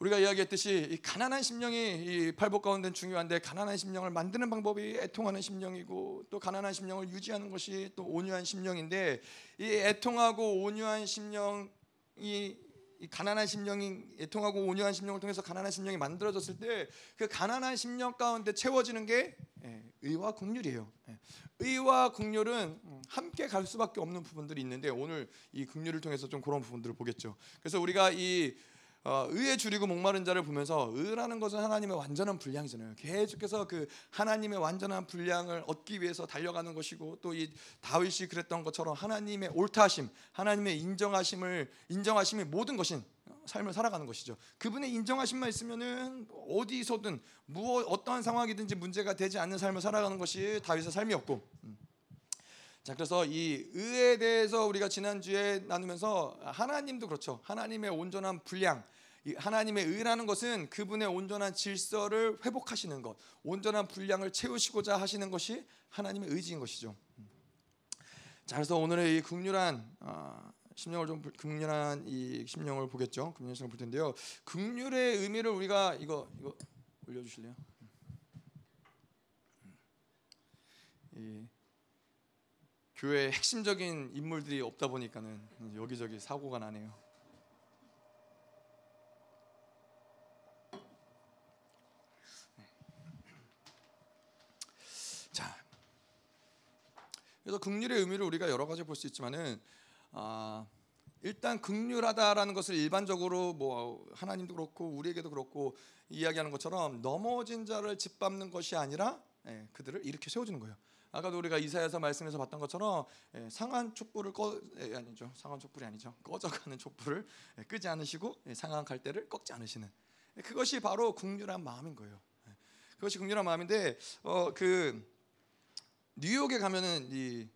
우리가 이야기했듯이 이 가난한 심령이 이 팔복 가운데 중요한데, 가난한 심령을 만드는 방법이 애통하는 심령이고, 또 가난한 심령을 유지하는 것이 또 온유한 심령인데, 이 애통하고 온유한 심령이, 이 가난한 심령이 애통하고 온유한 심령을 통해서 가난한 심령이 만들어졌을 때 그 가난한 심령 가운데 채워지는 게 의와 긍휼이에요. 의와 긍휼은 함께 갈 수밖에 없는 부분들이 있는데, 오늘 이 긍휼을 통해서 좀 그런 부분들을 보겠죠. 그래서 우리가 이 의에 줄이고 목마른 자를 보면서, 의라는 것은 하나님의 완전한 분량이잖아요. 계속해서 그 하나님의 완전한 분량을 얻기 위해서 달려가는 것이고, 또 이 다윗이 그랬던 것처럼 하나님의 옳다하심, 하나님의 인정하심이 모든 것인 삶을 살아가는 것이죠. 그분의 인정하심만 있으면은 어디서든 어떠한 상황이든지 문제가 되지 않는 삶을 살아가는 것이 다윗의 삶이었고. 자, 그래서 이 의에 대해서 우리가 지난주에 나누면서 하나님도 그렇죠. 하나님의 온전한 분량, 하나님의 의라는 것은 그분의 온전한 질서를 회복하시는 것, 온전한 분량을 채우시고자 하시는 것이 하나님의 의지인 것이죠. 자, 그래서 오늘의 이 긍휼한 이 심령을 보겠죠. 긍휼한 심령을 볼 텐데요. 긍휼의 의미를 우리가 이거 올려주실래요? 교회에 핵심적인 인물들이 없다 보니까는 여기저기 사고가 나네요. 자, 그래서 긍휼의 의미를 우리가 여러 가지 볼 수 있지만은, 일단 긍휼하다라는 것을 일반적으로 뭐 하나님도 그렇고 우리에게도 그렇고 이야기하는 것처럼 넘어진 자를 짓밟는 것이 아니라 그들을 일으켜 세워주는 거예요. 아까도 우리가 이사야서 말씀에서 봤던 것처럼 꺼져가는 촛불을 끄지 않으시고 상한 갈대를 꺾지 않으시는, 그것이 바로 긍휼한 마음인 거예요. 그것이 긍휼한 마음인데, 그 뉴욕에 가면은 이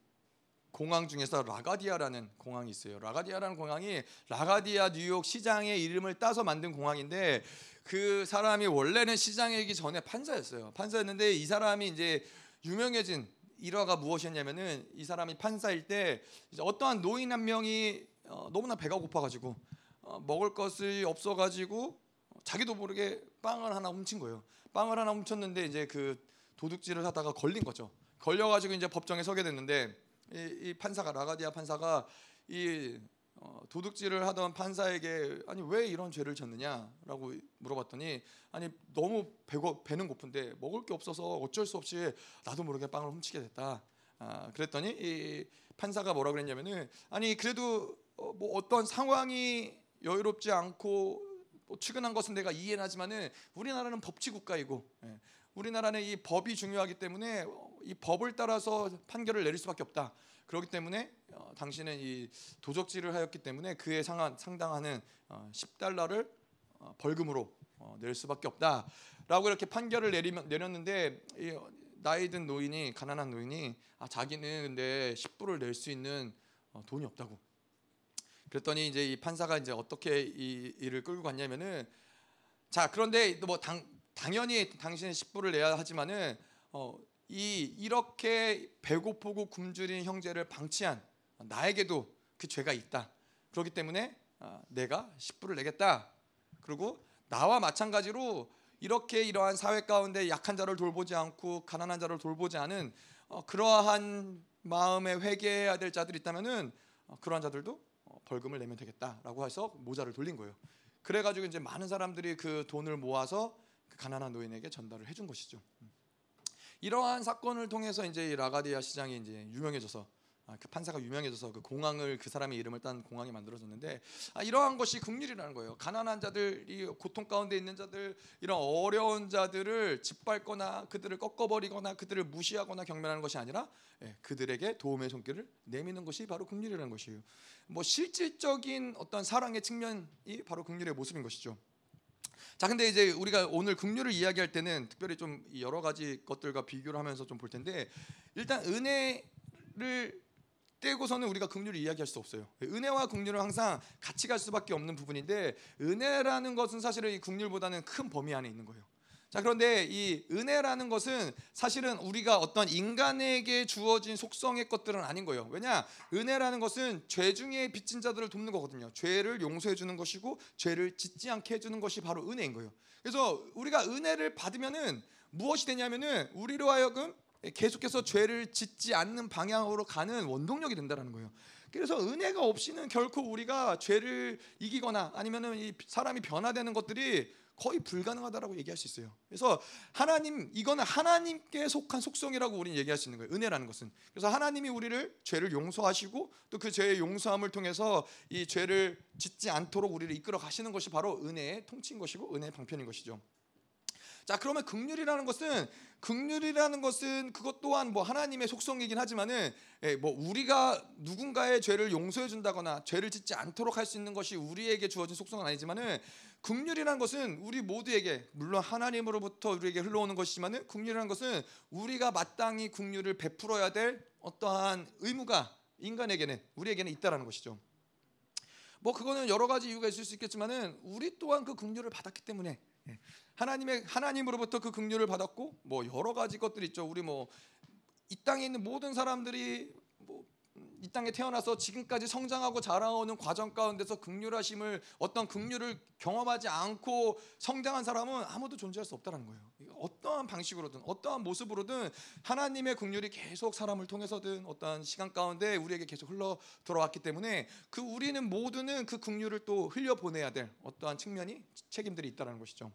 공항 중에서 라가디아라는 공항이 있어요. 라가디아라는 공항이 라가디아 뉴욕 시장의 이름을 따서 만든 공항인데, 그 사람이 원래는 시장이기 전에 판사였어요. 판사였는데 이 사람이 이제 유명해진 일화가 무엇이었냐면은, 이 사람이 판사일 때 이제 어떠한 노인 한 명이 너무나 배가 고파가지고 먹을 것이 없어가지고 자기도 모르게 빵을 하나 훔친 거예요. 빵을 하나 훔쳤는데 이제 그 도둑질을 하다가 걸린 거죠. 걸려가지고 이제 법정에 서게 됐는데, 이 판사가, 라가디아 판사가 이 도둑질을 하던 판사에게 아니 왜 이런 죄를 졌느냐라고 물어봤더니, 아니 너무 배는 고픈데 먹을 게 없어서 어쩔 수 없이 나도 모르게 빵을 훔치게 됐다. 그랬더니 이 판사가 뭐라 그랬냐면은, 아니 그래도 뭐 어떤 상황이 여유롭지 않고 뭐 측은한 것은 내가 이해는 하지만은 우리나라는 법치 국가이고, 우리나라는 이 법이 중요하기 때문에 이 법을 따라서 판결을 내릴 수밖에 없다. 그렇기 때문에 당신은 이 도적질을 하였기 때문에 그에 상당하는 $10를 벌금으로 낼 수밖에 없다라고 이렇게 판결을 내렸는데, 이 나이든 노인이, 가난한 노인이 자기는 근데 $10을 낼 수 있는 돈이 없다고. 그랬더니 이제 이 판사가 이제 어떻게 이 일을 끌고 갔냐면은, 자 그런데 뭐 당연히 당신은 $10을 내야 하지만은 이렇게 배고프고 굶주린 형제를 방치한 나에게도 그 죄가 있다. 그렇기 때문에 내가 $10을 내겠다. 그리고 나와 마찬가지로 이렇게 이러한 사회 가운데 약한 자를 돌보지 않고 가난한 자를 돌보지 않은 그러한 마음에 회개해야 될 자들이 있다면은 그러한 자들도 벌금을 내면 되겠다라고 해서 모자를 돌린 거예요. 그래가지고 이제 많은 사람들이 그 돈을 모아서 그 가난한 노인에게 전달을 해준 것이죠. 이러한 사건을 통해서 이제 이 라가디아 시장이 이제 유명해져서, 그 판사가 유명해져서 그 공항을 그 사람의 이름을 딴 공항이 만들어졌는데, 이러한 것이 긍휼이라는 거예요. 가난한 자들, 이 고통 가운데 있는 자들, 이런 어려운 자들을 짓밟거나 그들을 꺾어버리거나 그들을 무시하거나 경멸하는 것이 아니라 그들에게 도움의 손길을 내미는 것이 바로 긍휼이라는 것이에요. 뭐 실질적인 어떤 사랑의 측면이 바로 긍휼의 모습인 것이죠. 자, 근데 이제 우리가 오늘 긍휼을 이야기할 때는 특별히 좀 여러 가지 것들과 비교를 하면서 좀 볼 텐데, 일단 은혜를 떼고서는 우리가 긍휼을 이야기할 수 없어요. 은혜와 긍휼은 항상 같이 갈 수밖에 없는 부분인데, 은혜라는 것은 사실은 이 긍휼보다는 큰 범위 안에 있는 거예요. 자, 그런데 이 은혜라는 것은 사실은 우리가 어떤 인간에게 주어진 속성의 것들은 아닌 거예요. 왜냐? 은혜라는 것은 죄 중에 빚진 자들을 돕는 거거든요. 죄를 용서해 주는 것이고 죄를 짓지 않게 해주는 것이 바로 은혜인 거예요. 그래서 우리가 은혜를 받으면은 무엇이 되냐면은 우리로 하여금 계속해서 죄를 짓지 않는 방향으로 가는 원동력이 된다는 거예요. 그래서 은혜가 없이는 결코 우리가 죄를 이기거나 아니면은 이 사람이 변화되는 것들이 거의 불가능하다라고 얘기할 수 있어요. 그래서 하나님, 이거는 하나님께 속한 속성이라고 우리는 얘기할 수 있는 거예요. 은혜라는 것은. 그래서 하나님이 우리를 죄를 용서하시고 또 그 죄의 용서함을 통해서 이 죄를 짓지 않도록 우리를 이끌어 가시는 것이 바로 은혜의 통치인 것이고 은혜의 방편인 것이죠. 자, 그러면 긍휼이라는 것은 그것 또한 뭐 하나님의 속성이긴 하지만은 뭐 우리가 누군가의 죄를 용서해 준다거나 죄를 짓지 않도록 할 수 있는 것이 우리에게 주어진 속성은 아니지만은 긍휼이라는 것은 우리 모두에게 물론 하나님으로부터 우리에게 흘러오는 것이지만은 긍휼이라는 것은 우리가 마땅히 긍휼을 베풀어야 될 어떠한 의무가 인간에게는 우리에게는 있다라는 것이죠. 뭐 그거는 여러 가지 이유가 있을 수 있겠지만은 우리 또한 그 긍휼을 받았기 때문에. 하나님으로부터 그 긍휼을 받았고 뭐 여러 가지 것들이 있죠. 우리 뭐 이 땅에 있는 모든 사람들이 뭐 이 땅에 태어나서 지금까지 성장하고 자라오는 과정 가운데서 긍휼하심을 어떤 긍휼을 경험하지 않고 성장한 사람은 아무도 존재할 수 없다는 거예요. 어떠한 방식으로든 어떠한 모습으로든 하나님의 긍휼이 계속 사람을 통해서든 어떠한 시간 가운데 우리에게 계속 흘러 들어왔기 때문에 그 우리는 모두는 그 긍휼을 또 흘려보내야 될 어떠한 측면이 책임들이 있다는 것이죠.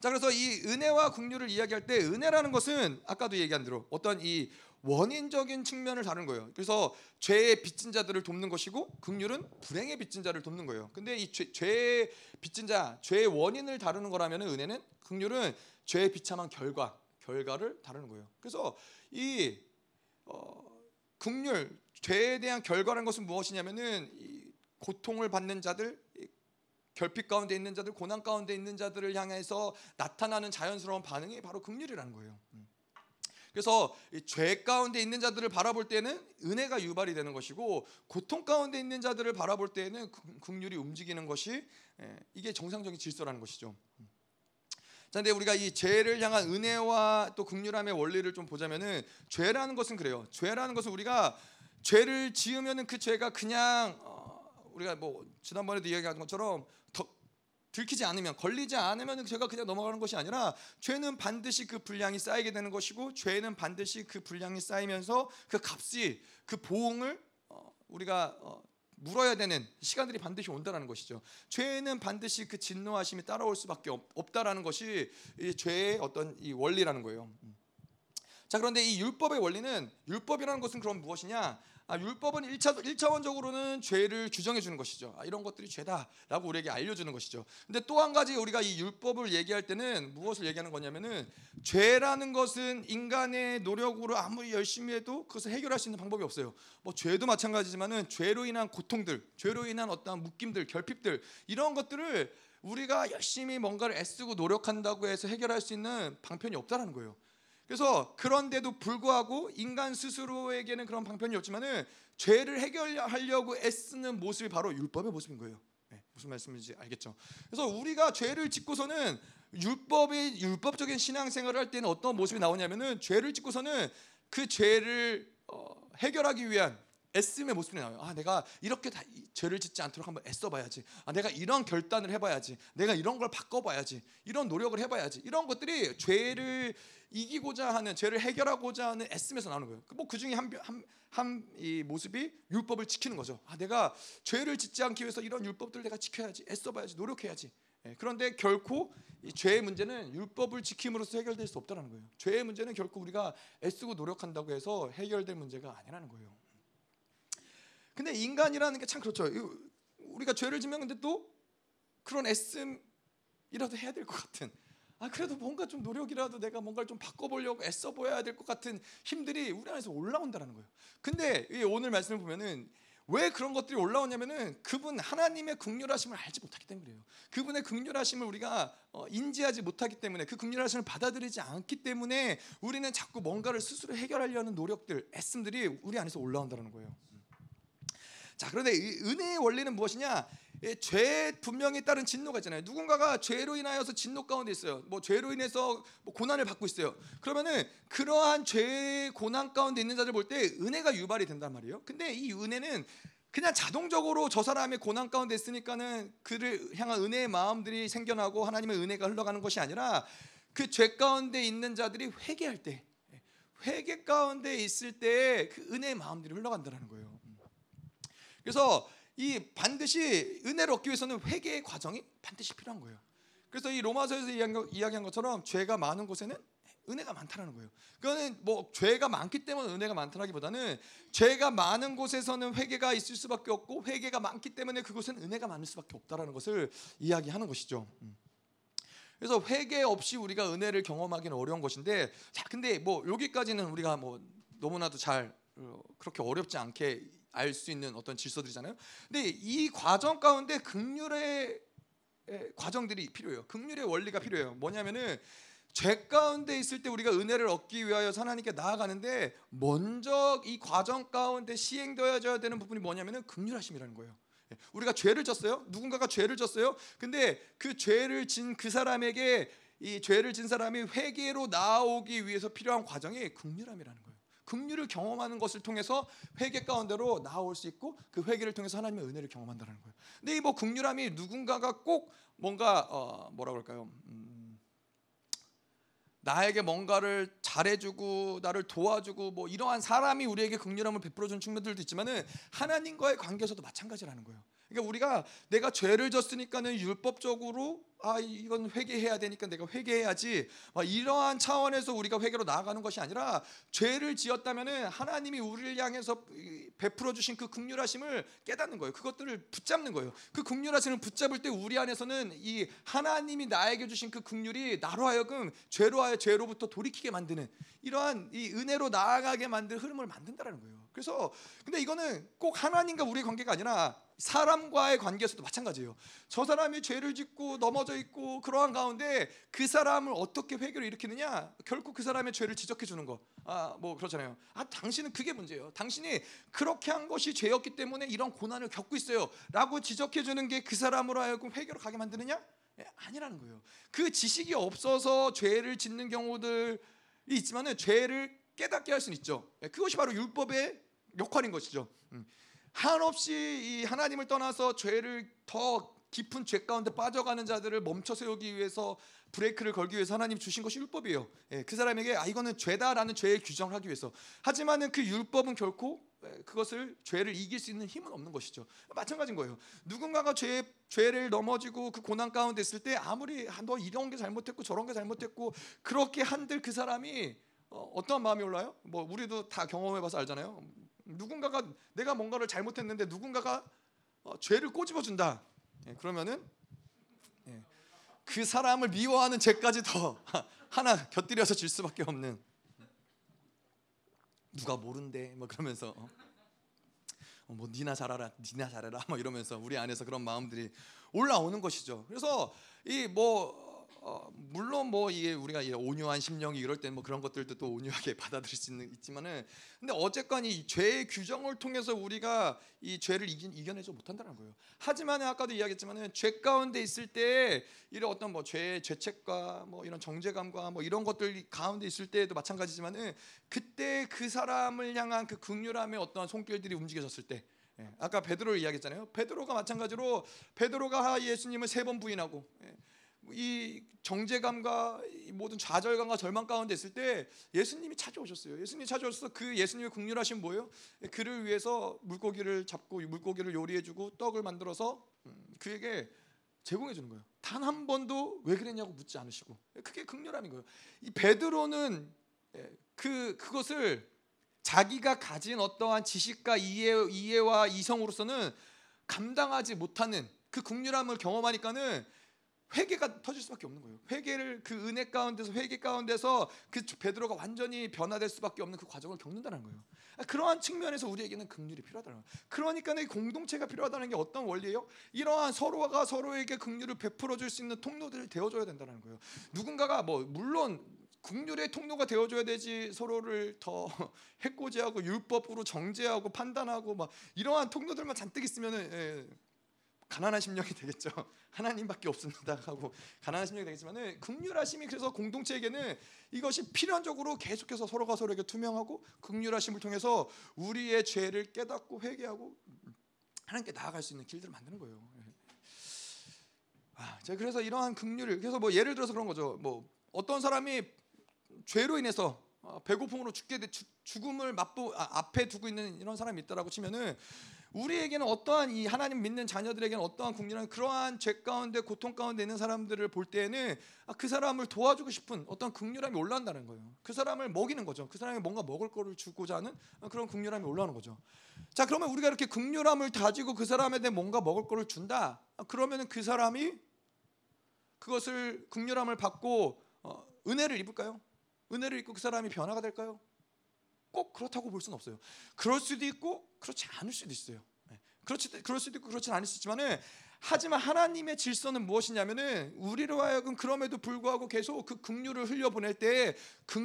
자, 그래서 이 은혜와 긍휼을 이야기할 때 은혜라는 것은 아까도 얘기한 대로 어떤 이 원인적인 측면을 다룬 거예요. 그래서 죄에 빚진 자들을 돕는 것이고 긍휼은 불행에 빚진 자를 돕는 거예요. 근데 이 죄에 빚진 자, 죄의 원인을 다루는 거라면 은혜는 긍휼은 죄에 비참한 결과를 다루는 거예요. 그래서 이 긍휼, 죄에 대한 결과라는 것은 무엇이냐면은 이 고통을 받는 자들, 결핍 가운데 있는 자들, 고난 가운데 있는 자들을 향해서 나타나는 자연스러운 반응이 바로 긍휼이라는 거예요. 그래서 죄 가운데 있는 자들을 바라볼 때는 은혜가 유발이 되는 것이고 고통 가운데 있는 자들을 바라볼 때는 긍휼이 움직이는 것이 이게 정상적인 질서라는 것이죠. 자, 근데 우리가 이 죄를 향한 은혜와 또 긍휼함의 원리를 좀 보자면은 죄라는 것은 그래요. 죄라는 것은 우리가 죄를 지으면은 그 죄가 그냥 우리가 뭐 지난번에도 이야기한 것처럼 들키지 않으면 걸리지 않으면 죄가 그냥 넘어가는 것이 아니라 죄는 반드시 그 분량이 쌓이게 되는 것이고 죄는 반드시 그 분량이 쌓이면서 그 값이 그 보응을 우리가 물어야 되는 시간들이 반드시 온다라는 것이죠. 죄는 반드시 그 진노하심이 따라올 수밖에 없다라는 것이 이 죄의 어떤 이 원리라는 거예요. 자, 그런데 이 율법의 원리는 율법이라는 것은 그럼 무엇이냐? 율법은 1차원적으로는 죄를 규정해 주는 것이죠. 이런 것들이 죄다라고 우리에게 알려주는 것이죠. 근데 또 한 가지 우리가 이 율법을 얘기할 때는 무엇을 얘기하는 거냐면은 죄라는 것은 인간의 노력으로 아무리 열심히 해도 그것을 해결할 수 있는 방법이 없어요. 뭐 죄도 마찬가지지만은 죄로 인한 고통들, 죄로 인한 어떤 묶임들, 결핍들 이런 것들을 우리가 열심히 뭔가를 애쓰고 노력한다고 해서 해결할 수 있는 방편이 없다라는 거예요. 그래서 그런데도 불구하고 인간 스스로에게는 그런 방편이 없지만은 죄를 해결하려고 애쓰는 모습이 바로 율법의 모습인 거예요. 네, 무슨 말씀인지 알겠죠? 그래서 우리가 죄를 짓고서는 율법적인 신앙생활을 할 때는 어떤 모습이 나오냐면은 죄를 짓고서는 그 죄를 해결하기 위한 애씀의 모습이 나와요. 아, 내가 이렇게 다 죄를 짓지 않도록 한번 애써봐야지. 아, 내가 이런 결단을 해봐야지. 내가 이런 걸 바꿔봐야지. 이런 노력을 해봐야지. 이런 것들이 죄를 이기고자 하는, 죄를 해결하고자 하는 애씀에서 나오는 거예요. 뭐 그 중에 이 모습이 율법을 지키는 거죠. 아, 내가 죄를 짓지 않기 위해서 이런 율법들을 내가 지켜야지. 애써봐야지. 노력해야지. 예, 그런데 결코 이 죄의 문제는 율법을 지킴으로써 해결될 수 없다는 거예요. 죄의 문제는 결코 우리가 애쓰고 노력한다고 해서 해결될 문제가 아니라는 거예요. 근데 인간이라는 게 참 그렇죠. 우리가 죄를 지면 근데 또 그런 애씀이라도 해야 될 것 같은, 아 그래도 뭔가 좀 노력이라도 내가 뭔가를 좀 바꿔보려고 애써 보여야 될 것 같은 힘들이 우리 안에서 올라온다는 거예요. 근데 오늘 말씀을 보면은 왜 그런 것들이 올라오냐면은 그분 하나님의 긍휼하심을 알지 못하기 때문이에요. 그분의 긍휼하심을 우리가 인지하지 못하기 때문에 그 긍휼하심을 받아들이지 않기 때문에 우리는 자꾸 뭔가를 스스로 해결하려는 노력들, 애씀들이 우리 안에서 올라온다는 거예요. 자, 그런데 은혜의 원리는 무엇이냐? 죄 분명히 따른 진노가 있잖아요. 누군가가 죄로 인하여서 진노 가운데 있어요. 뭐 죄로 인해서 고난을 받고 있어요. 그러면은 그러한 죄의 고난 가운데 있는 자들 볼 때 은혜가 유발이 된단 말이에요. 근데 이 은혜는 그냥 자동적으로 저 사람의 고난 가운데 있으니까는 그를 향한 은혜의 마음들이 생겨나고 하나님의 은혜가 흘러가는 것이 아니라, 그 죄 가운데 있는 자들이 회개할 때, 회개 가운데 있을 때 그 은혜의 마음들이 흘러간다는 거예요. 그래서 이 반드시 은혜를 얻기 위해서는 회개의 과정이 반드시 필요한 거예요. 그래서 이 로마서에서 이야기한 것처럼 죄가 많은 곳에는 은혜가 많다라는 거예요. 그거는 뭐 죄가 많기 때문에 은혜가 많다라기보다는 죄가 많은 곳에서는 회개가 있을 수밖에 없고, 회개가 많기 때문에 그곳은 은혜가 많을 수밖에 없다라는 것을 이야기하는 것이죠. 그래서 회개 없이 우리가 은혜를 경험하기는 어려운 것인데, 자, 근데 뭐 여기까지는 우리가 뭐 너무나도 잘 그렇게 어렵지 않게 알 수 있는 어떤 질서들이잖아요. 근데 이 과정 가운데 긍휼의 과정들이 필요해요. 긍휼의 원리가 필요해요. 뭐냐면은 죄 가운데 있을 때 우리가 은혜를 얻기 위하여 하나님께 나아가는데, 먼저 이 과정 가운데 시행되어야 되는 부분이 뭐냐면은 긍휼하심이라는 거예요. 우리가 죄를 졌어요. 누군가가 죄를 졌어요. 근데 그 죄를 진 그 사람에게, 이 죄를 진 사람이 회개로 나아오기 위해서 필요한 과정이 긍휼함이라는 거예요. 긍휼을 경험하는 것을 통해서 회개 가운데로 나아올 수 있고, 그 회개를 통해서 하나님의 은혜를 경험한다는 거예요. 근데 이 뭐 긍휼함이 누군가가 꼭 뭔가 뭐라고 할까요? 나에게 뭔가를 잘해주고 나를 도와주고 뭐 이러한 사람이 우리에게 긍휼함을 베풀어주는 측면들도 있지만은 하나님과의 관계에서도 마찬가지라는 거예요. 그러니까 우리가 내가 죄를 졌으니까는 율법적으로 아 이건 회개해야 되니까 내가 회개해야지, 이러한 차원에서 우리가 회개로 나아가는 것이 아니라, 죄를 지었다면은 하나님이 우리를 향해서 베풀어 주신 그 긍휼하심을 깨닫는 거예요. 그것들을 붙잡는 거예요. 그 긍휼하심을 붙잡을 때 우리 안에서는 이 하나님이 나에게 주신 그 긍휼이 나로 하여금 죄로부터 돌이키게 만드는, 이러한 이 은혜로 나아가게 만들 흐름을 만든다라는 거예요. 그래서 근데 이거는 꼭 하나님과 우리의 관계가 아니라 사람과의 관계에서도 마찬가지예요. 저 사람이 죄를 짓고 넘어져 있고 그러한 가운데 그 사람을 어떻게 회개를 일으키느냐, 결국 그 사람의 죄를 지적해 주는 거, 뭐 그렇잖아요. 당신은 그게 문제예요. 당신이 그렇게 한 것이 죄였기 때문에 이런 고난을 겪고 있어요 라고 지적해 주는 게 그 사람으로 하여금 회개로 가게 만드느냐? 아니라는 거예요. 그 지식이 없어서 죄를 짓는 경우들이 있지만은 죄를 깨닫게 할 수는 있죠. 그것이 바로 율법의 역할인 것이죠. 한없이 이 하나님을 떠나서 죄를 더 깊은 죄 가운데 빠져가는 자들을 멈춰 세우기 위해서, 브레이크를 걸기 위해서 하나님 주신 것이 율법이에요. 그 사람에게 이거는 죄다라는 죄의 규정을 하기 위해서. 하지만은 그 율법은 결코 그것을, 죄를 이길 수 있는 힘은 없는 것이죠. 마찬가지인 거예요. 누군가가 죄를 넘어지고 그 고난 가운데 있을 때 아무리 너 이런 게 잘못했고 저런 게 잘못했고 그렇게 한들 그 사람이 어떠한 마음이 올라요? 뭐 우리도 다 경험해봐서 알잖아요. 누군가가 내가 뭔가를 잘못했는데 누군가가 죄를 꼬집어준다. 그러면은 그 사람을 미워하는 죄까지 더 하나 곁들여서 질 수밖에 없는, 누가 모른대 뭐 그러면서 뭐 니나 잘해라 뭐 이러면서 우리 안에서 그런 마음들이 올라오는 것이죠. 그래서 이 뭐 물론 뭐 이게 우리가 온유한 심령이 이럴 때 뭐 그런 것들도 또 온유하게 받아들일 수 있지만은, 근데 어쨌건 이 죄의 규정을 통해서 우리가 이 죄를 이겨내지 못한다는 거예요. 하지만 아까도 이야기했지만은 죄 가운데 있을 때 이런 어떤 뭐 죄책과 뭐 이런 정죄감과 뭐 이런 것들 가운데 있을 때도 마찬가지지만은, 그때 그 사람을 향한 그 긍휼함의 어떤 손길들이 움직여졌을 때, 아까 베드로를 이야기했잖아요. 베드로가 마찬가지로 베드로가 예수님을 3번 부인하고, 이 정죄감과 모든 좌절감과 절망 가운데 있을 때 예수님이 찾아오셨어요. 예수님이 찾아오셔서 그 예수님의 긍휼하심 뭐예요? 그를 위해서 물고기를 잡고 물고기를 요리해주고 떡을 만들어서 그에게 제공해주는 거예요. 단 한 번도 왜 그랬냐고 묻지 않으시고, 그게 긍휼함인 거예요. 이 베드로는 그것을 자기가 가진 어떠한 지식과 이해와 이성으로서는 감당하지 못하는 그 긍휼함을 경험하니까는 회개가 터질 수밖에 없는 거예요. 회개를, 그 은혜 가운데서, 회개 가운데서 그 베드로가 완전히 변화될 수밖에 없는 그 과정을 겪는다는 거예요. 그러한 측면에서 우리에게는 긍휼이 필요하다는 거예요. 그러니까 이 공동체가 필요하다는 게 어떤 원리예요? 이러한 서로가 서로에게 긍휼을 베풀어 줄 수 있는 통로들을 되어줘야 된다는 거예요. 누군가가 뭐 물론 긍휼의 통로가 되어줘야 되지, 서로를 더 해코지하고 율법으로 정죄하고 판단하고 막 이러한 통로들만 잔뜩 있으면 가난한 심령이 되겠죠. 하나님밖에 없습니다 하고 가난한 심령이 되겠지만, 긍휼하심이 그래서 공동체에게는 이것이 필연적으로 계속해서 서로가 서로에게 투명하고, 긍휼하심을 통해서 우리의 죄를 깨닫고 회개하고 하나님께 나아갈 수 있는 길들을 만드는 거예요. 그래서 이러한 긍휼을, 그래서 뭐 예를 들어서 그런 거죠. 뭐 어떤 사람이 죄로 인해서 배고픔으로 죽음을 앞에 두고 있는 이런 사람이 있다라고 치면은, 우리에게는 어떠한, 이 하나님 믿는 자녀들에게는 어떠한 긍휼한, 그러한 죄 가운데 고통 가운데 있는 사람들을 볼 때에는 그 사람을 도와주고 싶은 어떤 긍휼함이 올라온다는 거예요. 그 사람을 먹이는 거죠. 그 사람이 뭔가 먹을 거를 주고자 하는 그런 긍휼함이 올라오는 거죠. 자, 그러면 우리가 이렇게 긍휼함을 가지고 그 사람에 대해 뭔가 먹을 거를 준다. 그러면은 그 사람이 그것을, 긍휼함을 받고 은혜를 입을까요? 은혜를 입고 그 사람이 변화가 될까요? 꼭 그렇다고 볼 수는 없어요. 그럴 수도 있고 그렇지 않을 수도 있어요. 그럴 수도 있고 그렇지 않을 수 있지만은, 하지만 하나님의 질서는 무엇이냐면은, 우리로 하여금 그럼에도 불구하고 계속 그 긍휼을 흘려보낼 때 그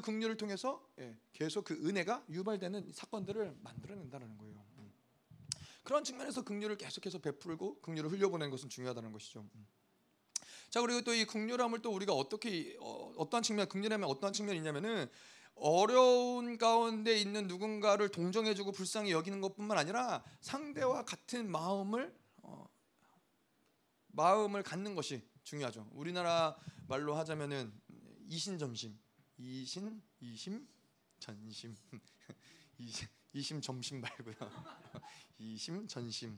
긍휼을 통해서 계속 그 은혜가 유발되는 사건들을 만들어낸다는 거예요. 그런 측면에서 긍휼을 계속해서 베풀고 긍휼을 흘려보내는 것은 중요하다는 것이죠. 자, 그리고 또 이 긍휼함을 또 우리가 어떻게 어떤 측면, 긍휼함이 어떤 측면이 있냐면은, 어려운 가운데 있는 누군가를 동정해주고 불쌍히 여기는 것뿐만 아니라 상대와 같은 마음을 갖는 것이 중요하죠. 우리나라 말로 하자면은 이심전심 이심전심 말고요. 이심전심.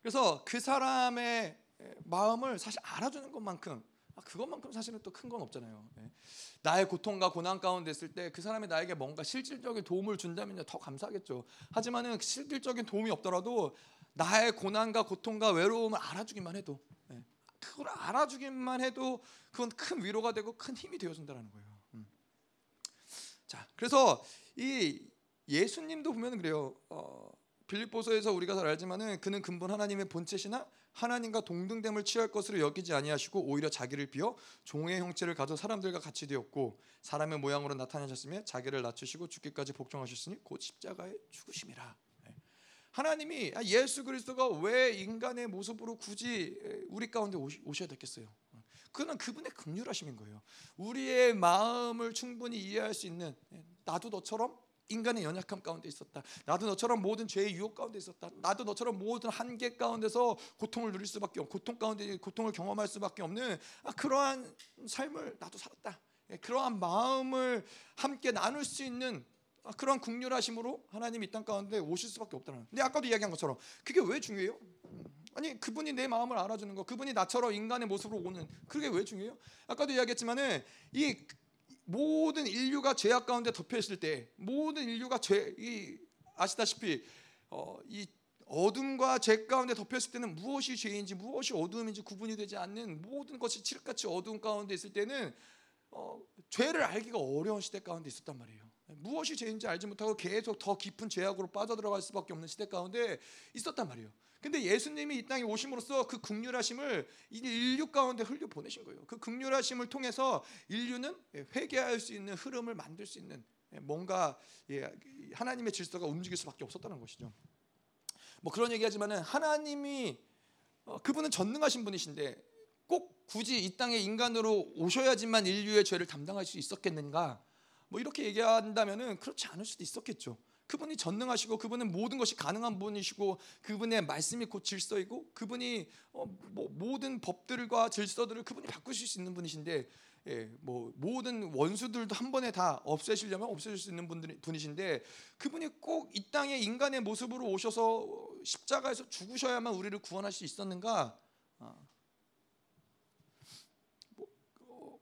그래서 그 사람의 마음을 사실 알아주는 것만큼, 그것만큼 사실은 또 큰 건 없잖아요. 나의 고통과 고난 가운데 있을 때 그 사람이 나에게 뭔가 실질적인 도움을 준다면 더 감사하겠죠. 하지만은 실질적인 도움이 없더라도 나의 고난과 고통과 외로움을 알아주기만 해도, 그걸 알아주기만 해도 그건 큰 위로가 되고 큰 힘이 되어준다는 거예요. 자, 그래서 이 예수님도 보면 그래요. 빌립보서에서 우리가 잘 알지만은, 그는 근본 하나님의 본체시나 하나님과 동등됨을 취할 것으로 여기지 아니하시고 오히려 자기를 비어 종의 형체를 가져 사람들과 같이 되었고 사람의 모양으로 나타나셨으며 자기를 낮추시고 죽기까지 복종하셨으니 곧 십자가의 죽으심이라. 하나님이, 예수 그리스도가 왜 인간의 모습으로 굳이 우리 가운데 오셔야 됐겠어요? 그건 그분의 긍휼하심인 거예요. 우리의 마음을 충분히 이해할 수 있는, 나도 너처럼 인간의 연약함 가운데 있었다, 나도 너처럼 모든 죄의 유혹 가운데 있었다, 나도 너처럼 모든 한계 가운데서 고통을 누릴 수밖에 없고 고통 가운데 고통을 경험할 수밖에 없는 그러한 삶을 나도 살았다, 그러한 마음을 함께 나눌 수 있는 그러한 긍휼하심으로 하나님이 이 땅 가운데 오실 수밖에 없다는. 근데 아까도 이야기한 것처럼 그게 왜 중요해요? 아니, 그분이 내 마음을 알아주는 거, 그분이 나처럼 인간의 모습으로 오는, 그게 왜 중요해요? 아까도 이야기했지만은, 이 모든 인류가 죄악 가운데 덮여 있을 때, 모든 인류가 아시다시피 이 어둠과 죄 가운데 덮여 있을 때는 무엇이 죄인지 무엇이 어둠인지 구분이 되지 않는, 모든 것이 칠흑같이 어두운 가운데 있을 때는 죄를 알기가 어려운 시대 가운데 있었단 말이에요. 무엇이 죄인지 알지 못하고 계속 더 깊은 죄악으로 빠져들어갈 수밖에 없는 시대 가운데 있었단 말이에요. 근데 예수님이 이 땅에 오심으로써 그 긍휼하심을 인류 가운데 흘려보내신 거예요. 그 긍휼하심을 통해서 인류는 회개할 수 있는 흐름을 만들 수 있는, 뭔가 하나님의 질서가 움직일 수밖에 없었다는 것이죠. 뭐 그런 얘기하지만은, 하나님이 그분은 전능하신 분이신데 꼭 굳이 이 땅에 인간으로 오셔야지만 인류의 죄를 담당할 수 있었겠는가, 뭐 이렇게 얘기한다면은 그렇지 않을 수도 있었겠죠. 그분이 전능하시고 그분은 모든 것이 가능한 분이시고 그분의 말씀이 곧 질서이고 그분이 모든 법들과 질서들을 그분이 바꾸실 수 있는 분이신데, 뭐 모든 원수들도 한 번에 다 없애시려면 없애실 수 있는 분이신데, 그분이 꼭 이 땅에 인간의 모습으로 오셔서 십자가에서 죽으셔야만 우리를 구원할 수 있었는가?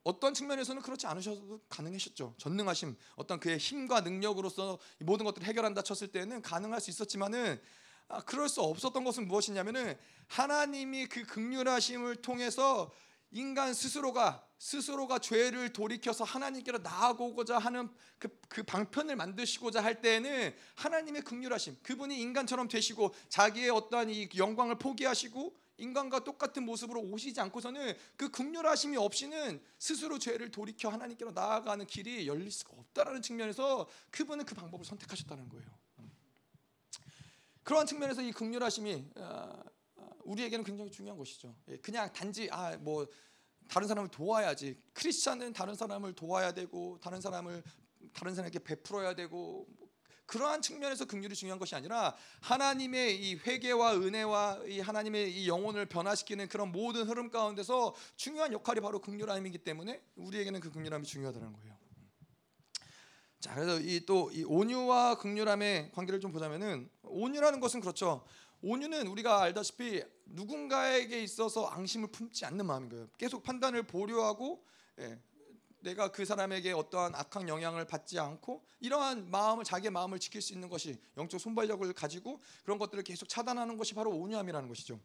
어떤 측면에서는 그렇지 않으셔도 가능하셨죠. 전능하심, 어떤 그의 힘과 능력으로서 모든 것들을 해결한다 쳤을 때는 가능할 수 있었지만은, 그럴 수 없었던 것은 무엇이냐면은, 하나님이 그 긍휼하심을 통해서 인간 스스로가 죄를 돌이켜서 하나님께로 나아가고자 하는 그 방편을 만드시고자 할 때에는, 하나님의 긍휼하심, 그분이 인간처럼 되시고 자기의 어떠한 이 영광을 포기하시고 인간과 똑같은 모습으로 오시지 않고서는 그 긍휼하심이 없이는 스스로 죄를 돌이켜 하나님께로 나아가는 길이 열릴 수가 없다라는 측면에서 그분은 그 방법을 선택하셨다는 거예요. 그러한 측면에서 이 긍휼하심이 우리에게는 굉장히 중요한 것이죠. 그냥 단지 뭐 다른 사람을 도와야지, 크리스찬은 다른 사람을 도와야 되고 다른 사람에게 베풀어야 되고, 그러한 측면에서 긍휼이 중요한 것이 아니라 하나님의 이 회개와 은혜와 이 하나님의 이 영혼을 변화시키는 그런 모든 흐름 가운데서 중요한 역할이 바로 긍휼함이기 때문에 우리에게는 그 긍휼함이 중요하다는 거예요. 자, 그래서 이 온유와 긍휼함의 관계를 좀 보자면은, 온유라는 것은 그렇죠. 온유는 우리가 알다시피 누군가에게 있어서 앙심을 품지 않는 마음인 거예요. 계속 판단을 보류하고 내가 그 사람에게 어떠한 악한 영향을 받지 않고 이러한 마음을, 자기의 마음을 지킬 수 있는 것이 영적 순발력을 가지고 그런 것들을 계속 차단하는 것이 바로 온유함이라는 것이죠.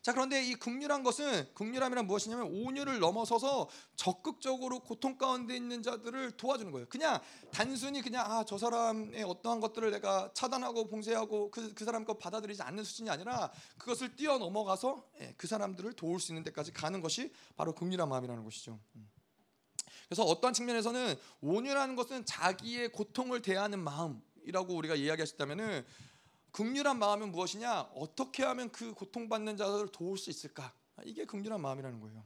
자, 그런데 이 긍휼한 것은, 긍휼함이란 무엇이냐면 온유를 넘어서서 적극적으로 고통 가운데 있는 자들을 도와주는 거예요. 그냥 단순히 그냥 저 사람의 어떠한 것들을 내가 차단하고 봉쇄하고 그 사람 것 받아들이지 않는 수준이 아니라 그것을 뛰어넘어가서 그 사람들을 도울 수 있는 데까지 가는 것이 바로 긍휼한 마음이라는 것이죠. 그래서 어떠한 측면에서는 온유라는 것은 자기의 고통을 대하는 마음이라고 우리가 이야기할 수 있다면은, 긍휼한 마음은 무엇이냐? 어떻게 하면 그 고통받는 자들을 도울 수 있을까? 이게 긍휼한 마음이라는 거예요.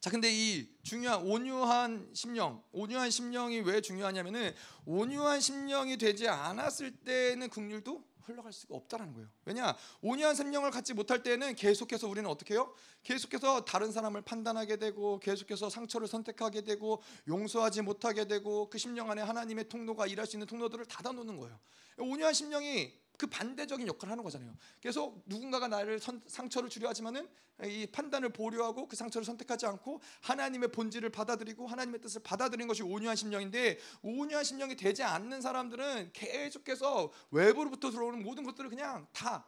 자, 근데 이 중요한 온유한 심령이 왜 중요하냐면은, 온유한 심령이 되지 않았을 때는 긍휼도 흘러갈 수가 없다라는 거예요. 왜냐? 온유한 심령을 갖지 못할 때는 계속해서 우리는 어떻게 해요? 계속해서 다른 사람을 판단하게 되고, 계속해서 상처를 선택하게 되고, 용서하지 못하게 되고, 그 심령 안에 하나님의 통로가 일할 수 있는 통로들을 닫아놓는 거예요. 온유한 심령이 그 반대적인 역할을 하는 거잖아요. 계속 누군가가 나를 상처를 주려 하지만은 이 판단을 보류하고 그 상처를 선택하지 않고 하나님의 본질을 받아들이고 하나님의 뜻을 받아들인 것이 온유한 심령인데, 온유한 심령이 되지 않는 사람들은 계속해서 외부로부터 들어오는 모든 것들을 그냥 다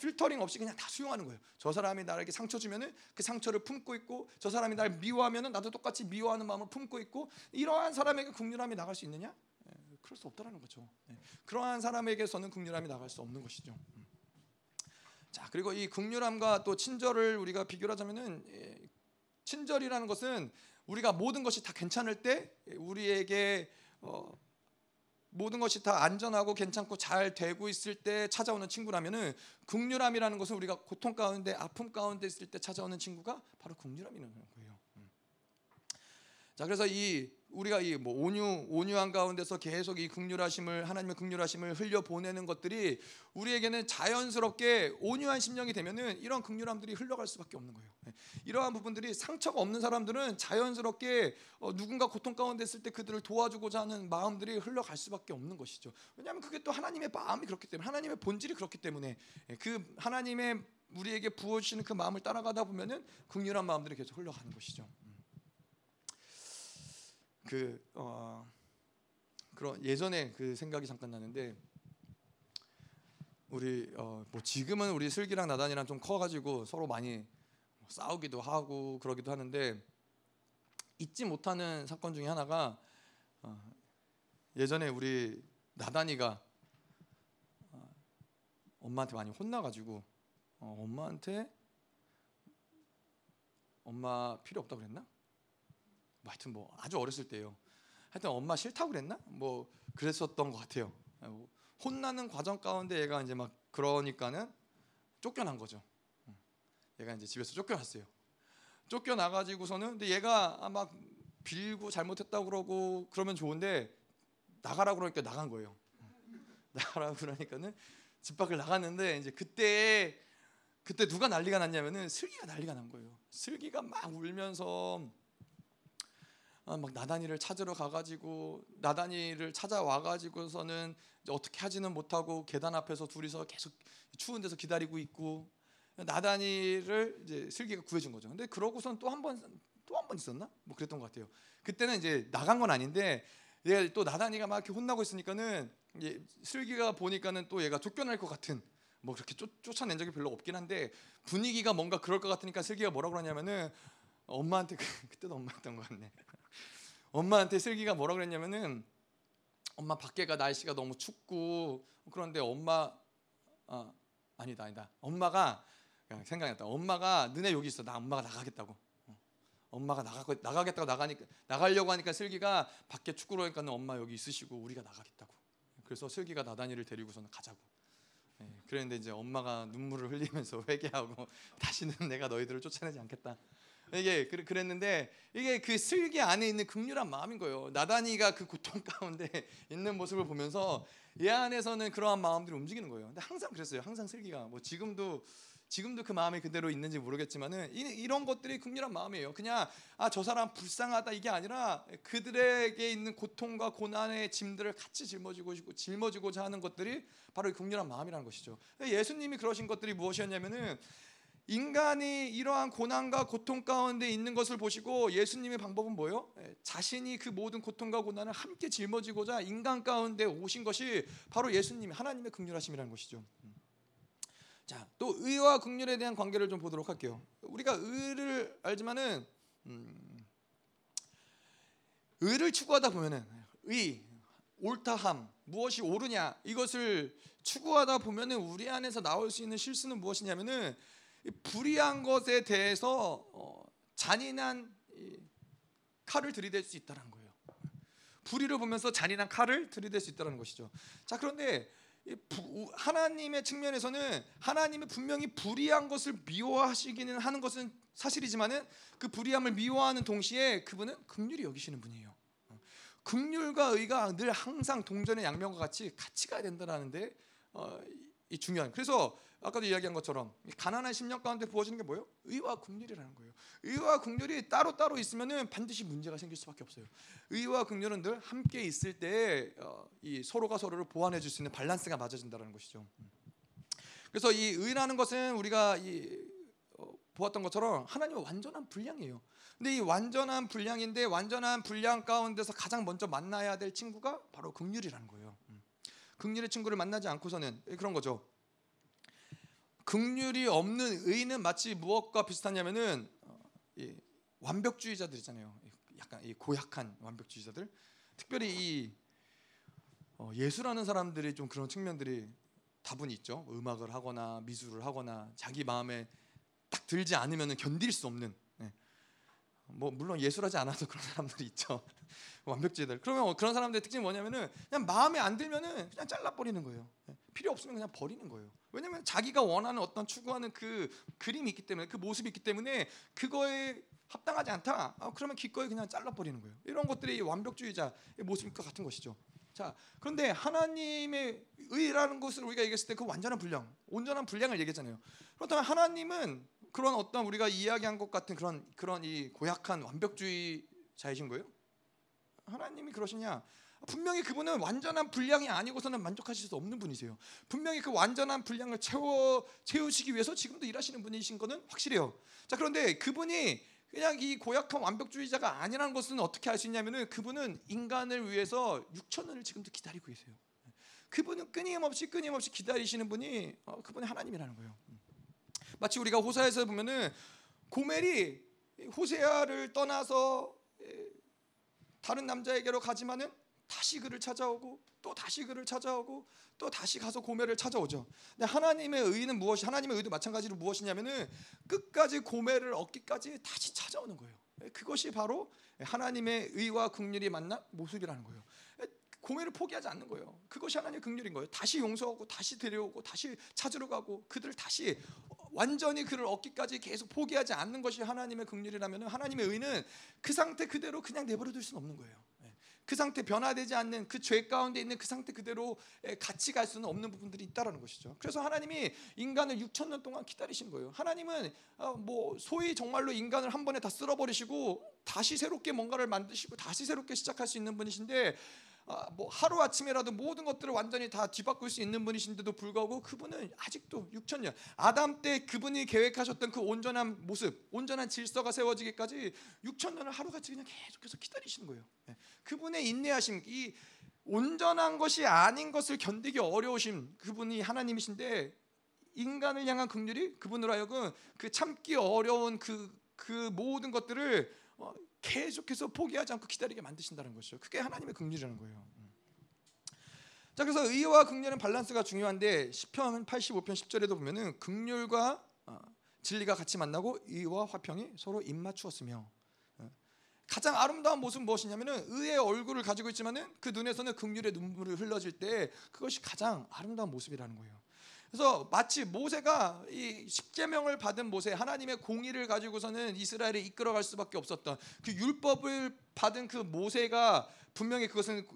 필터링 없이 그냥 다 수용하는 거예요. 저 사람이 나에게 상처 주면은 그 상처를 품고 있고, 저 사람이 날 미워하면은 나도 똑같이 미워하는 마음을 품고 있고, 이러한 사람에게 긍휼함이 나갈 수 있느냐? 그럴 수 없다라는 거죠. 그러한 사람에게서는 긍휼함이 나갈 수 없는 것이죠. 자, 그리고 이 긍휼함과 또 친절을 우리가 비교하자면은, 친절이라는 것은 우리가 모든 것이 다 괜찮을 때 우리에게 모든 것이 다 안전하고 괜찮고 잘 되고 있을 때 찾아오는 친구라면은, 긍휼함이라는 것은 우리가 고통 가운데 아픔 가운데 있을 때 찾아오는 친구가 바로 긍휼함이라는 거예요. 자, 그래서 우리가 온유한 가운데서 계속 이 긍휼하심을, 하나님의 긍휼하심을 흘려 보내는 것들이 우리에게는 자연스럽게 온유한 심령이 되면은 이런 긍휼함들이 흘러갈 수밖에 없는 거예요. 이러한 부분들이 상처가 없는 사람들은 자연스럽게 누군가 고통 가운데 있을 때 그들을 도와주고자 하는 마음들이 흘러갈 수밖에 없는 것이죠. 왜냐하면 그게 또 하나님의 마음이 그렇기 때문에, 하나님의 본질이 그렇기 때문에, 그 하나님의 우리에게 부어주시는 그 마음을 따라가다 보면은 긍휼한 마음들이 계속 흘러가는 것이죠. 그런 예전에 그 생각이 잠깐 나는데, 우리 뭐 지금은 우리 슬기랑 나단이랑 좀 커가지고 서로 많이 싸우기도 하고 그러기도 하는데, 잊지 못하는 사건 중에 하나가 예전에 우리 나단이가 엄마한테 많이 혼나가지고 엄마한테 엄마 필요 없다고 그랬나? 하여튼 뭐 아주 어렸을 때예요. 하여튼 엄마 싫다고 그랬나? 뭐 그랬었던 것 같아요. 혼나는 과정 가운데 얘가 이제 막 그러니까는 쫓겨난 거죠. 얘가 이제 집에서 쫓겨났어요. 쫓겨나가지고서는, 근데 얘가 막 빌고 잘못했다고 그러고 그러면 좋은데 나가라고 그러니까 나간 거예요. 나가라고 그러니까는 집 밖을 나갔는데, 이제 그때 누가 난리가 났냐면은 슬기가 난리가 난 거예요. 슬기가 막 울면서 막 나단이를 찾으러 가가지고, 나단이를 찾아와가지고서는 어떻게 하지는 못하고 계단 앞에서 둘이서 계속 추운 데서 기다리고 있고, 나단이를 이제 슬기가 구해준 거죠. 근데 그러고선 또 한 번 있었나? 뭐 그랬던 것 같아요. 그때는 이제 나간 건 아닌데, 얘 또 나단이가 막 이렇게 혼나고 있으니까는 슬기가 보니까는 또 얘가 쫓겨날 것 같은, 뭐 그렇게 쫓아낸 적이 별로 없긴 한데 분위기가 뭔가 그럴 것 같으니까 슬기가 뭐라고 그러냐면은, 엄마한테 그때도 엄마였던 것 같네. 엄마한테 슬기가 뭐라 그랬냐면은, 엄마 밖에가 날씨가 너무 춥고 그런데 엄마 엄마가 그냥 생각났다. 엄마가 너네 여기 있어. 나 엄마가 나가겠다고. 엄마가 나가겠다고 나가려고 하니까 슬기가 밖에 축구로 하니까 엄마 여기 있으시고 우리가 나가겠다고. 그래서 슬기가 나단이를 데리고서는 가자고. 그랬는데 이제 엄마가 눈물을 흘리면서 회개하고 다시는 내가 너희들을 쫓아내지 않겠다. 이게 그랬는데 이게 그 슬기 안에 있는 긍휼한 마음인 거예요. 나단이가 그 고통 가운데 있는 모습을 보면서 얘 안에서는 그러한 마음들이 움직이는 거예요. 근데 항상 그랬어요. 항상 슬기가 뭐 지금도 그 마음이 그대로 있는지 모르겠지만은 이런 것들이 긍휼한 마음이에요. 그냥 아, 저 사람 불쌍하다 이게 아니라 그들에게 있는 고통과 고난의 짐들을 같이 짊어지고자 하는 것들이 바로 이 긍휼한 마음이라는 것이죠. 예수님이 그러신 것들이 무엇이었냐면은 인간이 이러한 고난과 고통 가운데 있는 것을 보시고 예수님의 방법은 뭐예요? 자신이 그 모든 고통과 고난을 함께 짊어지고자 인간 가운데 오신 것이 바로 예수님이 하나님의 긍휼하심이라는 것이죠. 자, 또 의와 긍휼에 대한 관계를 좀 보도록 할게요. 우리가 의를 알지만은 의를 추구하다 보면은 의, 옳다함, 무엇이 옳으냐 이것을 추구하다 보면은 우리 안에서 나올 수 있는 실수는 무엇이냐면은 불의한 것에 대해서 잔인한 칼을 들이댈 수 있다는 거예요. 불의를 보면서 잔인한 칼을 들이댈 수 있다는 것이죠. 자, 그런데 하나님의 측면에서는 하나님이 분명히 불의한 것을 미워하시기는 하는 것은 사실이지만은 그 불의함을 미워하는 동시에 그분은 긍휼히 여기시는 분이에요. 긍휼과 의가 늘 항상 동전의 양면과 같이 가야 된다는데 이 중요한. 그래서 아까도 이야기한 것처럼 가난한 심령 가운데 부어지는 게 뭐예요? 의와 긍휼이라는 거예요. 의와 긍휼이 따로 있으면은 반드시 문제가 생길 수밖에 없어요. 의와 긍휼은 늘 함께 있을 때 이 서로가 서로를 보완해 줄 수 있는 밸런스가 맞아진다는 것이죠. 그래서 이 의라는 것은 우리가 보았던 것처럼 하나님의 완전한 분량이에요. 근데 이 완전한 분량인데 완전한 분량 가운데서 가장 먼저 만나야 될 친구가 바로 긍휼이라는 거예요. 긍휼의 친구를 만나지 않고서는 그런 거죠. 긍휼이 없는 의는 마치 무엇과 비슷하냐면은 완벽주의자들이잖아요. 약간 이 고약한 완벽주의자들. 특별히 이 예술하는 사람들이 좀 그런 측면들이 다분히 있죠. 음악을 하거나 미술을 하거나 자기 마음에 딱 들지 않으면은 견딜 수 없는. 뭐 물론 예술하지 않아도 그런 사람들이 있죠. 완벽주의들. 그러면 그런 사람들의 특징이 뭐냐면은 그냥 마음에 안 들면은 그냥 잘라버리는 거예요. 필요 없으면 그냥 버리는 거예요. 왜냐하면 자기가 원하는 어떤 추구하는 그 그림이 있기 때문에 그 모습이 있기 때문에 그거에 합당하지 않다. 그러면 기꺼이 그냥 잘라버리는 거예요. 이런 것들이 완벽주의자의 모습과 같은 것이죠. 자, 그런데 하나님의 의라는 것을 우리가 얘기했을 때 그 완전한 분량, 온전한 분량을 얘기했잖아요. 그렇다면 하나님은 그런 어떤 우리가 이야기한 것 같은 그런 이 고약한 완벽주의자이신 거예요? 하나님이 그러시냐? 분명히 그분은 완전한 분량이 아니고서는 만족하실 수 없는 분이세요. 분명히 그 완전한 분량을 채우시기 위해서 지금도 일하시는 분이신 거는 확실해요. 자, 그런데 그분이 그냥 이 고약한 완벽주의자가 아니라는 것은 어떻게 알 수 있냐면은 그분은 인간을 위해서 6,000년을 지금도 기다리고 계세요. 그분은 끊임없이 기다리시는 분이 그분이 하나님이라는 거예요. 마치 우리가 호세아에서 보면은 고멜이 호세아를 떠나서 다른 남자에게로 가지만은 다시 그를 찾아오고 또 다시 그를 찾아오고 또 다시 가서 고멜을 찾아오죠. 근데 하나님의 의도 마찬가지로 무엇이냐면은 끝까지 고멜을 얻기까지 다시 찾아오는 거예요. 그것이 바로 하나님의 의와 긍휼이 만난 모습이라는 거예요. 고멜을 포기하지 않는 거예요. 그것이 하나님의 긍휼인 거예요. 다시 용서하고 다시 데려오고 다시 찾으러 가고 그들을 다시 완전히 그를 얻기까지 계속 포기하지 않는 것이 하나님의 긍휼이라면 하나님의 의는 그 상태 그대로 그냥 내버려 둘 수는 없는 거예요. 그 상태 변화되지 않는 그 죄 가운데 있는 그 상태 그대로 같이 갈 수는 없는 부분들이 있다라는 것이죠. 그래서 하나님이 인간을 6,000년 동안 기다리신 거예요. 하나님은 뭐 소위 정말로 인간을 한 번에 다 쓸어버리시고 다시 새롭게 뭔가를 만드시고 다시 새롭게 시작할 수 있는 분이신데 뭐 하루 아침에라도 모든 것들을 완전히 다 뒤바꿀 수 있는 분이신데도 불구하고 그분은 아직도 6,000년 아담 때 그분이 계획하셨던 그 온전한 모습, 온전한 질서가 세워지기까지 6,000년을 하루같이 그냥 계속해서 기다리시는 거예요. 그분의 인내하심, 이 온전한 것이 아닌 것을 견디기 어려우심, 그분이 하나님이신데 인간을 향한 긍휼이 그분으로 하여금 그 참기 어려운 그 모든 것들을 계속해서 포기하지 않고 기다리게 만드신다는 것이죠. 그게 하나님의 긍휼이라는 거예요. 자, 그래서 의와 긍휼은 밸런스가 중요한데 시편 85편 10절에도 보면은 긍휼과 진리가 같이 만나고 의와 화평이 서로 입맞추었으며. 가장 아름다운 모습은 무엇이냐면은 의의 얼굴을 가지고 있지만은 그 눈에서는 긍휼의 눈물이 흘러질 때 그것이 가장 아름다운 모습이라는 거예요. 그래서 마치 모세가 이 십계명을 받은 모세, 하나님의 공의를 가지고서는 이스라엘을 이끌어갈 수밖에 없었던 그 율법을 받은 그 모세가 분명히 그것은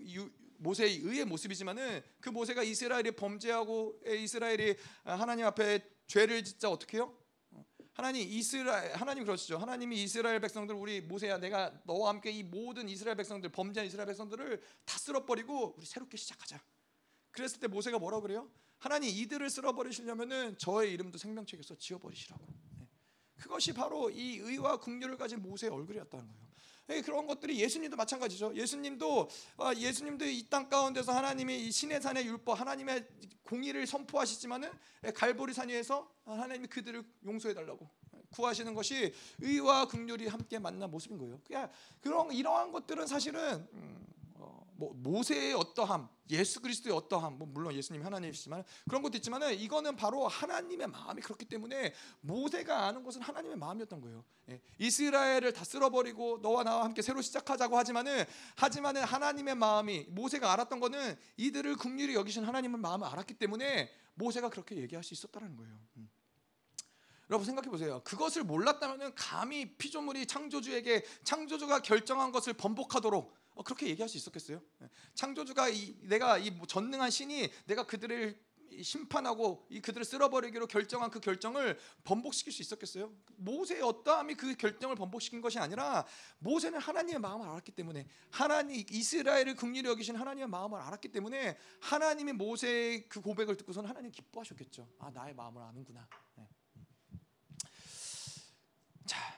모세의 의의 모습이지만은 그 모세가 이스라엘이 범죄하고 이스라엘이 하나님 앞에 죄를 짓자 어떻게 해요? 하나님 그러시죠. 하나님이 이스라엘 백성들, 우리 모세야, 내가 너와 함께 이 모든 이스라엘 백성들, 범죄한 이스라엘 백성들을 다 쓸어버리고 우리 새롭게 시작하자. 그랬을 때 모세가 뭐라고 그래요? 하나님, 이들을 쓸어버리시려면은 저의 이름도 생명책에서 지워버리시라고. 그것이 바로 이 의와 긍휼을 가진 모세의 얼굴이었다는 거예요. 그런 것들이 예수님도 마찬가지죠. 예수님도 이 땅 가운데서 하나님이 이 시내산의 율법, 하나님의 공의를 선포하시지만은 갈보리산 위에서 하나님이 그들을 용서해달라고 구하시는 것이 의와 긍휼이 함께 만난 모습인 거예요. 그냥 이러한 것들은 사실은 모세의 어떠함, 예수 그리스도의 어떠함, 물론 예수님이 하나님이시지만 그런 것도 있지만 이거는 바로 하나님의 마음이 그렇기 때문에 모세가 아는 것은 하나님의 마음이었던 거예요. 이스라엘을 다 쓸어버리고 너와 나와 함께 새로 시작하자고 하지만은 하나님의 마음이, 모세가 알았던 거는 이들을 긍휼히 여기신 하나님의 마음을 알았기 때문에 모세가 그렇게 얘기할 수 있었다는 거예요. 여러분 생각해 보세요. 그것을 몰랐다면 감히 피조물이 창조주가 결정한 것을 번복하도록 그렇게 얘기할 수 있었겠어요? 창조주가 내가 이 전능한 신이 내가 그들을 심판하고 그들을 쓸어버리기로 결정한 그 결정을 번복시킬 수 있었겠어요? 모세의 어떠함이 그 결정을 번복시킨 것이 아니라 모세는 하나님의 마음을 알았기 때문에, 하나님 이스라엘을 긍휼히 여기신 하나님의 마음을 알았기 때문에 하나님이 모세의 그 고백을 듣고서는 하나님 기뻐하셨겠죠. 아, 나의 마음을 아는구나. 네. 자.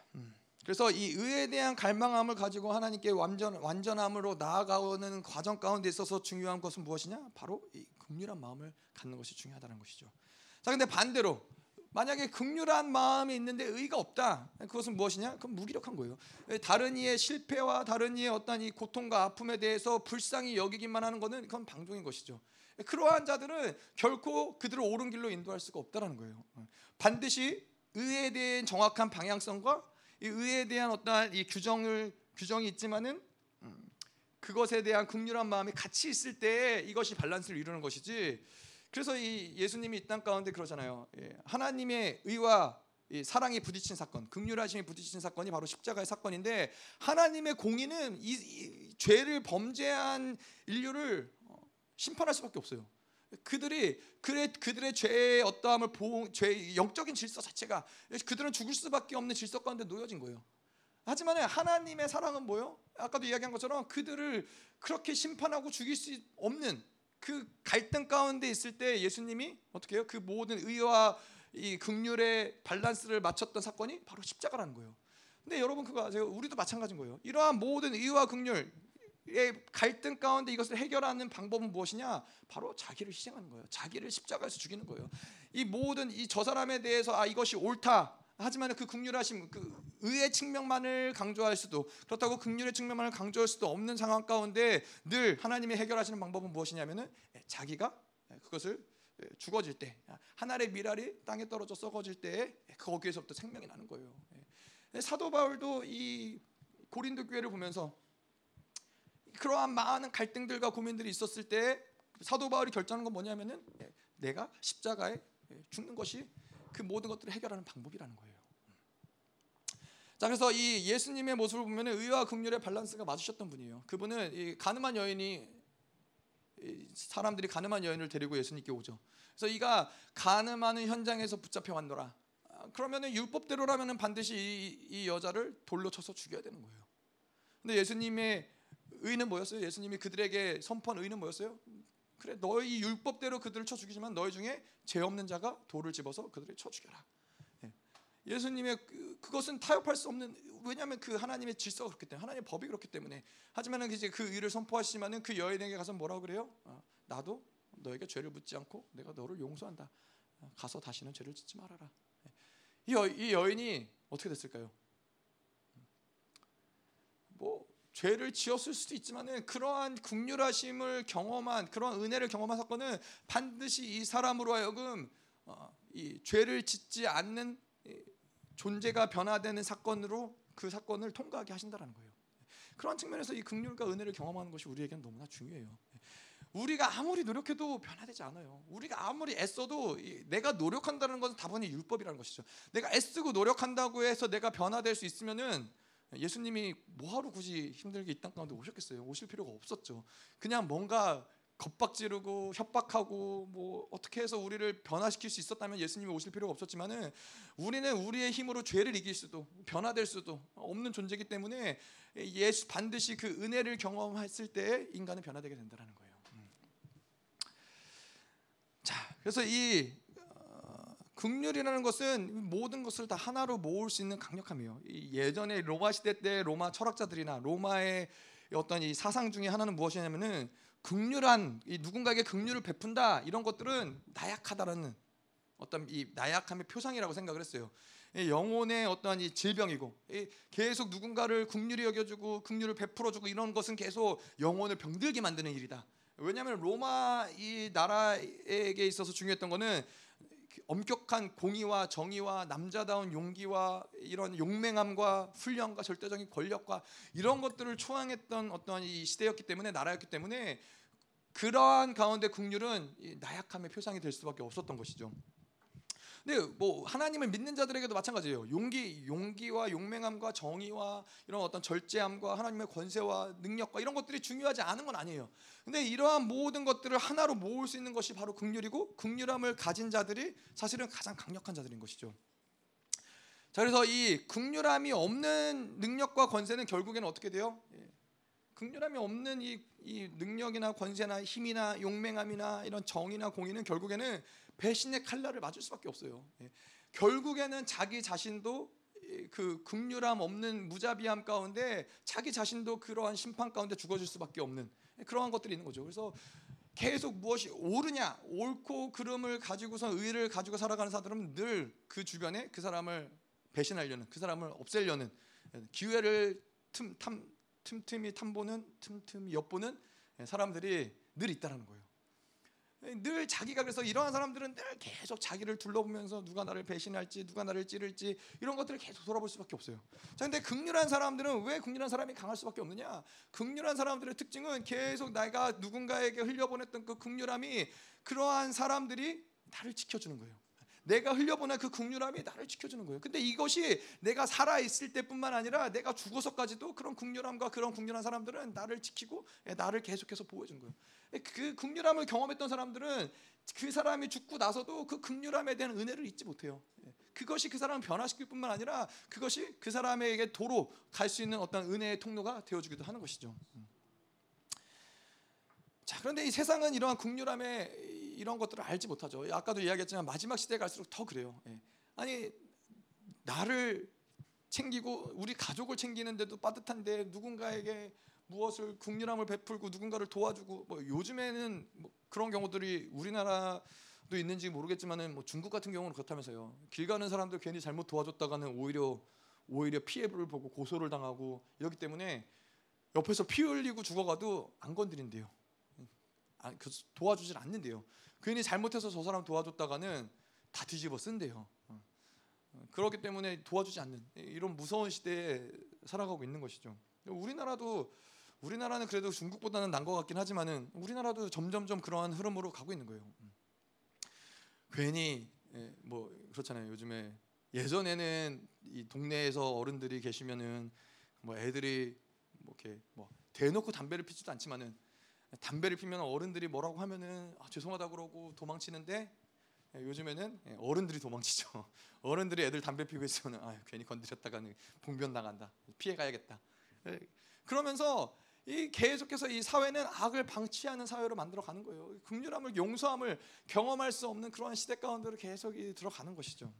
그래서 이 의에 대한 갈망함을 가지고 하나님께 완전함으로 나아가는 과정 가운데 있어서 중요한 것은 무엇이냐? 바로 이 긍휼한 마음을 갖는 것이 중요하다는 것이죠. 자, 근데 반대로 만약에 긍휼한 마음이 있는데 의가 없다. 그것은 무엇이냐? 그건 무기력한 거예요. 다른 이의 실패와 다른 이의 어떤 이 고통과 아픔에 대해서 불쌍히 여기기만 하는 것은 그건 방종인 것이죠. 그러한 자들은 결코 그들을 옳은 길로 인도할 수가 없다라는 거예요. 반드시 의에 대한 정확한 방향성과 이 의에 대한 어떠한 이 규정이 있지만은 그것에 대한 긍휼한 마음이 같이 있을 때 이것이 밸런스를 이루는 것이지. 그래서 이 예수님이 이 땅 가운데 그러잖아요. 하나님의 의와 이 사랑이 부딪힌 사건, 긍휼하심이 부딪힌 사건이 바로 십자가의 사건인데, 하나님의 공의는 이 죄를 범죄한 인류를 심판할 수밖에 없어요. 그들의 죄의 어떠함을 죄의 영적인 질서 자체가 그들은 죽을 수밖에 없는 질서 가운데 놓여진 거예요. 하지만 하나님의 사랑은 뭐예요? 아까도 이야기한 것처럼 그들을 그렇게 심판하고 죽일 수 없는 그 갈등 가운데 있을 때 예수님이 어떻게 해요? 그 모든 의와 이 긍휼의 밸런스를 맞췄던 사건이 바로 십자가라는 거예요. 근데 여러분 그거 아세요? 우리도 마찬가지인 거예요. 이러한 모든 의와 긍휼 갈등 가운데 이것을 해결하는 방법은 무엇이냐? 바로 자기를 희생하는 거예요. 자기를 십자가에서 죽이는 거예요. 이 모든 저 사람에 대해서 이것이 옳다. 하지만 그 긍휼하심, 그 의의 측면만을 강조할 수도, 그렇다고 긍휼의 측면만을 강조할 수도 없는 상황 가운데 늘 하나님이 해결하시는 방법은 무엇이냐면은 자기가 그것을 죽어질 때, 하늘의 밀알이 땅에 떨어져 썩어질 때 거기에서부터 생명이 나는 거예요. 사도 바울도 이 고린도 교회를 보면서 그러한 많은 갈등들과 고민들이 있었을 때 사도 바울이 결정한 건 뭐냐면은 내가 십자가에 죽는 것이 그 모든 것들을 해결하는 방법이라는 거예요. 자, 그래서 이 예수님의 모습을 보면은 의와 긍휼의 밸런스가 맞으셨던 분이에요. 그분은 이 가늠한 여인이, 사람들이 가늠한 여인을 데리고 예수님께 오죠. 그래서 이가 가늠하는 현장에서 붙잡혀 왔노라. 그러면은 율법대로라면은 반드시 이 여자를 돌로 쳐서 죽여야 되는 거예요. 근데 예수님의 의는 뭐였어요? 예수님이 그들에게 선포한 의는 뭐였어요? 그래, 너희 율법대로 그들을 쳐 죽이지만 너희 중에 죄 없는 자가 돌을 집어서 그들을 쳐 죽여라. 예수님의 그것은 타협할 수 없는, 왜냐하면 그 하나님의 질서가 그렇기 때문에, 하나님의 법이 그렇기 때문에. 하지만은 이제 그 의를 선포하시지만은 그 여인에게 가서 뭐라고 그래요? 나도 너에게 죄를 묻지 않고 내가 너를 용서한다. 가서 다시는 죄를 짓지 말아라. 이 여인이 어떻게 됐을까요? 죄를 지었을 수도 있지만은 그러한 긍휼하심을 경험한, 그러한 은혜를 경험한 사건은 반드시 이 사람으로 하여금 이 죄를 짓지 않는 존재가 변화되는 사건으로 그 사건을 통과하게 하신다는 거예요. 그런 측면에서 이 긍휼과 은혜를 경험하는 것이 우리에게는 너무나 중요해요. 우리가 아무리 노력해도 변화되지 않아요. 우리가 아무리 애써도 내가 노력한다는 것은 다분히 율법이라는 것이죠. 내가 애쓰고 노력한다고 해서 내가 변화될 수 있으면은 예수님이 뭐하러 굳이 힘들게 이 땅 가운데 오셨겠어요? 오실 필요가 없었죠. 그냥 뭔가 겁박지르고 협박하고 뭐 어떻게 해서 우리를 변화시킬 수 있었다면 예수님이 오실 필요가 없었지만은 우리는 우리의 힘으로 죄를 이길 수도 변화될 수도 없는 존재이기 때문에 예수 반드시 그 은혜를 경험했을 때 인간은 변화되게 된다는 거예요. 자, 그래서 이 긍휼이라는 것은 모든 것을 다 하나로 모을 수 있는 강력함이에요. 예전에 로마 시대 때 로마 철학자들이나 로마의 어떤 이 사상 중에 하나는 무엇이냐면은 긍휼한 이 누군가에게 긍휼을 베푼다 이런 것들은 나약하다라는 어떤 이 나약함의 표상이라고 생각을 했어요. 영혼의 어떠한 이 질병이고 계속 누군가를 긍휼히 여겨주고 긍휼을 베풀어주고 이런 것은 계속 영혼을 병들게 만드는 일이다. 왜냐하면 로마 이 나라에게 있어서 중요했던 거는 엄격한 공의와 정의와 남자다운 용기와 이런 용맹함과 훈련과 절대적인 권력과 이런 것들을 초항했던 어떤 이 시대였기 때문에 나라였기 때문에 그러한 가운데 긍휼은 나약함의 표상이 될 수밖에 없었던 것이죠. 근데 뭐 하나님을 믿는 자들에게도 마찬가지예요. 용기와 용맹함과 정의와 이런 어떤 절제함과 하나님의 권세와 능력과 이런 것들이 중요하지 않은 건 아니에요. 근데 이러한 모든 것들을 하나로 모을 수 있는 것이 바로 긍휼이고 긍휼함을 가진 자들이 사실은 가장 강력한 자들인 것이죠. 자, 그래서 이 긍휼함이 없는 능력과 권세는 결국에는 어떻게 돼요? 긍휼함이 없는 이 능력이나 권세나 힘이나 용맹함이나 이런 정의나 공의는 결국에는 배신의 칼날을 맞을 수밖에 없어요. 결국에는 자기 자신도 그 긍휼함 없는 무자비함 가운데 자기 자신도 그러한 심판 가운데 죽어질 수밖에 없는 그러한 것들이 있는 거죠. 그래서 계속 무엇이 옳으냐 옳고 그름을 가지고서 의를 가지고 살아가는 사람들은 늘 그 주변에 그 사람을 배신하려는 그 사람을 없애려는 기회를 틈틈이 탐보는 틈틈이 엿보는 사람들이 늘 있다는 거예요. 늘 자기가 그래서 이러한 사람들은 늘 계속 자기를 둘러보면서 누가 나를 배신할지 누가 나를 찌를지 이런 것들을 계속 돌아볼 수밖에 없어요. 자, 근데 긍휼한 사람들은 왜 긍휼한 사람이 강할 수밖에 없느냐? 긍휼한 사람들의 특징은 계속 내가 누군가에게 흘려보냈던 그 긍휼함이 그러한 사람들이 나를 지켜주는 거예요. 내가 흘려보낸 그 긍휼함이 나를 지켜주는 거예요. 근데 이것이 내가 살아있을 때뿐만 아니라 내가 죽어서까지도 그런 긍휼함과 그런 긍휼한 사람들은 나를 지키고 나를 계속해서 보호해주는 거예요. 그 긍휼함을 경험했던 사람들은 그 사람이 죽고 나서도 그 긍휼함에 대한 은혜를 잊지 못해요. 그것이 그 사람을 변화시킬 뿐만 아니라 그것이 그 사람에게 도로 갈 수 있는 어떤 은혜의 통로가 되어주기도 하는 것이죠. 자, 그런데 이 세상은 이러한 긍휼함의 이런 것들을 알지 못하죠. 아까도 이야기했지만 마지막 시대에 갈수록 더 그래요. 아니 나를 챙기고 우리 가족을 챙기는데도 빠듯한데 누군가에게 무엇을 긍휼함을 베풀고 누군가를 도와주고 뭐 요즘에는 뭐 그런 경우들이 우리나라도 있는지 모르겠지만은 뭐 중국 같은 경우는 그렇다면서요. 길 가는 사람들 괜히 잘못 도와줬다가는 오히려 피해를 보고 고소를 당하고 이러기 때문에 옆에서 피 흘리고 죽어가도 안 건드린대요. 도와주질 않는데요. 괜히 잘못해서 저 사람 도와줬다가는 다 뒤집어 쓴대요. 그렇기 때문에 도와주지 않는 이런 무서운 시대에 살아가고 있는 것이죠. 우리나라는 그래도 중국보다는 난 것 같긴 하지만은 우리나라도 점점점 그러한 흐름으로 가고 있는 거예요. 괜히 뭐 그렇잖아요. 요즘에 예전에는 이 동네에서 어른들이 계시면은 뭐 애들이 뭐 이렇게 뭐 대놓고 담배를 피지도 않지만은 담배를 피면 어른들이 뭐라고 하면은 아, 죄송하다 그러고 도망치는데 요즘에는 어른들이 도망치죠. 어른들이 애들 담배 피우고 있으면 아, 괜히 건드렸다가는 봉변 당한다. 피해 가야겠다. 그러면서 이 계속해서 이 사회는 악을 방치하는 사회로 만들어 가는 거예요. 긍휼함을 용서함을 경험할 수 없는 그러한 시대 가운데로 계속 들어가는 것이죠.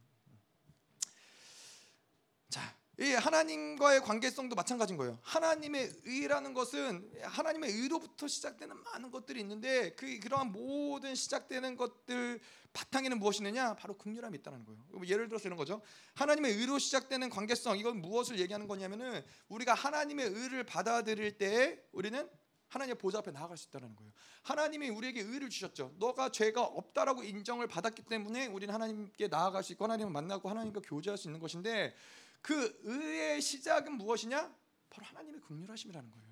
자, 이 하나님과의 관계성도 마찬가지인 거예요. 하나님의 의라는 것은 하나님의 의로부터 시작되는 많은 것들이 있는데 그러한 모든 시작되는 것들 바탕에는 무엇이느냐? 바로 긍휼함이 있다는 거예요. 예를 들어서 이런 거죠. 하나님의 의로 시작되는 관계성, 이건 무엇을 얘기하는 거냐면은 우리가 하나님의 의를 받아들일 때 우리는 하나님의 보좌 앞에 나아갈 수 있다는 거예요. 하나님이 우리에게 의를 주셨죠. 너가 죄가 없다라고 인정을 받았기 때문에 우리는 하나님께 나아갈 수 있고 하나님을 만나고 하나님과 교제할 수 있는 것인데, 그 의의 시작은 무엇이냐? 바로 하나님의 긍휼하심이라는 거예요.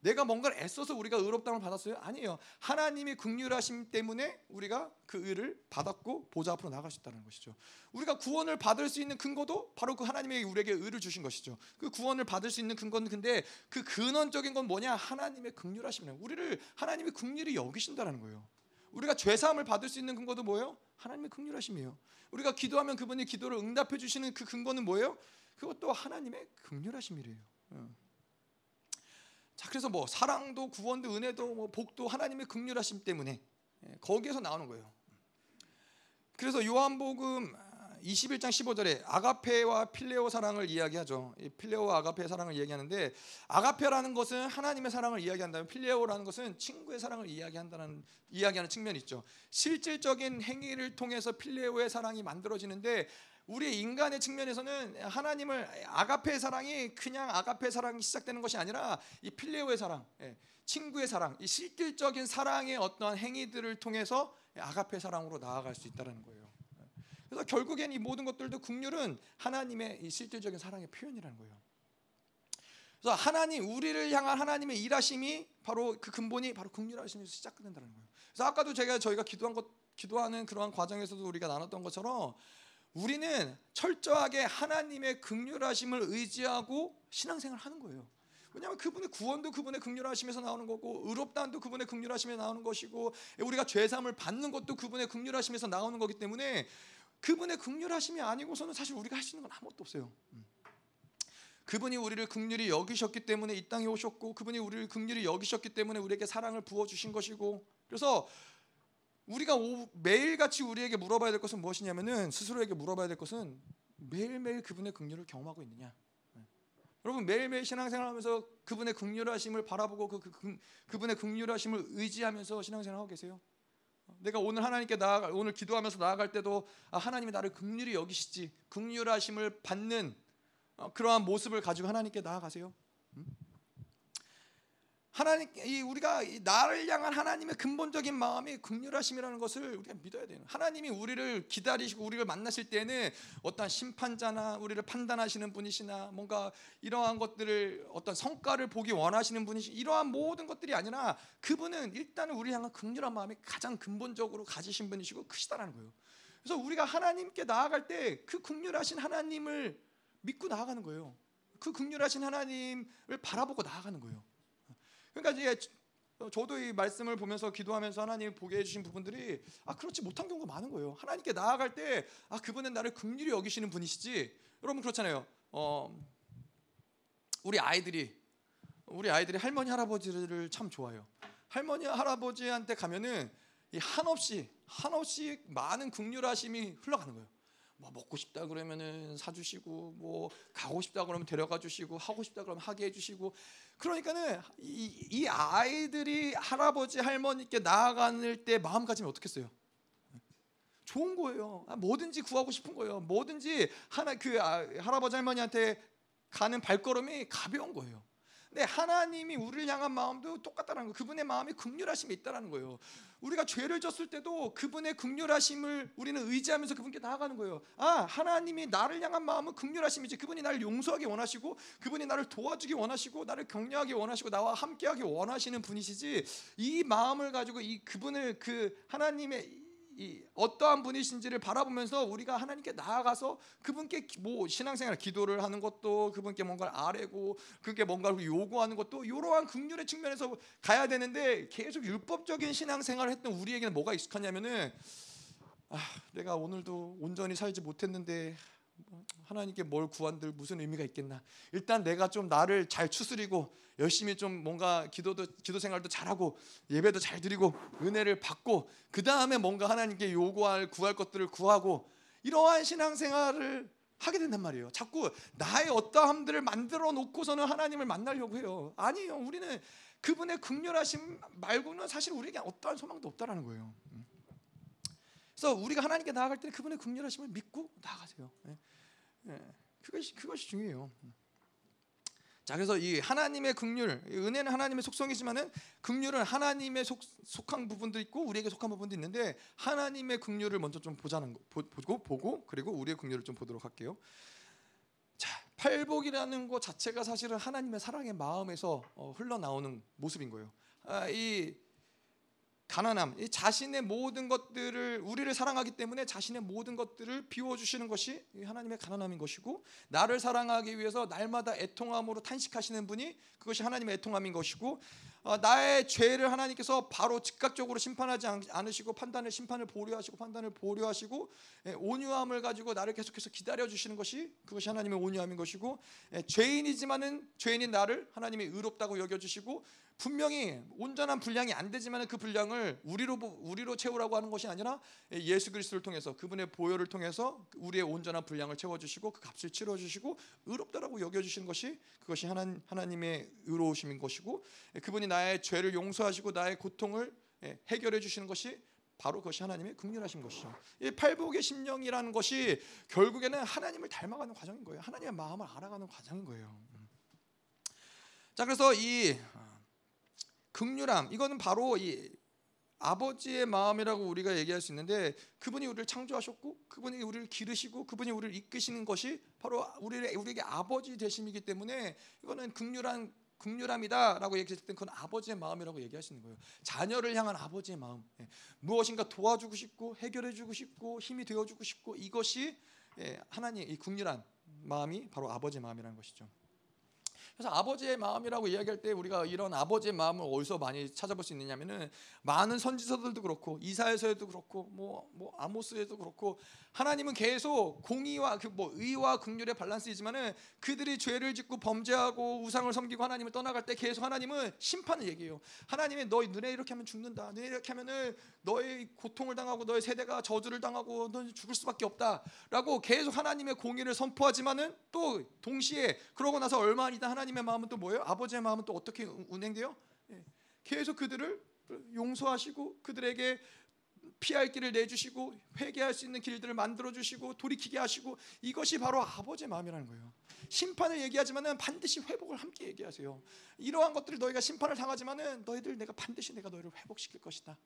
내가 뭔가를 애써서 우리가 의롭다움을 받았어요? 아니에요. 하나님이 긍휼하심 때문에 우리가 그 의를 받았고 보좌 앞으로 나아갈 수 있다는 것이죠. 우리가 구원을 받을 수 있는 근거도 바로 그 하나님이 우리에게 의를 주신 것이죠. 그 구원을 받을 수 있는 근거는, 근데 그 근원적인 건 뭐냐? 하나님의 긍휼하심이에요. 우리를 하나님이 긍휼히 여기신다는 거예요. 우리가 죄사함을 받을 수 있는 근거도 뭐예요? 하나님의 긍휼하심이에요. 우리가 기도하면 그분이 기도를 응답해 주시는 그 근거는 뭐예요? 그것도 하나님의 긍휼하심이래요. 자, 그래서 뭐 사랑도 구원도 은혜도 뭐 복도 하나님의 긍휼하심 때문에 거기에서 나오는 거예요. 그래서 요한복음 21장 15절에 아가페와 필레오 사랑을 이야기하죠. 필레오와 아가페의 사랑을 이야기하는데, 아가페라는 것은 하나님의 사랑을 이야기한다면 필레오라는 것은 친구의 사랑을 이야기하는 측면이 있죠. 실질적인 행위를 통해서 필레오의 사랑이 만들어지는데, 우리 인간의 측면에서는 하나님을 아가페의 사랑이 그냥 아가페의 사랑이 시작되는 것이 아니라 이 필레오의 사랑, 친구의 사랑, 이 실질적인 사랑의 어떤 행위들을 통해서 아가페 사랑으로 나아갈 수 있다는 거예요. 그래서 결국엔 이 모든 것들도 긍휼은 하나님의 이 실질적인 사랑의 표현이라는 거예요. 그래서 하나님, 우리를 향한 하나님의 일하심이 바로 그 근본이 바로 긍휼하심에서 시작된다는 거예요. 그래서 아까도 저희가 기도하는 그러한 과정에서도 우리가 나눴던 것처럼, 우리는 철저하게 하나님의 긍휼하심을 의지하고 신앙생활을 하는 거예요. 왜냐하면 그분의 구원도 그분의 긍휼하심에서 나오는 거고, 의롭다함도 그분의 긍휼하심에서 나오는 것이고, 우리가 죄사함을 받는 것도 그분의 긍휼하심에서 나오는 거기 때문에 그분의 긍휼하심이 아니고서는 사실 우리가 할 수 있는 건 아무것도 없어요. 그분이 우리를 긍휼히 여기셨기 때문에 이 땅에 오셨고, 그분이 우리를 긍휼히 여기셨기 때문에 우리에게 사랑을 부어주신 것이고, 그래서 우리가 매일같이 우리에게 물어봐야 될 것은 무엇이냐면은, 스스로에게 물어봐야 될 것은 매일매일 그분의 긍휼을 경험하고 있느냐. 여러분, 매일매일 신앙생활하면서 그분의 긍휼하심을 바라보고 그분의 긍휼하심을 의지하면서 신앙생활하고 계세요? 내가 오늘 하나님께 오늘 기도하면서 나아갈 때도 하나님이 나를 긍휼히 여기시지, 긍휼하심을 받는 그러한 모습을 가지고 하나님께 나아가세요? 하나님, 우리가 나를 향한 하나님의 근본적인 마음이 긍휼하심이라는 것을 우리가 믿어야 돼요. 하나님이 우리를 기다리시고 우리를 만나실 때는 어떤 심판자나 우리를 판단하시는 분이시나 뭔가 이러한 것들을 어떤 성과를 보기 원하시는 분이시, 이러한 모든 것들이 아니라 그분은 일단은 우리를 향한 긍휼한 마음이 가장 근본적으로 가지신 분이시고 크시다라는 거예요. 그래서 우리가 하나님께 나아갈 때 그 긍휼하신 하나님을 믿고 나아가는 거예요. 그 긍휼하신 하나님을 바라보고 나아가는 거예요. 그러니까 이제 저도 이 말씀을 보면서 기도하면서 하나님 보게 해주신 부분들이 그렇지 못한 경우가 많은 거예요. 하나님께 나아갈 때 그분은 나를 긍휼히 여기시는 분이시지. 여러분 그렇잖아요. 우리 아이들이 할머니 할아버지를 참 좋아해요. 할머니 할아버지한테 가면은 이 한없이 많은 긍휼하심이 흘러가는 거예요. 뭐 먹고 싶다 그러면은 사주시고, 뭐 가고 싶다 그러면 데려가 주시고, 하고 싶다 그러면 하게 해주시고. 그러니까는 이 아이들이 할아버지 할머니께 나아갈 때 마음가짐이 어떻겠어요? 좋은 거예요. 뭐든지 구하고 싶은 거예요. 뭐든지 할아버지 할머니한테 가는 발걸음이 가벼운 거예요. 근데 하나님이 우리를 향한 마음도 똑같다는 거예요. 그분의 마음이 긍휼하심이 있다는 거예요. 우리가 죄를 졌을 때도 그분의 긍휼하심을 우리는 의지하면서 그분께 나아가는 거예요. 하나님이 나를 향한 마음은 긍휼하심이지. 그분이 나를 용서하기 원하시고, 그분이 나를 도와주기 원하시고, 나를 격려하기 원하시고, 나와 함께하기 원하시는 분이시지. 이 마음을 가지고 이 그분을, 그 하나님의 이 어떠한 분이신지를 바라보면서 우리가 하나님께 나아가서 그분께 뭐 신앙생활 기도를 하는 것도, 그분께 뭔가를 아뢰고 그분께 뭔가를 요구하는 것도 이러한 긍휼의 측면에서 가야 되는데, 계속 율법적인 신앙생활을 했던 우리에게는 뭐가 익숙하냐면은, 내가 오늘도 온전히 살지 못했는데 하나님께 뭘 구한들 무슨 의미가 있겠나. 일단 내가 좀 나를 잘 추스리고 열심히 좀 뭔가 기도 생활도 잘하고 예배도 잘 드리고 은혜를 받고 그 다음에 뭔가 하나님께 구할 것들을 구하고, 이러한 신앙생활을 하게 된단 말이에요. 자꾸 나의 어떠함들을 만들어 놓고서는 하나님을 만나려고 해요. 아니에요. 우리는 그분의 긍휼하심 말고는 사실 우리에게 어떠한 소망도 없다라는 거예요. 그래서 우리가 하나님께 나아갈 때는 그분의 긍휼하심을 믿고 나아가세요. 그것이 중요해요. 자, 그래서 이 하나님의 긍휼, 은혜는 하나님의 속성이지만은 긍휼은 하나님의 속한 부분도 있고 우리에게 속한 부분도 있는데 하나님의 긍휼을 먼저 좀 보자는 거, 보고 그리고 우리의 긍휼을 좀 보도록 할게요. 자, 팔복이라는 것 자체가 사실은 하나님의 사랑의 마음에서 흘러나오는 모습인 거예요. 이 가난함, 이 자신의 모든 것들을, 우리를 사랑하기 때문에 자신의 모든 것들을 비워주시는 것이 하나님의 가난함인 것이고, 나를 사랑하기 위해서 날마다 애통함으로 탄식하시는 분이 그것이 하나님의 애통함인 것이고, 나의 죄를 하나님께서 바로 즉각적으로 심판하지 않으시고 판단을 보류하시고 온유함을 가지고 나를 계속해서 기다려주시는 것이 그것이 하나님의 온유함인 것이고, 죄인이지만은 죄인인 나를 하나님이 의롭다고 여겨주시고, 분명히 온전한 분량이 안 되지만 그 분량을 우리로 채우라고 하는 것이 아니라 예수 그리스도를 통해서 그분의 보혈을 통해서 우리의 온전한 분량을 채워주시고 그 값을 치러주시고 의롭다라고 여겨주시는 것이 그것이 하나님의 의로우심인 것이고, 그분이 나의 죄를 용서하시고 나의 고통을 해결해 주시는 것이 바로 그것이 하나님의 긍휼하신 것이죠. 이 팔복의 심령이라는 것이 결국에는 하나님을 닮아가는 과정인 거예요. 하나님의 마음을 알아가는 과정인 거예요. 자, 그래서 이 긍휼함, 이거는 바로 이 아버지의 마음이라고 우리가 얘기할 수 있는데, 그분이 우리를 창조하셨고 그분이 우리를 기르시고 그분이 우리를 이끄시는 것이 바로 우리에게 아버지 되심이기 때문에 이거는 긍휼함이다라고 얘기했을 땐 그건 아버지의 마음이라고 얘기할 수 있는 거예요. 자녀를 향한 아버지의 마음, 무엇인가 도와주고 싶고 해결해주고 싶고 힘이 되어주고 싶고, 이것이 하나님의 긍휼한 마음이 바로 아버지의 마음이라는 것이죠. 그래서 아버지의 마음이라고 이야기할 때 우리가 이런 아버지의 마음을 어디서 많이 찾아볼 수 있느냐면은 많은 선지서들도 그렇고 이사야서에도 그렇고 뭐 아모스에도 그렇고 하나님은 계속 공의와 의와 긍휼의 밸런스이지만은 그들이 죄를 짓고 범죄하고 우상을 섬기고 하나님을 떠나갈 때 계속 하나님은 심판을 얘기해요. 하나님이 너희 눈에 이렇게 하면 죽는다. 눈에 이렇게 하면은 너희 고통을 당하고 너희 세대가 저주를 당하고 너는 죽을 수밖에 없다라고 계속 하나님의 공의를 선포하지만은 또 동시에 그러고 나서 얼마 안 있다 하나님의 마음은 또 뭐예요? 아버지의 마음은 또 어떻게 운행돼요? 계속 그들을 용서하시고 그들에게 피할 길을 내주시고 회개할 수 있는 길들을 만들어주시고 돌이키게 하시고, 이것이 바로 아버지의 마음이라는 거예요. 심판을 얘기하지만은 반드시 회복을 함께 얘기하세요. 이러한 것들을 너희가 심판을 당하지만은 내가 반드시 너희를 회복시킬 것이다.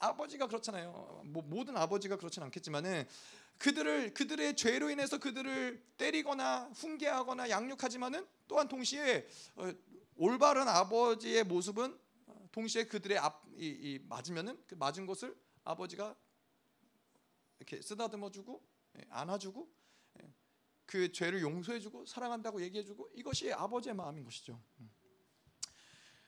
아버지가 그렇잖아요. 뭐 모든 아버지가 그렇진 않겠지만은 그들의 죄로 인해서 그들을 때리거나 훈계하거나 양육하지만은 또한 동시에 올바른 아버지의 모습은 동시에 그들의 맞으면은 그 맞은 것을 아버지가 이렇게 쓰다듬어주고 안아주고 그 죄를 용서해주고 사랑한다고 얘기해주고, 이것이 아버지의 마음인 것이죠.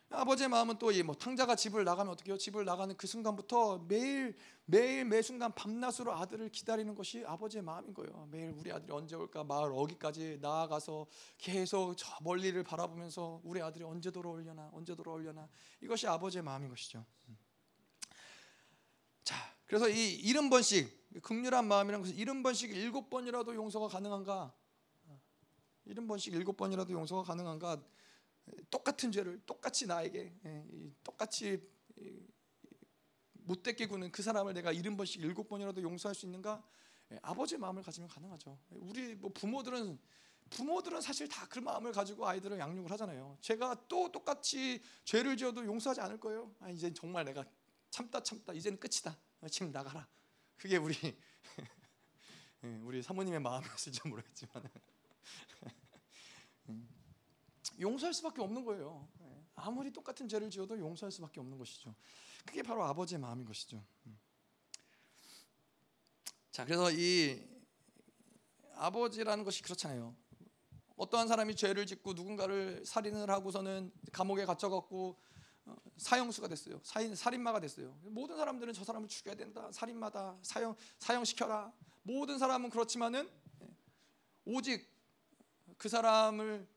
아버지의 마음은 또 탕자가 집을 나가면 어떻게 해요? 집을 나가는 그 순간부터 매일 매 순간 밤낮으로 아들을 기다리는 것이 아버지의 마음인 거예요. 매일 우리 아들이 언제 올까, 마을 어귀까지 나아가서 계속 저 멀리를 바라보면서 우리 아들이 언제 돌아오려나 이것이 아버지의 마음인 것이죠. 자, 그래서 이 70번씩 긍휼한 마음이란 것은 70번씩 7번이라도 용서가 가능한가? 70번씩 7번이라도 용서가 가능한가? 똑같은 죄를 똑같이 나에게 똑같이 못되게 구는 그 사람을 내가 70번씩 7번이라도 용서할 수 있는가? 아버지의 마음을 가지면 가능하죠. 우리 부모들은 사실 다 그 마음을 가지고 아이들을 양육을 하잖아요. 제가 또 똑같이 죄를 지어도 용서하지 않을 거예요. 아, 이제 정말 내가 참다 이제는 끝이다. 지금 나가라. 그게 우리 사모님의 마음이었을지 모르겠지만 용서할 수밖에 없는 거예요. 아무리 똑같은 죄를 지어도 용서할 수밖에 없는 것이죠. 그게 바로 아버지의 마음인 것이죠. 자, 그래서 이 아버지라는 것이 그렇잖아요. 어떠한 사람이 죄를 짓고 누군가를 살인을 하고서는 감옥에 갇혀갖고 사형수가 됐어요. 살인마가 됐어요. 모든 사람들은 저 사람을 죽여야 된다. 살인마다. 사형시켜라. 모든 사람은 그렇지만은 오직 그 사람을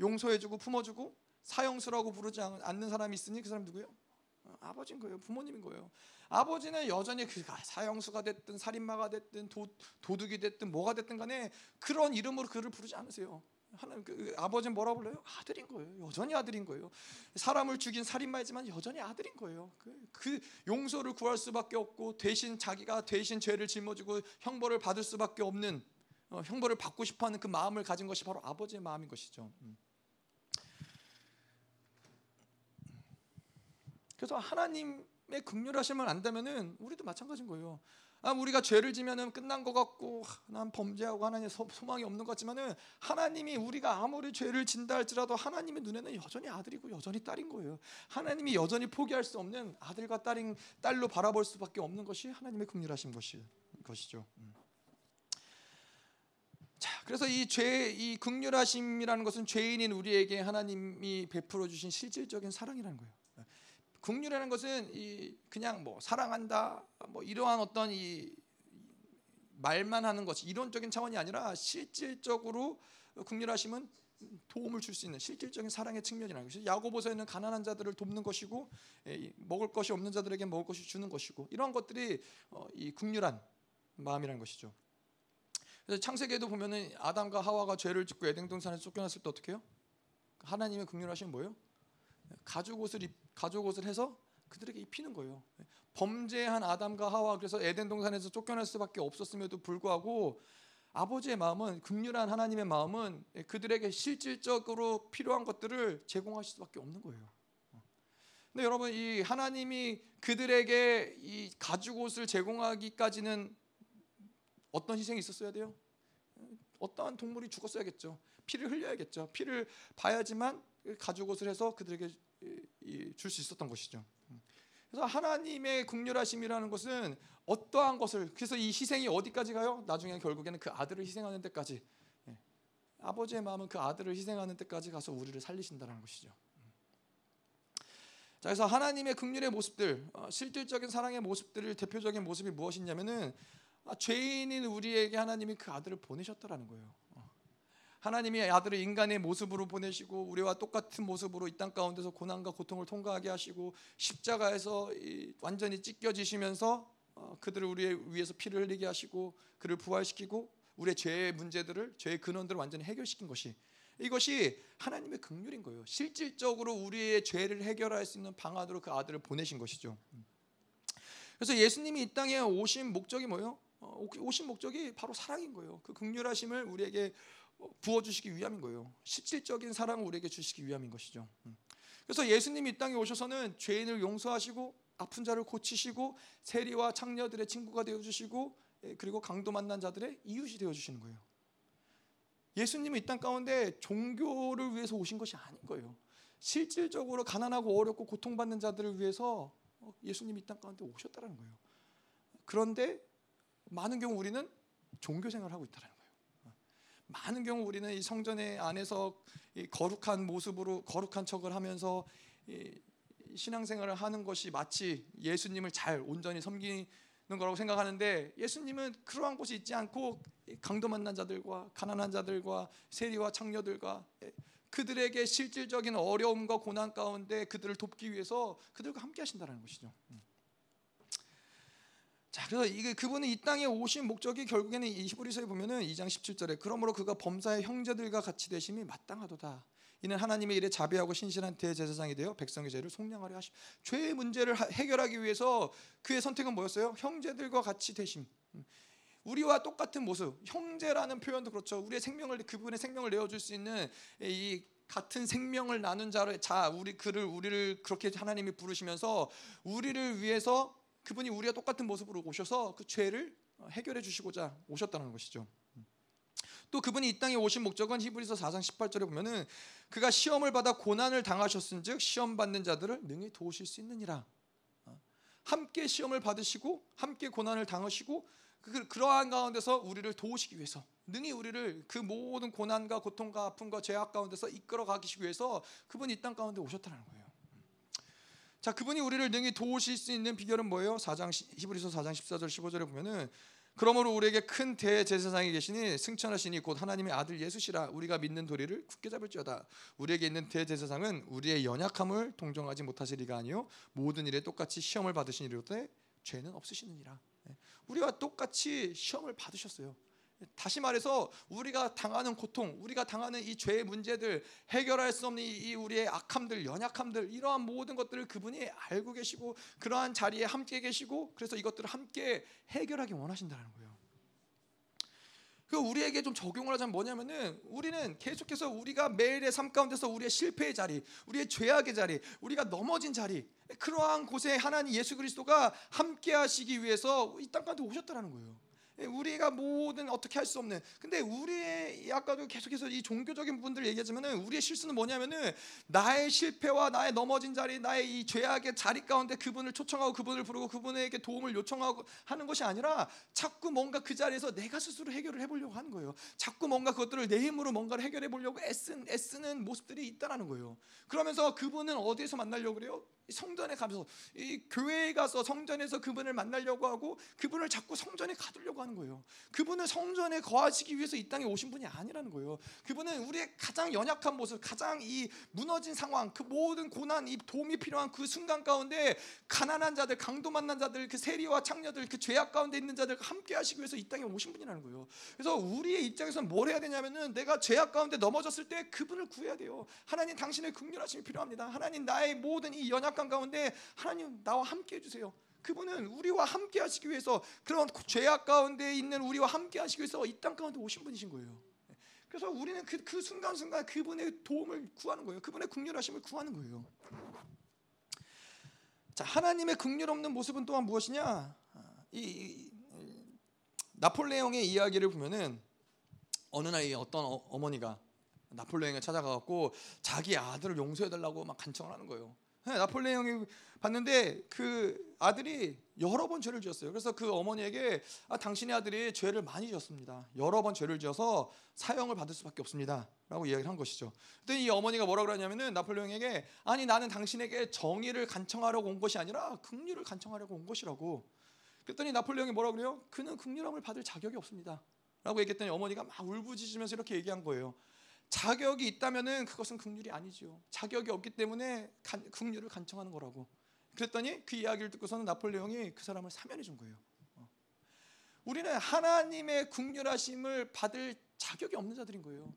용서해주고 품어주고 사형수라고 부르지 않는 사람이 있으니 그 사람이 누구예요? 아버지인 거예요. 부모님인 거예요. 아버지는 여전히 그가 사형수가 됐든 살인마가 됐든 도둑이 됐든 뭐가 됐든 간에 그런 이름으로 그를 부르지 않으세요. 하나님, 아버지는 뭐라고 불러요? 아들인 거예요. 여전히 아들인 거예요. 사람을 죽인 살인마이지만 여전히 아들인 거예요. 그 용서를 구할 수밖에 없고 대신 자기가 죄를 짊어지고 형벌을 받을 수밖에 없는 형벌을 받고 싶어하는 그 마음을 가진 것이 바로 아버지의 마음인 것이죠. 그래서 하나님의 긍휼하심을 안다면은 우리도 마찬가지인 거예요. 우리가 죄를 지면은 끝난 것 같고 난 범죄하고 하나님 소망이 없는 것 같지만은 하나님이 우리가 아무리 죄를 진다 할지라도 하나님의 눈에는 여전히 아들이고 여전히 딸인 거예요. 하나님이 여전히 포기할 수 없는 아들과 딸로 바라볼 수밖에 없는 것이 하나님의 긍휼하신 것이죠. 자, 그래서 이 긍휼하심이라는 것은 죄인인 우리에게 하나님이 베풀어 주신 실질적인 사랑이라는 거예요. 긍휼이라는 것은 그냥 뭐 사랑한다 뭐 이러한 어떤 이 말만 하는 것이 이론적인 차원이 아니라 실질적으로 긍휼하심은 도움을 줄 수 있는 실질적인 사랑의 측면이라는 것이 야고보서에는 가난한 자들을 돕는 것이고 먹을 것이 없는 자들에게 먹을 것이 주는 것이고 이런 것들이 이 긍휼한 마음이라는 것이죠. 그래서 창세기에도 보면은 아담과 하와가 죄를 짓고 에덴 동산에서 쫓겨났을 때 어떻게 해요? 하나님의 긍휼하심은 뭐예요? 가죽옷을 해서 그들에게 입히는 거예요. 범죄한 아담과 하와, 그래서 에덴 동산에서 쫓겨날 수밖에 없었음에도 불구하고 아버지의 마음은, 긍휼한 하나님의 마음은 그들에게 실질적으로 필요한 것들을 제공하실 수밖에 없는 거예요. 근데 여러분, 이 하나님이 그들에게 이 가죽옷을 제공하기까지는 어떤 희생이 있었어야 돼요? 어떠한 동물이 죽었어야겠죠. 피를 흘려야겠죠. 피를 봐야지만 가죽옷을 해서 그들에게 줄 수 있었던 것이죠. 그래서 하나님의 긍휼하심이라는 것은 어떠한 것을, 그래서 이 희생이 어디까지 가요? 나중에 결국에는 그 아들을 희생하는 데까지, 아버지의 마음은 그 아들을 희생하는 데까지 가서 우리를 살리신다는 것이죠. 자, 그래서 하나님의 긍휼의 모습들, 실질적인 사랑의 모습들을 대표적인 모습이 무엇이냐면은 죄인인 우리에게 하나님이 그 아들을 보내셨다라는 거예요. 하나님이 아들을 인간의 모습으로 보내시고 우리와 똑같은 모습으로 이 땅 가운데서 고난과 고통을 통과하게 하시고 십자가에서 완전히 찢겨지시면서 그들을 우리 위해서 피를 흘리게 하시고 그를 부활시키고 우리의 죄의 문제들을, 죄의 근원들을 완전히 해결시킨 것이, 이것이 하나님의 긍휼인 거예요. 실질적으로 우리의 죄를 해결할 수 있는 방안으로 그 아들을 보내신 것이죠. 그래서 예수님이 이 땅에 오신 목적이 뭐예요? 오신 목적이 바로 사랑인 거예요. 그 긍휼하심을 우리에게 부어주시기 위함인 거예요. 실질적인 사랑을 우리에게 주시기 위함인 것이죠. 그래서 예수님이 이 땅에 오셔서는 죄인을 용서하시고 아픈 자를 고치시고 세리와 창녀들의 친구가 되어주시고 그리고 강도 만난 자들의 이웃이 되어주시는 거예요. 예수님은 이 땅 가운데 종교를 위해서 오신 것이 아닌 거예요. 실질적으로 가난하고 어렵고 고통받는 자들을 위해서 예수님이 이 땅 가운데 오셨다는 거예요. 그런데 많은 경우 우리는 종교 생활을 하고 있다는 거예요. 많은 경우 우리는 이 성전의 안에서 이 거룩한 모습으로 거룩한 척을 하면서 이 신앙생활을 하는 것이 마치 예수님을 잘 온전히 섬기는 거라고 생각하는데, 예수님은 그러한 곳이 있지 않고 강도 만난 자들과 가난한 자들과 세리와 창녀들과 그들에게 실질적인 어려움과 고난 가운데 그들을 돕기 위해서 그들과 함께 하신다는 것이죠. 자, 그래서 그분은 이 땅에 오신 목적이 결국에는 이 히브리서에 보면은 2장 17절에 그러므로 그가 범사의 형제들과 같이 되심이 마땅하도다. 이는 하나님의 일에 자비하고 신실한 대제사장이 되어 백성의 죄를 속량하려 하심. 죄의 문제를 해결하기 위해서 그의 선택은 뭐였어요? 형제들과 같이 되심. 우리와 똑같은 모습. 형제라는 표현도 그렇죠. 우리의 생명을, 그분의 생명을 내어줄 수 있는 이 같은 생명을 나눈 자, 우리를 그렇게 하나님이 부르시면서 우리를 위해서 그분이 우리와 똑같은 모습으로 오셔서 그 죄를 해결해 주시고자 오셨다는 것이죠. 또 그분이 이 땅에 오신 목적은 히브리서 4장 18절에 보면은 그가 시험을 받아 고난을 당하셨은즉 시험 받는 자들을 능히 도우실 수 있느니라. 함께 시험을 받으시고 함께 고난을 당하시고 그러한 가운데서 우리를 도우시기 위해서, 능히 우리를 그 모든 고난과 고통과 아픔과 죄악 가운데서 이끌어 가시기 위해서 그분이 이 땅 가운데 오셨다는 거예요. 자, 그분이 우리를 능히 도우실 수 있는 비결은 뭐예요? 히브리서 4장 14절 15절에 보면은 그러므로 우리에게 큰 대제사장이 계시니 승천하시니 곧 하나님의 아들 예수시라. 우리가 믿는 도리를 굳게 잡을지어다. 우리에게 있는 대제사장은 우리의 연약함을 동정하지 못하실 이가 아니요 모든 일에 똑같이 시험을 받으신 이로되 죄는 없으시느니라. 우리와 똑같이 시험을 받으셨어요. 다시 말해서 우리가 당하는 고통, 우리가 당하는 이 죄의 문제들, 해결할 수 없는 이 우리의 악함들, 연약함들, 이러한 모든 것들을 그분이 알고 계시고 그러한 자리에 함께 계시고 그래서 이것들을 함께 해결하기 원하신다는 거예요. 그 우리에게 좀 적용을 하자면 뭐냐면은, 우리는 계속해서 우리가 매일의 삶 가운데서 우리의 실패의 자리, 우리의 죄악의 자리, 우리가 넘어진 자리, 그러한 곳에 하나님 예수 그리스도가 함께 하시기 위해서 이 땅 가운데 오셨다라는 거예요. 우리가 뭐든 어떻게 할 수 없는, 근데 우리의, 아까도 계속해서 이 종교적인 분들 얘기하자면은, 우리의 실수는 뭐냐면은 나의 실패와 나의 넘어진 자리, 나의 이 죄악의 자리 가운데 그분을 초청하고 그분을 부르고 그분에게 도움을 요청하고 하는 것이 아니라, 자꾸 뭔가 그 자리에서 내가 스스로 해결을 해보려고 하는 거예요. 자꾸 뭔가 그것들을 내 힘으로 뭔가를 해결해 보려고 애쓰는 모습들이 있다라는 거예요. 그러면서 그분은 어디에서 만나려고 그래요? 성전에 가면서, 이 교회에 가서 성전에서 그분을 만나려고 하고, 그분을 자꾸 성전에 가두려고 하는 거예요. 그분은 성전에 거하시기 위해서 이 땅에 오신 분이 아니라는 거예요. 그분은 우리의 가장 연약한 모습, 가장 이 무너진 상황, 그 모든 고난, 이 도움이 필요한 그 순간 가운데 가난한 자들, 강도 만난 자들, 그 세리와 창녀들, 그 죄악 가운데 있는 자들과 함께 하시기 위해서 이 땅에 오신 분이라는 거예요. 그래서 우리의 입장에서는 뭘 해야 되냐면은, 내가 죄악 가운데 넘어졌을 때 그분을 구해야 돼요. 하나님, 당신의 긍휼하심이 필요합니다. 하나님, 나의 모든 이 연약 가운데 하나님 나와 함께 해주세요. 그분은 우리와 함께 하시기 위해서, 그런 죄악 가운데 있는 우리와 함께 하시기 위해서 이 땅 가운데 오신 분이신 거예요. 그래서 우리는 그 순간순간 그분의 도움을 구하는 거예요. 그분의 긍휼하심을 구하는 거예요. 자, 하나님의 긍휼 없는 모습은 또한 무엇이냐? 나폴레옹의 이야기를 보면은, 어느 날 어떤 어머니가 나폴레옹을 찾아가고 자기 아들을 용서해달라고 막 간청을 하는 거예요. 나폴레옹이 봤는데 그 아들이 여러 번 죄를 지었어요. 그래서 그 어머니에게, 아, 당신의 아들이 죄를 많이 지었습니다. 여러 번 죄를 지어서 사형을 받을 수밖에 없습니다 라고 이야기를 한 것이죠. 그랬더니 이 어머니가 뭐라고 그러냐면은, 나폴레옹에게, 아니, 나는 당신에게 정의를 간청하려고 온 것이 아니라 긍휼을 간청하려고 온 것이라고. 그랬더니 나폴레옹이 뭐라고 그래요? 그는 긍휼함을 받을 자격이 없습니다 라고 얘기했더니, 어머니가 막 울부짖으면서 이렇게 얘기한 거예요. 자격이 있다면은 그것은 긍휼이 아니지요. 자격이 없기 때문에 긍휼을 간청하는 거라고. 그랬더니 그 이야기를 듣고서는 나폴레옹이 그 사람을 사면해 준 거예요. 우리는 하나님의 긍휼하심을 받을 자격이 없는 자들인 거예요.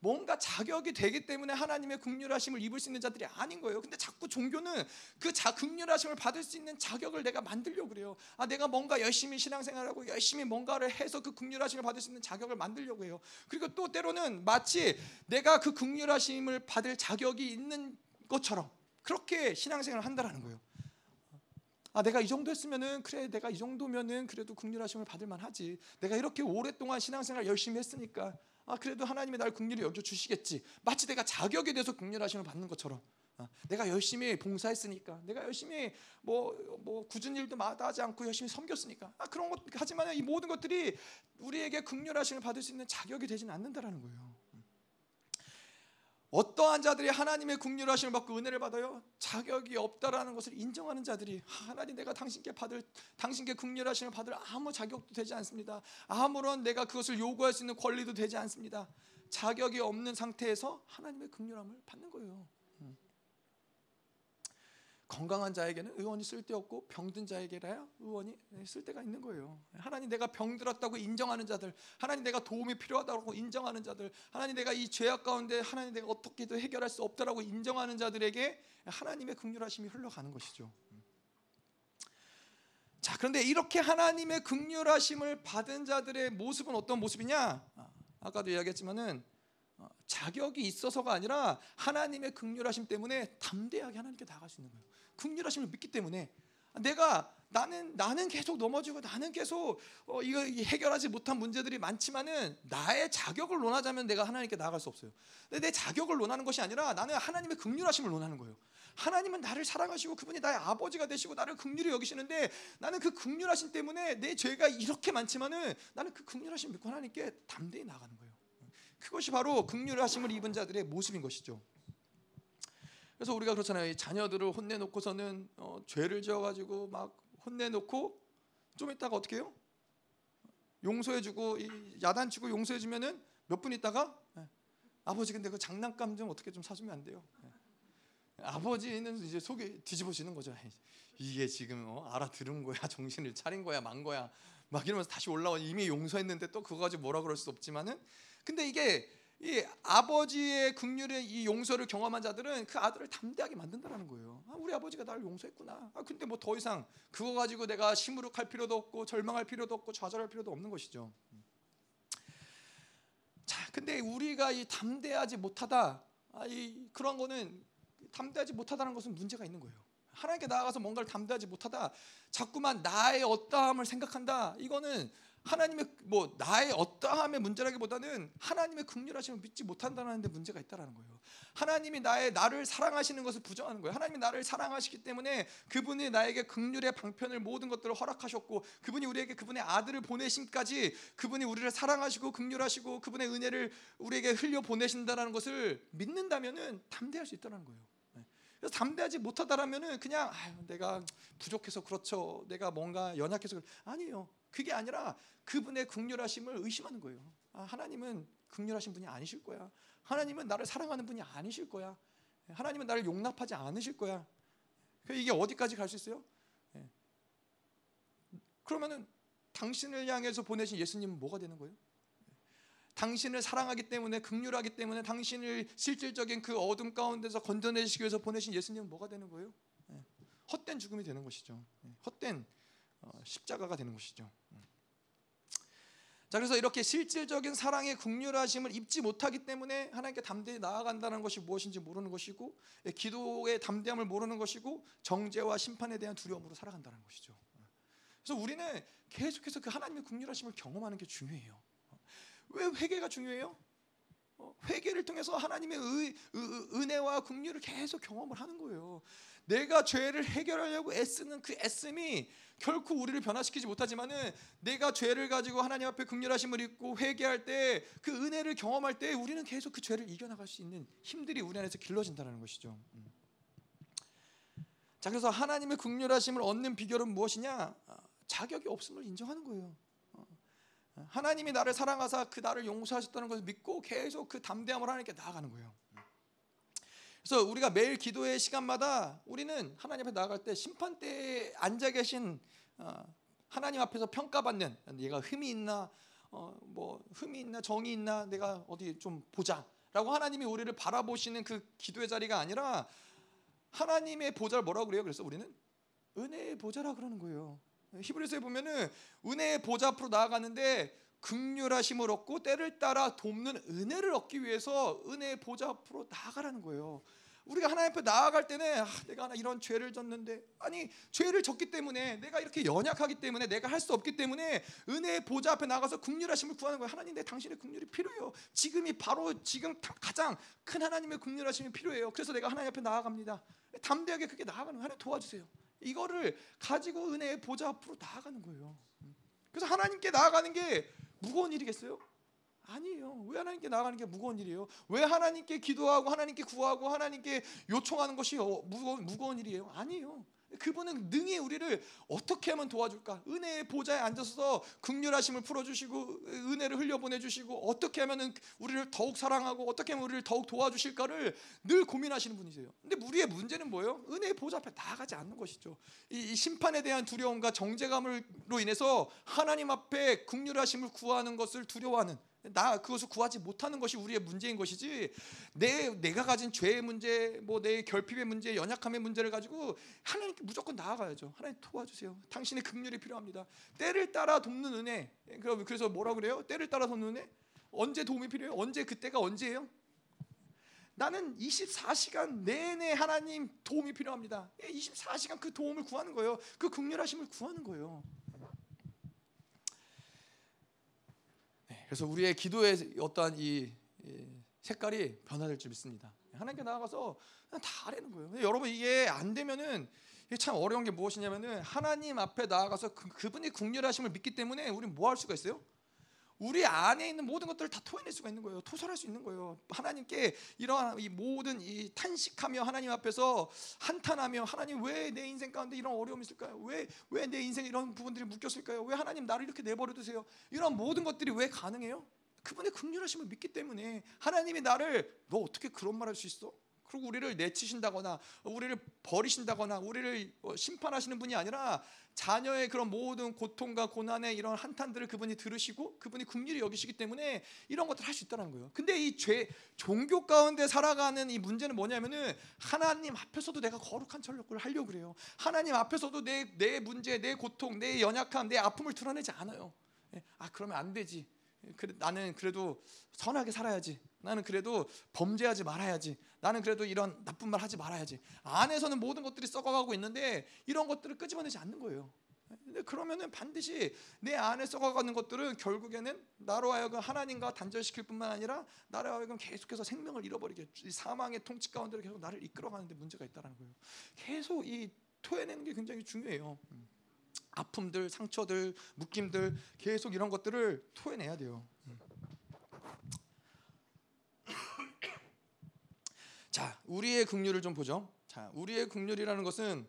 뭔가 자격이 되기 때문에 하나님의 긍휼하심을 입을 수 있는 자들이 아닌 거예요. 근데 자꾸 종교는 그 긍휼하심을 받을 수 있는 자격을 내가 만들려고 그래요. 아, 내가 뭔가 열심히 신앙생활하고 열심히 뭔가를 해서 그 긍휼하심을 받을 수 있는 자격을 만들려고 해요. 그리고 또 때로는 마치 내가 그 긍휼하심을 받을 자격이 있는 것처럼 그렇게 신앙생활을 한다라는 거예요. 아, 내가 이 정도 했으면은, 그래, 내가 이 정도면은 그래도 긍휼하심을 받을 만하지. 내가 이렇게 오랫동안 신앙생활 열심히 했으니까, 아, 그래도 하나님이 날 긍휼히 여겨주시겠지. 마치 내가 자격에 대해서 긍휼하심을 받는 것처럼, 아, 내가 열심히 봉사했으니까, 내가 열심히 뭐 굳은 일도 마다하지 않고 열심히 섬겼으니까, 아, 그런 것. 하지만 이 모든 것들이 우리에게 긍휼하심을 받을 수 있는 자격이 되지는 않는다라는 거예요. 어떠한 자들이 하나님의 긍휼하심을 받고 은혜를 받아요? 자격이 없다라는 것을 인정하는 자들이, 하나님, 내가 당신께 긍휼하심을 받을 아무 자격도 되지 않습니다. 아무런 내가 그것을 요구할 수 있는 권리도 되지 않습니다. 자격이 없는 상태에서 하나님의 긍휼함을 받는 거예요. 건강한 자에게는 의원이 쓸데없고 병든 자에게라야 의원이 쓸데가 있는 거예요. 하나님, 내가 병들었다고 인정하는 자들, 하나님, 내가 도움이 필요하다고 인정하는 자들, 하나님, 내가 이 죄악 가운데 하나님 내가 어떻게든 해결할 수 없다라고 인정하는 자들에게 하나님의 긍휼하심이 흘러가는 것이죠. 자, 그런데 이렇게 하나님의 긍휼하심을 받은 자들의 모습은 어떤 모습이냐? 아까도 이야기했지만은, 자격이 있어서가 아니라 하나님의 긍휼하심 때문에 담대하게 하나님께 나아갈 수 있는 거예요. 긍휼하심을 믿기 때문에 내가, 나는 계속 넘어지고, 나는 계속 이거 해결하지 못한 문제들이 많지만은, 나의 자격을 논하자면 내가 하나님께 나아갈 수 없어요. 근데 내 자격을 논하는 것이 아니라 나는 하나님의 긍휼하심을 논하는 거예요. 하나님은 나를 사랑하시고 그분이 나의 아버지가 되시고 나를 긍휼히 여기시는데, 나는 그 긍휼하심 때문에 내 죄가 이렇게 많지만은 나는 그 긍휼하심 믿고 하나님께 담대히 나아가는 거예요. 그것이 바로 긍휼하심을 입은 자들의 모습인 것이죠. 그래서 우리가 그렇잖아요. 자녀들을 혼내놓고서는 죄를 지어가지고 막 혼내놓고 좀 있다가 어떻게 해요? 용서해주고, 야단치고 용서해주면은 몇 분 있다가, 아버지, 근데 그 장난감 좀 어떻게 좀 사주면 안 돼요? 아버지는 이제 속이 뒤집어지는 거죠. 이게 지금 알아들은 거야, 정신을 차린 거야, 만 거야, 막 이러면서 다시 올라와. 이미 용서했는데 또 그거 가지고 뭐라 그럴 수 없지만은, 근데 이게 이 아버지의 긍휼의 이 용서를 경험한 자들은 그 아들을 담대하게 만든다는 거예요. 아, 우리 아버지가 나를 용서했구나. 아, 근데 뭐 더 이상 그거 가지고 내가 시무룩할 필요도 없고 절망할 필요도 없고 좌절할 필요도 없는 것이죠. 자, 근데 우리가 이 담대하지 못하다, 그런 거는 담대하지 못하다는 것은 문제가 있는 거예요. 하나님께 나아가서 뭔가를 담대하지 못하다, 자꾸만 나의 어떠함을 생각한다. 이거는 하나님의 나의 어떠함의 문제라기보다는 하나님의 긍휼하심을 믿지 못한다는 데 문제가 있다라는 거예요. 하나님이 나를 사랑하시는 것을 부정하는 거예요. 하나님이 나를 사랑하시기 때문에 그분이 나에게 긍휼의 방편을 모든 것들을 허락하셨고, 그분이 우리에게 그분의 아들을 보내심까지 그분이 우리를 사랑하시고 긍휼하시고 그분의 은혜를 우리에게 흘려 보내신다라는 것을 믿는다면은 담대할 수 있다는 거예요. 그래서 담대하지 못하다라면은 그냥 내가 부족해서 그렇죠, 내가 뭔가 연약해서 아니에요. 그게 아니라 그분의 긍휼하심을 의심하는 거예요. 하나님은 긍휼하신 분이 아니실 거야. 하나님은 나를 사랑하는 분이 아니실 거야. 하나님은 나를 용납하지 않으실 거야. 이게 어디까지 갈 수 있어요? 그러면은 당신을 향해서 보내신 예수님은 뭐가 되는 거예요? 당신을 사랑하기 때문에, 긍휼하기 때문에 당신을 실질적인 그 어둠 가운데서 건져내시기 위해서 보내신 예수님은 뭐가 되는 거예요? 헛된 죽음이 되는 것이죠. 헛된 십자가가 되는 것이죠. 자, 그래서 이렇게 실질적인 사랑의 긍휼하심을 입지 못하기 때문에 하나님께 담대히 나아간다는 것이 무엇인지 모르는 것이고, 기도의 담대함을 모르는 것이고, 정죄와 심판에 대한 두려움으로 살아간다는 것이죠. 그래서 우리는 계속해서 그 하나님의 긍휼하심을 경험하는 게 중요해요. 왜 회개가 중요해요? 회개를 통해서 하나님의 은혜와 긍휼을 계속 경험을 하는 거예요. 내가 죄를 해결하려고 애쓰는 그 애씀이 결코 우리를 변화시키지 못하지만은, 내가 죄를 가지고 하나님 앞에 긍휼하심을 입고 회개할 때, 그 은혜를 경험할 때 우리는 계속 그 죄를 이겨나갈 수 있는 힘들이 우리 안에서 길러진다는 것이죠. 자, 그래서 하나님의 긍휼하심을 얻는 비결은 무엇이냐? 자격이 없음을 인정하는 거예요. 하나님이 나를 사랑하사 그 나를 용서하셨다는 것을 믿고 계속 그 담대함을 하나님께 나아가는 거예요. 그래서 우리가 매일 기도의 시간마다 우리는 하나님 앞에 나아갈 때 심판대에 앉아 계신 하나님 앞에서 평가받는, 얘가 흠이 있나, 흠이 있나, 정이 있나, 내가 어디 좀 보자라고 하나님이 우리를 바라보시는 그 기도의 자리가 아니라 하나님의 보좌를 뭐라고 그래요? 그래서 우리는 은혜의 보좌라 그러는 거예요. 히브리서에 보면은 은혜의 보좌 앞으로 나아가는데, 긍휼하심을 얻고 때를 따라 돕는 은혜를 얻기 위해서 은혜의 보좌 앞으로 나아가라는 거예요. 우리가 하나님 앞에 나아갈 때는 내가 이런 죄를 졌는데, 죄를 졌기 때문에, 내가 이렇게 연약하기 때문에, 내가 할 수 없기 때문에 은혜의 보좌 앞에 나가서 긍휼하심을 구하는 거예요. 하나님, 내 당신의 긍휼이 필요해요. 지금이 바로 지금 가장 큰 하나님의 긍휼하심이 필요해요. 그래서 내가 하나님 앞에 나아갑니다. 담대하게 그렇게 나아가는 거예요. 하나님 도와주세요. 이거를 가지고 은혜의 보좌 앞으로 나아가는 거예요. 그래서 하나님께 나아가는 게 무거운 일이겠어요? 아니에요. 왜 하나님께 나아가는 게 무거운 일이에요? 왜 하나님께 기도하고 하나님께 구하고 하나님께 요청하는 것이 무거운 일이에요? 아니에요. 그분은 능히 우리를 어떻게 하면 도와줄까? 은혜의 보좌에 앉아서 긍휼하심을 풀어주시고 은혜를 흘려보내주시고, 어떻게 하면 우리를 더욱 사랑하고 어떻게 하면 우리를 더욱 도와주실까를 늘 고민하시는 분이세요. 근데 우리의 문제는 뭐예요? 은혜의 보좌 앞에 나아가지 않는 것이죠. 이 심판에 대한 두려움과 정죄감으로 인해서 하나님 앞에 긍휼하심을 구하는 것을 두려워하는, 그것을 구하지 못하는 것이 우리의 문제인 것이지, 내가 가진 죄의 문제, 내 결핍의 문제, 연약함의 문제를 가지고 하나님께 무조건 나아가야죠. 하나님 도와주세요. 당신의 긍휼이 필요합니다. 때를 따라 돕는 은혜. 그래서 뭐라 그래요? 때를 따라 돕는 은혜? 언제 도움이 필요해요? 그때가 언제예요? 나는 24시간 내내 하나님 도움이 필요합니다. 24시간 그 도움을 구하는 거예요. 그 긍휼하심을 구하는 거예요. 그래서 우리의 기도의 어떠한 이 색깔이 변화될 줄 믿습니다. 하나님께 나아가서 그냥 다 하라는 거예요. 여러분, 이게 안 되면은 이게 참 어려운 게 무엇이냐면은, 하나님 앞에 나아가서 그분이 긍휼하심을 믿기 때문에 우리는 뭐 할 수가 있어요? 우리 안에 있는 모든 것들을 다 토해낼 수가 있는 거예요. 토설할 수 있는 거예요. 하나님께 이러한 이 모든 이 탄식하며 하나님 앞에서 한탄하며, 하나님 왜 내 인생 가운데 이런 어려움이 있을까요? 왜 내 인생 이런 부분들이 묶였을까요? 왜 하나님 나를 이렇게 내버려 두세요? 이런 모든 것들이 왜 가능해요? 그분의 긍휼하심을 믿기 때문에. 하나님이 나를 너 어떻게 그런 말 할 수 있어? 그리고 우리를 내치신다거나 우리를 버리신다거나 우리를 심판하시는 분이 아니라, 자녀의 그런 모든 고통과 고난의 이런 한탄들을 그분이 들으시고 그분이 긍휼히 여기시기 때문에 이런 것들을 할 수 있다는 거예요. 근데 이 종교 가운데 살아가는 이 문제는 뭐냐면은, 하나님 앞에서도 내가 거룩한 전력을 하려고 그래요. 하나님 앞에서도 내 문제, 내 고통, 내 연약함, 내 아픔을 드러내지 않아요. 그러면 안 되지. 나는 그래도 선하게 살아야지, 나는 그래도 범죄하지 말아야지, 나는 그래도 이런 나쁜 말 하지 말아야지, 안에서는 모든 것들이 썩어가고 있는데 이런 것들을 끄집어내지 않는 거예요. 근데 그러면은 반드시 내 안에 썩어가는 것들은 결국에는 나로 하여금 하나님과 단절시킬 뿐만 아니라 나로 하여금 계속해서 생명을 잃어버리게, 이 사망의 통치 가운데로 계속 나를 이끌어가는 데 문제가 있다는 거예요. 계속 이 토해내는 게 굉장히 중요해요. 아픔들, 상처들, 묶임들, 계속 이런 것들을 토해내야 돼요. 자, 우리의 긍휼을 좀 보죠. 자, 우리의 긍휼이라는 것은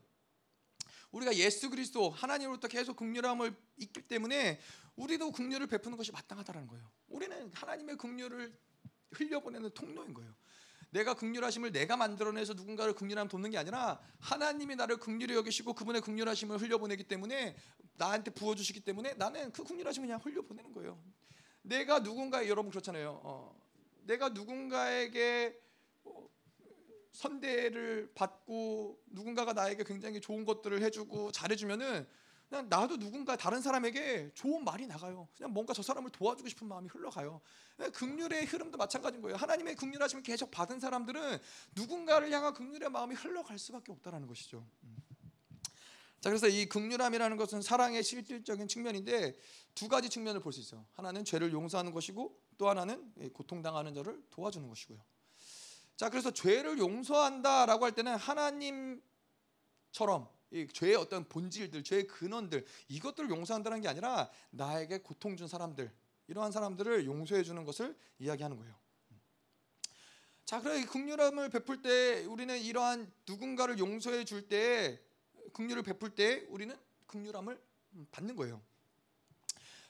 우리가 예수 그리스도 하나님으로부터 계속 긍휼함을 있기 때문에 우리도 긍휼을 베푸는 것이 마땅하다는 거예요. 우리는 하나님의 긍휼을 흘려보내는 통로인 거예요. 내가 긍휼하심을 내가 만들어내서 누군가를 긍휼함 돕는 게 아니라 하나님이 나를 긍휼히 여기시고 그분의 긍휼하심을 흘려보내기 때문에, 나한테 부어주시기 때문에 나는 그 긍휼하심을 그냥 흘려보내는 거예요. 내가 누군가, 여러분 그렇잖아요. 내가 누군가에게 선대를 받고 누군가가 나에게 굉장히 좋은 것들을 해주고 잘해주면은 그냥 나도 누군가 다른 사람에게 좋은 말이 나가요. 그냥 뭔가 저 사람을 도와주고 싶은 마음이 흘러가요. 긍휼의 흐름도 마찬가지인 거예요. 하나님의 긍휼하심을 계속 받은 사람들은 누군가를 향한 긍휼의 마음이 흘러갈 수밖에 없다라는 것이죠. 자, 그래서 이 긍휼함이라는 것은 사랑의 실질적인 측면인데 두 가지 측면을 볼 수 있어요. 하나는 죄를 용서하는 것이고 또 하나는 고통당하는 자를 도와주는 것이고요. 자, 그래서 죄를 용서한다라고 할 때는 하나님처럼 이 죄의 어떤 본질들, 죄의 근원들, 이것들을 용서한다는 게 아니라 나에게 고통 준 사람들, 이러한 사람들을 용서해 주는 것을 이야기하는 거예요. 자, 그래서 이 긍휼함을 베풀 때 우리는 이러한 누군가를 용서해 줄 때, 긍휼을 베풀 때 우리는 긍휼함을 받는 거예요.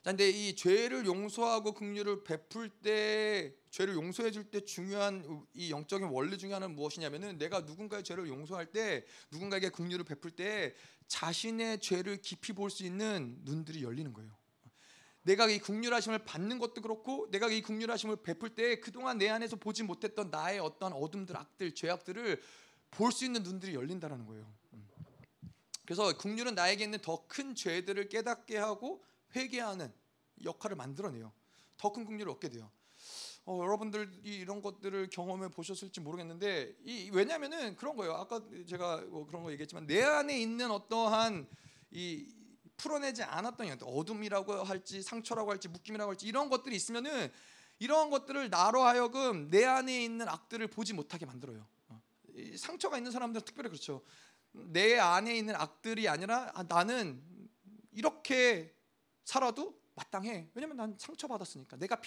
자, 근데 이 죄를 용서하고 긍휼을 베풀 때, 죄를 용서해 줄 때 중요한 이 영적인 원리 중에 하나는 무엇이냐면은 내가 누군가의 죄를 용서할 때, 누군가에게 긍휼을 베풀 때 자신의 죄를 깊이 볼 수 있는 눈들이 열리는 거예요. 내가 이 긍휼하심을 받는 것도 그렇고 내가 이 긍휼하심을 베풀 때 그동안 내 안에서 보지 못했던 나의 어떤 어둠들, 악들, 죄악들을 볼 수 있는 눈들이 열린다라는 거예요. 그래서 긍휼은 나에게 있는 더 큰 죄들을 깨닫게 하고 회개하는 역할을 만들어내요. 더 큰 긍휼을 얻게 돼요. 여러분들이 이런 것들을 경험해 보셨을지 모르겠는데 왜냐하면은 그런 거예요. 아까 제가 뭐 그런 거 얘기했지만 내 안에 있는 어떠한 이 풀어내지 않았던 어둠이라고 할지 상처라고 할지 묶임이라고 할지 이런 것들이 있으면은 이런 것들을 나로 하여금 내 안에 있는 악들을 보지 못하게 만들어요. 이 상처가 있는 사람들은 특별히 그렇죠. 내 안에 있는 악들이 아니라 나는 이렇게 살아도 마땅해. 왜냐면 난 상처받았으니까, 내가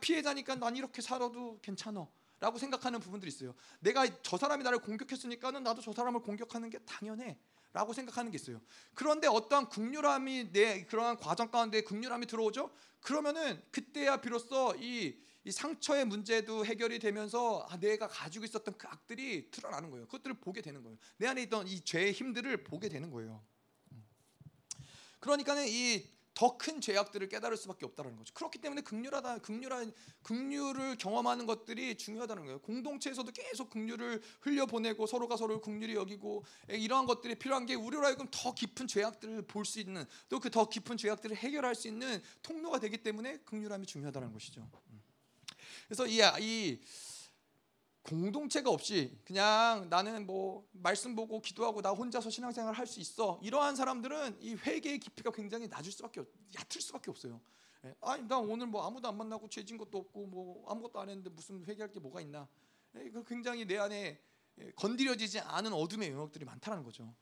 피해자니까, 난 이렇게 살아도 괜찮아 라고 생각하는 부분들이 있어요. 내가 저 사람이 나를 공격했으니까 나도 저 사람을 공격하는 게 당연해 라고 생각하는 게 있어요. 그런데 어떠한 긍휼함이 내 그러한 과정 가운데 긍휼함이 들어오죠. 그러면은 그때야 비로소 이 상처의 문제도 해결이 되면서 내가 가지고 있었던 그 악들이 드러나는 거예요. 그것들을 보게 되는 거예요. 내 안에 있던 이 죄의 힘들을 보게 되는 거예요. 그러니까는 이 더 큰 죄악들을 깨달을 수밖에 없다는 거죠. 그렇기 때문에 긍휼을 경험하는 것들이 중요하다는 거예요. 공동체에서도 계속 긍휼을 흘려보내고 서로가 서로를 긍휼히 여기고 이러한 것들이 필요한 게 우리로 하여금 더 깊은 죄악들을 볼 수 있는, 또 그 더 깊은 죄악들을 해결할 수 있는 통로가 되기 때문에 긍휼함이 중요하다는 것이죠. 그래서 이 공동체가 없이 그냥 나는 뭐 말씀 보고 기도하고 나 혼자서 신앙생활을 할 수 있어, 이러한 사람들은 이 회개의 깊이가 굉장히 얕을 수밖에 없어요. 아니 나 오늘 뭐 아무도 안 만나고 죄진 것도 없고 뭐 아무것도 안 했는데 무슨 회개할 게 뭐가 있나. 굉장히 내 안에 건드려지지 않은 어둠의 영역들이 많다는 거죠.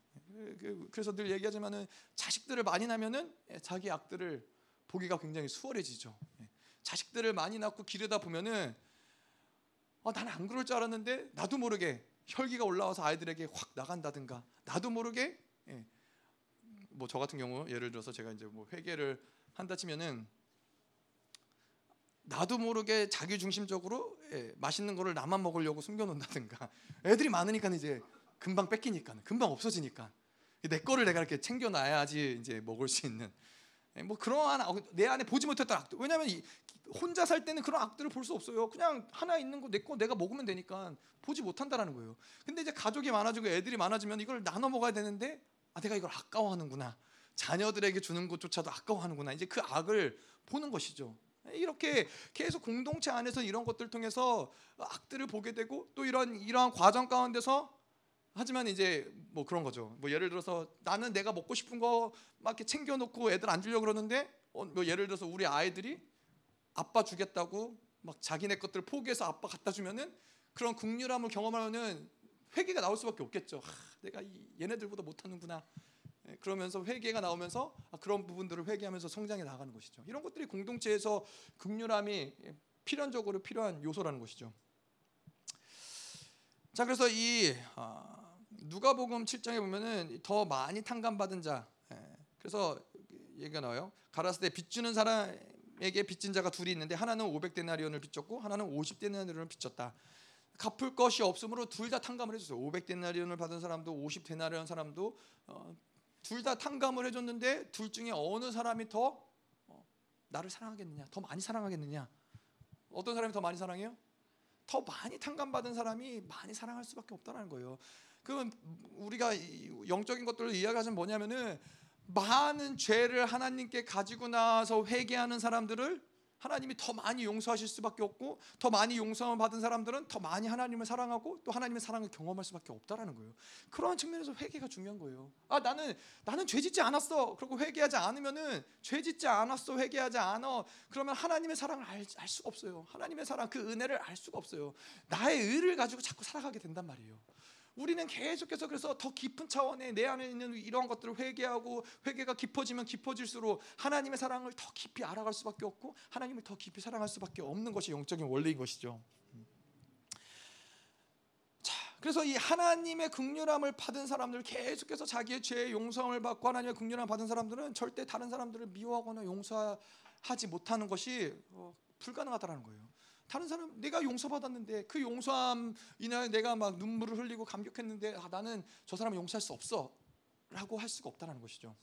그래서 늘 얘기하지만은 자식들을 많이 낳으면은 자기 악들을 보기가 굉장히 수월해지죠. 자식들을 많이 낳고 기르다 보면은 나는 안 그럴 줄 알았는데 나도 모르게 혈기가 올라와서 아이들에게 확 나간다든가, 나도 모르게 뭐 저 같은 경우 예를 들어서 제가 이제 뭐 회개를 한다 치면은 나도 모르게 자기 중심적으로 맛있는 거를 나만 먹으려고 숨겨놓는다든가, 애들이 많으니까 이제 금방 뺏기니까, 금방 없어지니까 내 거를 내가 이렇게 챙겨놔야지 이제 먹을 수 있는, 뭐 그러한 내 안에 보지 못했던 악들. 왜냐하면 혼자 살 때는 그런 악들을 볼 수 없어요. 그냥 하나 있는 거 내 거 내가 먹으면 되니까 보지 못한다라는 거예요. 근데 이제 가족이 많아지고 애들이 많아지면 이걸 나눠 먹어야 되는데 내가 이걸 아까워하는구나, 자녀들에게 주는 것조차도 아까워하는구나. 이제 그 악을 보는 것이죠. 이렇게 계속 공동체 안에서 이런 것들 통해서 악들을 보게 되고 또 이러한 과정 가운데서 하지만 이제 뭐 그런 거죠. 뭐 예를 들어서 나는 내가 먹고 싶은 거 막 이렇게 챙겨놓고 애들 안 주려고 그러는데 뭐 예를 들어서 우리 아이들이 아빠 주겠다고 막 자기네 것들을 포기해서 아빠 갖다 주면은 그런 긍휼함을 경험하면은 회개가 나올 수밖에 없겠죠. 내가 얘네들보다 못하는구나. 그러면서 회개가 나오면서 그런 부분들을 회개하면서 성장해 나가는 것이죠. 이런 것들이 공동체에서 긍휼함이 필연적으로 필요한 요소라는 것이죠. 자, 그래서 이 누가복음 7장에 보면은 더 많이 탕감받은 자, 그래서 얘기가 나와요. 가라사대 빚 주는 사람에게 빚진 자가 둘이 있는데 하나는 500데나리온을 빚졌고 하나는 50데나리온을 빚졌다. 갚을 것이 없으므로 둘 다 탕감을 해줬어요. 500데나리온을 받은 사람도 50데나리온 사람도 둘 다 탕감을 해줬는데 둘 중에 어느 사람이 더 나를 사랑하겠느냐, 더 많이 사랑하겠느냐. 어떤 사람이 더 많이 사랑해요? 더 많이 탕감받은 사람이 많이 사랑할 수밖에 없다는 거예요. 그럼 우리가 영적인 것들을 이야기하자면 뭐냐면은 많은 죄를 하나님께 가지고 나서 회개하는 사람들을 하나님이 더 많이 용서하실 수밖에 없고 더 많이 용서함을 받은 사람들은 더 많이 하나님을 사랑하고 또 하나님의 사랑을 경험할 수밖에 없다라는 거예요. 그런 측면에서 회개가 중요한 거예요. 아, 나는 죄짓지 않았어. 그리고 회개하지 않으면은 죄짓지 않았어. 회개하지 않아. 그러면 하나님의 사랑을 알 수가 없어요. 하나님의 사랑, 그 은혜를 알 수가 없어요. 나의 의를 가지고 자꾸 살아가게 된단 말이에요. 우리는 계속해서 그래서 더 깊은 차원의 내 안에 있는 이런 것들을 회개하고 회개가 깊어지면 깊어질수록 하나님의 사랑을 더 깊이 알아갈 수밖에 없고 하나님을 더 깊이 사랑할 수밖에 없는 것이 영적인 원리인 것이죠. 자, 그래서 이 하나님의 긍휼함을 받은 사람들, 계속해서 자기의 죄의 용서함을 받고 하나님의 긍휼함을 받은 사람들은 절대 다른 사람들을 미워하거나 용서하지 못하는 것이 불가능하다는 거예요. 다른 사람, 내가 용서받았는데 그 용서함 이날 내가 막 눈물을 흘리고 감격했는데 나는 저 사람을 용서할 수 없어 라고 할 수가 없다는 것이죠.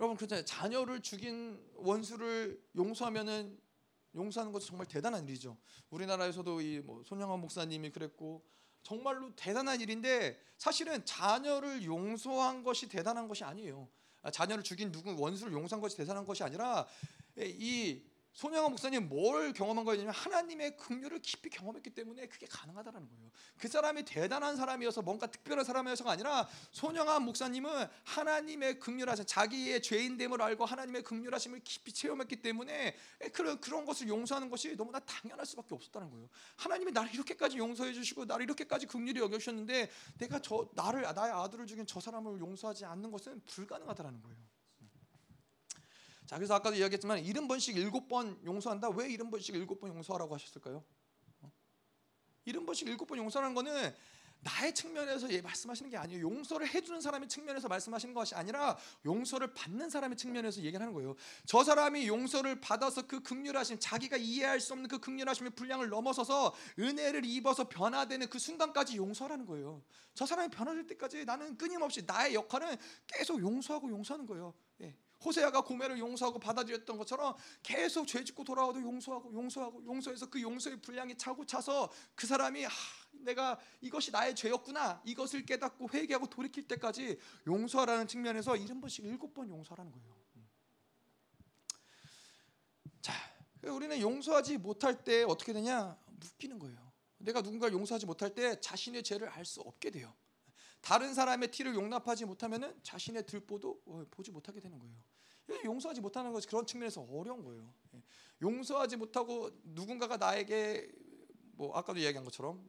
여러분, 그렇잖아요. 자녀를 죽인 원수를 용서하면은 용서하는 것은 정말 대단한 일이죠. 우리나라에서도 이 손영환 목사님이 그랬고 정말로 대단한 일인데, 사실은 자녀를 용서한 것이 대단한 것이 아니에요. 자녀를 죽인 누군 원수를 용서한 것이 대단한 것이 아니라 이 손영환 목사님 뭘 경험한 거였냐면 하나님의 긍휼을 깊이 경험했기 때문에 그게 가능하다라는 거예요. 그 사람이 대단한 사람이어서 뭔가 특별한 사람이어서가 아니라 손영환 목사님은 하나님의 긍휼하심, 자기의 죄인됨을 알고 하나님의 긍휼하심을 깊이 체험했기 때문에 그런 것을 용서하는 것이 너무나 당연할 수밖에 없었다는 거예요. 하나님이 나를 이렇게까지 용서해 주시고 나를 이렇게까지 긍휼히 여겨주셨는데 내가 나의 아들을 죽인 저 사람을 용서하지 않는 것은 불가능하다라는 거예요. 자, 그래서 아까도 이야기했지만 70번씩 7번 용서한다. 왜 70번씩 7번 용서하라고 하셨을까요? 70번씩 7번 용서하는 거는 나의 측면에서 말씀하시는 게 아니에요. 용서를 해주는 사람의 측면에서 말씀하시는 것이 아니라 용서를 받는 사람의 측면에서 얘기를 하는 거예요. 저 사람이 용서를 받아서 그 긍휼하심, 자기가 이해할 수 없는 그 긍휼하심의 분량을 넘어서서 은혜를 입어서 변화되는 그 순간까지 용서하라는 거예요. 저 사람이 변화될 때까지 나는 끊임없이 나의 역할은 계속 용서하고 용서하는 거예요. 예. 호세아가 고멜을 용서하고 받아들였던 것처럼 계속 죄 짓고 돌아와도 용서하고 용서해서 그 용서의 분량이 차고 차서 그 사람이 내가 이것이 나의 죄였구나, 이것을 깨닫고 회개하고 돌이킬 때까지 용서하라는 측면에서 70번씩 7번 용서하라는 거예요. 자, 우리는 용서하지 못할 때 어떻게 되냐? 묶이는 거예요. 내가 누군가를 용서하지 못할 때 자신의 죄를 알 수 없게 돼요. 다른 사람의 티를 용납하지 못하면은 자신의 들보도 보지 못하게 되는 거예요. 용서하지 못하는 것이 그런 측면에서 어려운 거예요. 용서하지 못하고 누군가가 나에게 아까도 이야기한 것처럼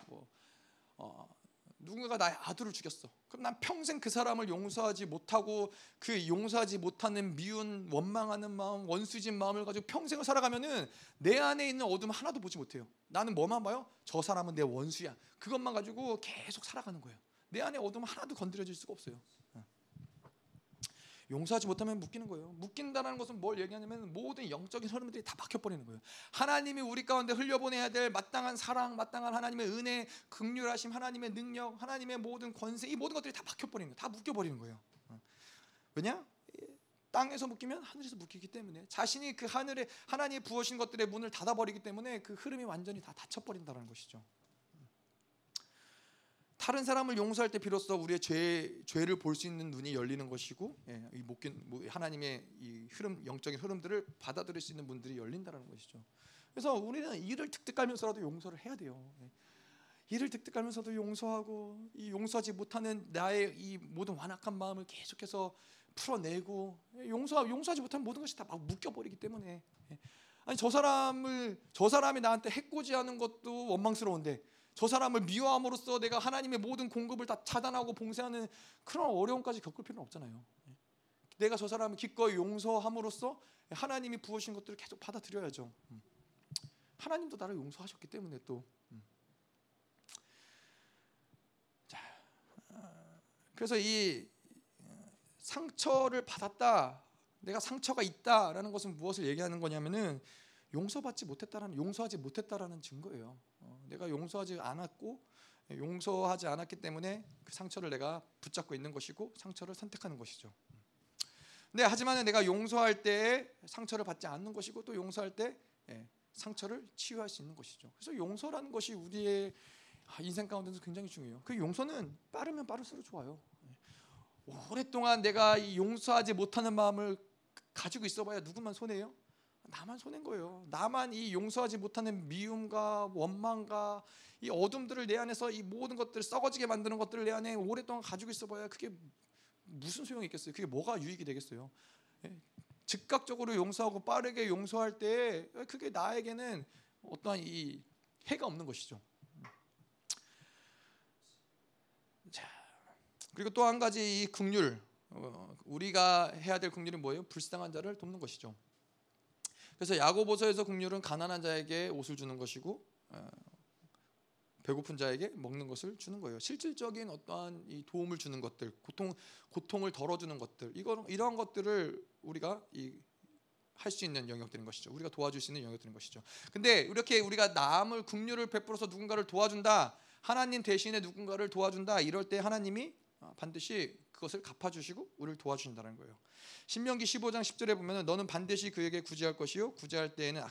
누군가가 나의 아들을 죽였어. 그럼 난 평생 그 사람을 용서하지 못하고 그 용서하지 못하는 미운 원망하는 마음, 원수진 마음을 가지고 평생을 살아가면은 내 안에 있는 어둠 하나도 보지 못해요. 나는 뭐만 봐요? 저 사람은 내 원수야. 그것만 가지고 계속 살아가는 거예요. 내 안에 어둠 하나도 건드려질 수가 없어요. 용서하지 못하면 묶이는 거예요. 묶인다는 것은 뭘 얘기하냐면 모든 영적인 흐름들이 다 박혀버리는 거예요. 하나님이 우리 가운데 흘려보내야 될 마땅한 사랑, 마땅한 하나님의 은혜, 긍휼하심, 하나님의 능력, 하나님의 모든 권세, 이 모든 것들이 다 박혀버리는 거예요. 다 묶여버리는 거예요. 왜냐? 땅에서 묶이면 하늘에서 묶이기 때문에, 자신이 그 하늘에 하나님이 부어신 것들의 문을 닫아버리기 때문에 그 흐름이 완전히 다 닫혀버린다는 것이죠. 다른 사람을 용서할 때 비로소 우리의 죄를 볼 수 있는 눈이 열리는 것이고, 예, 이 하나님의 이 흐름, 영적인 흐름들을 받아들일 수 있는 문들이 열린다는 것이죠. 그래서 우리는 이를 득득하면서라도 용서를 해야 돼요. 예. 이를 득득하면서도 용서하고, 이 용서하지 못하는 나의 이 모든 완악한 마음을 계속해서 풀어내고, 용서하지 못하는 모든 것이 다 막 묶여버리기 때문에, 예. 아니 저 사람이 나한테 해코지하는 것도 원망스러운데, 저 사람을 미워함으로써 내가 하나님의 모든 공급을 다 차단하고 봉쇄하는 그런 어려움까지 겪을 필요는 없잖아요. 내가 저 사람을 기꺼이 용서함으로써 하나님이 부어주신 것들을 계속 받아들여야죠. 하나님도 나를 용서하셨기 때문에 또. 자, 그래서 이 상처를 받았다, 내가 상처가 있다라는 것은 무엇을 얘기하는 거냐면은 용서하지 못했다라는 증거예요. 내가 용서하지 않았기 때문에 그 상처를 내가 붙잡고 있는 것이고 상처를 선택하는 것이죠. 네, 하지만 내가 용서할 때 상처를 받지 않는 것이고 또 용서할 때 상처를 치유할 수 있는 것이죠. 그래서 용서라는 것이 우리의 인생 가운데서 굉장히 중요해요. 그 용서는 빠르면 빠를수록 좋아요. 오랫동안 내가 이 용서하지 못하는 마음을 가지고 있어봐야 누구만 손해예요? 나만 손해인 거예요. 나만 이 용서하지 못하는 미움과 원망과 이 어둠들을 내 안에서 이 모든 것들을 썩어지게 만드는 것들을 내 안에 오랫동안 가지고 있어봐야 그게 무슨 소용이 있겠어요? 그게 뭐가 유익이 되겠어요? 즉각적으로 용서하고 빠르게 용서할 때 그게 나에게는 어떠한 이 해가 없는 것이죠. 자, 그리고 또 한 가지 이 긍휼, 우리가 해야 될 긍휼은 뭐예요? 불쌍한 자를 돕는 것이죠. 그래서 야고보서에서 긍휼은 가난한 자에게 옷을 주는 것이고 배고픈 자에게 먹는 것을 주는 거예요. 실질적인 어떠한 이 도움을 주는 것들, 고통을 덜어주는 것들, 이런 것들을 우리가 할 수 있는 영역들인 것이죠. 우리가 도와줄 수 있는 영역들인 것이죠. 근데 이렇게 우리가 남을 긍휼을 베풀어서 누군가를 도와준다, 하나님 대신에 누군가를 도와준다, 이럴 때 하나님이 반드시 그것을 갚아주시고 우리를 도와주신다는 거예요. 신명기 15장 10절에 보면 너는 반드시 그에게 구제할 것이요 구제할 때에는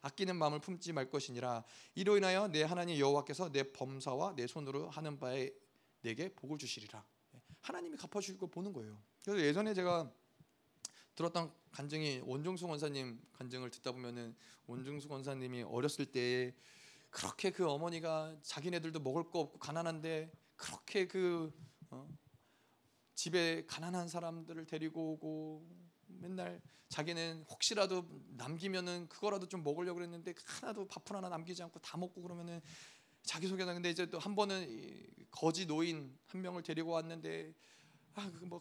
아끼는 마음을 품지 말 것이니라. 이로 인하여 내 하나님 여호와께서 내 범사와 내 손으로 하는 바에 내게 복을 주시리라. 하나님이 갚아주실 거 보는 거예요. 그래서 예전에 제가 들었던 간증이 원종수 권사님 간증을 듣다 보면은 원종수 권사님이 어렸을 때 그렇게 그 어머니가 자기네들도 먹을 거 없고 가난한데 그렇게 집에 가난한 사람들을 데리고 오고 맨날 자기는 혹시라도 남기면은 그거라도 좀 먹으려고 했는데 하나도 밥풀 하나 남기지 않고 다 먹고 그러면은 자기소개나. 근데 이제 또 한 번은 거지 노인 한 명을 데리고 왔는데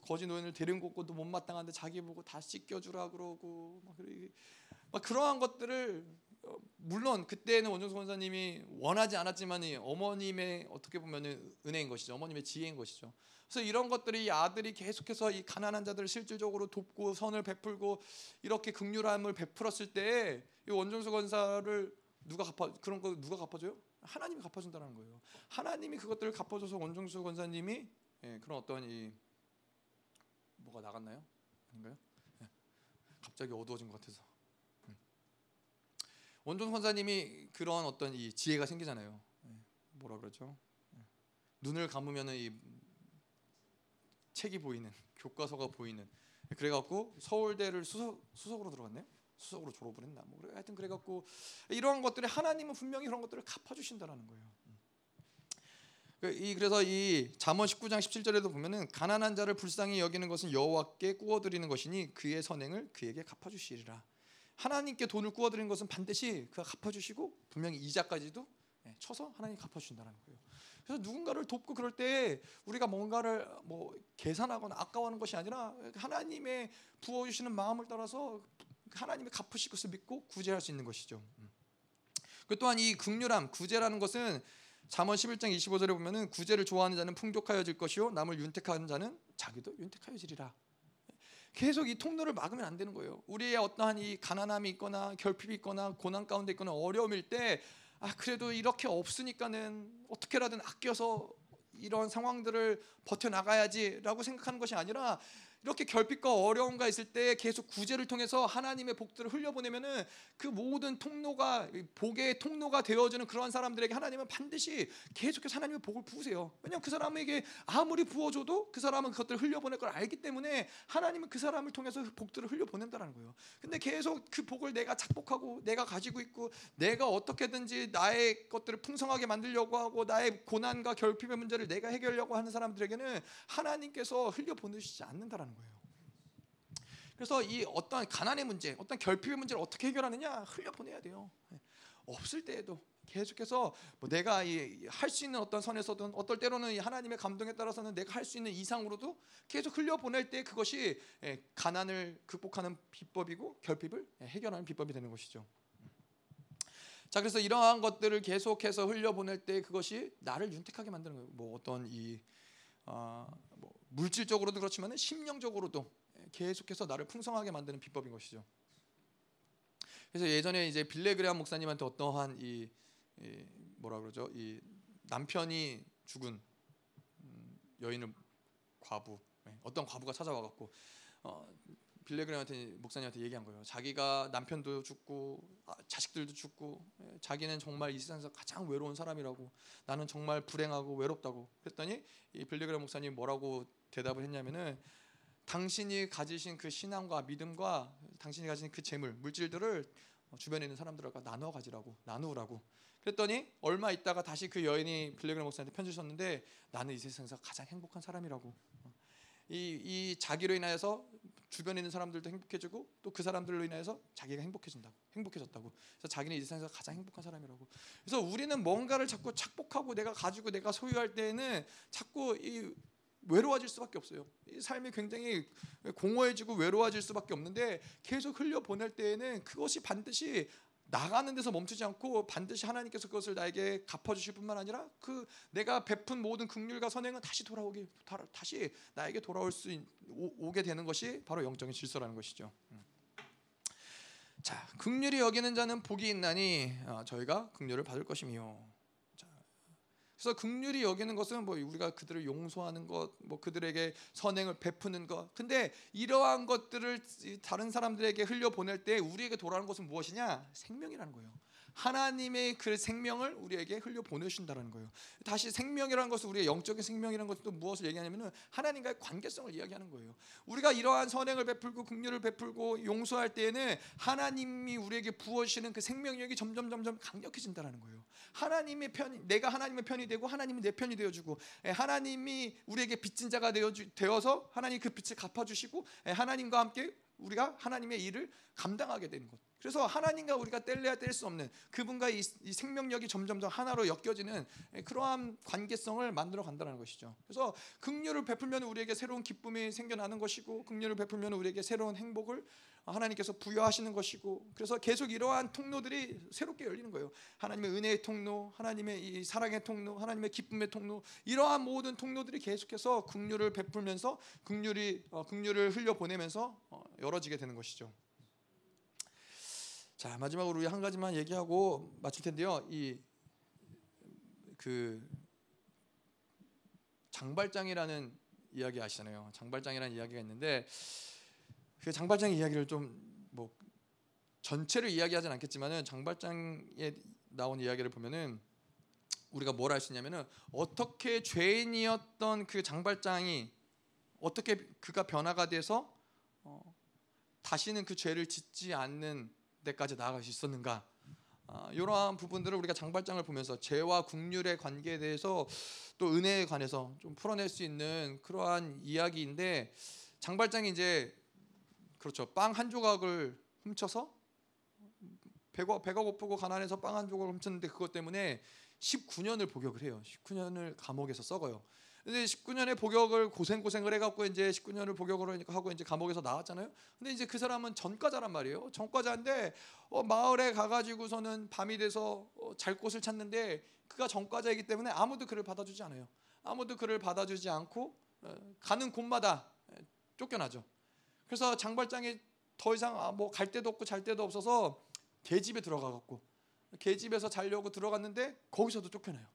거지 노인을 데리고 오고도 못마땅한데 자기 보고 다 씻겨주라 그러고 막 그러한 것들을, 물론 그때는 원종수 권사님이 원하지 않았지만 어머님의 어떻게 보면 은혜인 것이죠. 어머님의 지혜인 것이죠. 그래서 이런 것들이 아들이 계속해서 이 가난한 자들을 실질적으로 돕고 선을 베풀고 이렇게 긍휼함을 베풀었을 때 이 원종수 권사를 그런 거 누가 갚아줘요? 하나님이 갚아준다는 거예요. 하나님이 그것들을 갚아줘서 원종수 권사님이 그런 어떤 이 뭐가 나갔나요? 아닌가요? 갑자기 어두워진 것 같아서. 원종 권사님이 그런 어떤 이 지혜가 생기잖아요. 뭐라 그러죠? 눈을 감으면은 이 책이 보이는, 교과서가 보이는. 그래갖고 서울대를 수석으로 들어갔네요. 수석으로 졸업을 했나. 뭐 하여튼 그래갖고 이런 것들에 하나님은 분명히 그런 것들을 갚아주신다라는 거예요. 그래서 이 잠언 19장 17절에도 보면은 가난한 자를 불쌍히 여기는 것은 여호와께 꾸어드리는 것이니 그의 선행을 그에게 갚아주시리라. 하나님께 돈을 꾸어드린 것은 반드시 그가 갚아주시고 분명히 이자까지도 쳐서 하나님 갚아주신다는 거예요. 그래서 누군가를 돕고 그럴 때 우리가 뭔가를 계산하거나 아까워하는 것이 아니라 하나님의 부어주시는 마음을 따라서 하나님의 갚으실 것을 믿고 구제할 수 있는 것이죠. 그 또한 이 긍휼함, 구제라는 것은 잠언 11장 25절에 보면은 구제를 좋아하는 자는 풍족하여질 것이요 남을 윤택하는 자는 자기도 윤택하여지리라. 계속 이 통로를 막으면 안 되는 거예요. 우리의 어떠한 이 가난함이 있거나 결핍이 있거나 고난 가운데 있거나 어려움일 때 그래도 이렇게 없으니까는 어떻게라든 아껴서 이런 상황들을 버텨나가야지라고 생각하는 것이 아니라 이렇게 결핍과 어려움과 있을 때 계속 구제를 통해서 하나님의 복들을 흘려보내면은 그 모든 통로가 복의 통로가 되어주는 그러한 사람들에게 하나님은 반드시 계속해서 하나님의 복을 부으세요. 왜냐하면 그 사람에게 아무리 부어줘도 그 사람은 그것들을 흘려보낼 걸 알기 때문에 하나님은 그 사람을 통해서 복들을 흘려보낸다는 거예요. 근데 계속 그 복을 내가 착복하고 내가 가지고 있고 내가 어떻게든지 나의 것들을 풍성하게 만들려고 하고 나의 고난과 결핍의 문제를 내가 해결하려고 하는 사람들에게는 하나님께서 흘려보내시지 않는다라는 거예요. 그래서 이 어떤 가난의 문제, 어떤 결핍의 문제를 어떻게 해결하느냐? 흘려보내야 돼요. 없을 때에도 계속해서 뭐 내가 할 수 있는 어떤 선에서든 어떨 때로는 하나님의 감동에 따라서는 내가 할 수 있는 이상으로도 계속 흘려보낼 때 그것이 가난을 극복하는 비법이고 결핍을 해결하는 비법이 되는 것이죠. 자, 그래서 이러한 것들을 계속해서 흘려보낼 때 그것이 나를 윤택하게 만드는 거예요. 뭐 어떤 뭐 물질적으로도 그렇지만 심령적으로도 계속해서 나를 풍성하게 만드는 비법인 것이죠. 그래서 예전에 이제 빌레그레한 목사님한테 어떠한 이 남편이 죽은 여인을 과부, 어떤 과부가 찾아와 갖고 빌레그레한테 목사님한테 얘기한 거예요. 자기가 남편도 죽고 자식들도 죽고 자기는 정말 이 세상에서 가장 외로운 사람이라고, 나는 정말 불행하고 외롭다고 그랬더니 이 빌레그레 목사님 뭐라고 대답을 했냐면은, 당신이 가지신 그 신앙과 믿음과 당신이 가진 그 재물, 물질들을 주변에 있는 사람들과 나누라고 그랬더니 얼마 있다가 다시 그 여인이 빌레그레 목사님한테 편지를 썼는데, 나는 이 세상에서 가장 행복한 사람이라고, 이 자기로 인하여서 주변에 있는 사람들도 행복해지고 또 그 사람들로 인하여서 자기가 행복해졌다고. 그래서 자기는 이 세상에서 가장 행복한 사람이라고. 그래서 우리는 뭔가를 자꾸 착복하고 내가 가지고 내가 소유할 때에는 자꾸 이 외로워질 수밖에 없어요. 이 삶이 굉장히 공허해지고 외로워질 수밖에 없는데, 계속 흘려보낼 때에는 그것이 반드시 나가는 데서 멈추지 않고 반드시 하나님께서 그것을 나에게 갚아주실 뿐만 아니라 그 내가 베푼 모든 긍휼과 선행은 다시 나에게 돌아올 수 오게 되는 것이 바로 영적인 질서라는 것이죠. 자, 긍휼히 여기는 자는 복이 있나니 저희가 긍휼을 받을 것이며. 그래서 긍휼히 여기는 것은 뭐 우리가 그들을 용서하는 것, 뭐 그들에게 선행을 베푸는 것. 근데 이러한 것들을 다른 사람들에게 흘려보낼 때 우리에게 돌아오는 것은 무엇이냐? 생명이라는 거예요. 하나님의 그 생명을 우리에게 흘려보내신다는 거예요. 다시 생명이라는 것은, 우리의 영적인 생명이라는 것은 또 무엇을 얘기하냐면 하나님과의 관계성을 이야기하는 거예요. 우리가 이러한 선행을 베풀고 긍휼을 베풀고 용서할 때에는 하나님이 우리에게 부어주시는 그 생명력이 점점 강력해진다는 거예요. 하나님의 편, 내가 하나님의 편이 되고 하나님이 내 편이 되어주고, 하나님이 우리에게 빚진 자가 되어서 하나님 그 빚을 갚아주시고, 하나님과 함께 우리가 하나님의 일을 감당하게 되는 것. 그래서 하나님과 우리가 뗄래야 뗄 수 없는 그분과 이 생명력이 점점 하나로 엮여지는 그러한 관계성을 만들어 간다는 것이죠. 그래서 긍휼을 베풀면 우리에게 새로운 기쁨이 생겨나는 것이고, 긍휼을 베풀면 우리에게 새로운 행복을 하나님께서 부여하시는 것이고, 그래서 계속 이러한 통로들이 새롭게 열리는 거예요. 하나님의 은혜의 통로, 하나님의 이 사랑의 통로, 하나님의 기쁨의 통로, 이러한 모든 통로들이 계속해서 긍휼을 베풀면서 긍휼을 흘려보내면서 열어지게 되는 것이죠. 자, 마지막으로 우리 한 가지만 얘기하고 마칠 텐데요. 장발장이라는 이야기 아시잖아요. 장발장이라는 이야기가 있는데, 그 장발장 이야기를 좀 뭐 전체를 이야기하진 않겠지만은 장발장에 나온 이야기를 보면은 우리가 뭘 알 수 있냐면은, 어떻게 죄인이었던 그 장발장이 어떻게 그가 변화가 돼서 다시는 그 죄를 짓지 않는 때까지 나아갈 수 있었는가, 이러한 부분들을 우리가 장발장을 보면서 죄와 긍휼의 관계에 대해서 또 은혜에 관해서 좀 풀어낼 수 있는 그러한 이야기인데, 장발장이 이제 그렇죠, 빵 한 조각을 훔쳐서 배가 고프고 가난해서 빵 한 조각을 훔쳤는데 그것 때문에 19년을 복역을 해요. 19년을 감옥에서 썩어요. 근데 19년의 복역을 고생을 해갖고 이제 19년을 복역을 하고 이제 감옥에서 나왔잖아요. 근데 이제 그 사람은 전과자란 말이에요. 전과자인데 마을에 가가지고서는 밤이 돼서 잘 곳을 찾는데 그가 전과자이기 때문에 아무도 그를 받아주지 않아요. 아무도 그를 받아주지 않고 가는 곳마다 쫓겨나죠. 그래서 장발장이 더 이상 뭐 갈 데도 없고 잘 데도 없어서 계집에 들어가갖고 계집에서 자려고 들어갔는데 거기서도 쫓겨나요.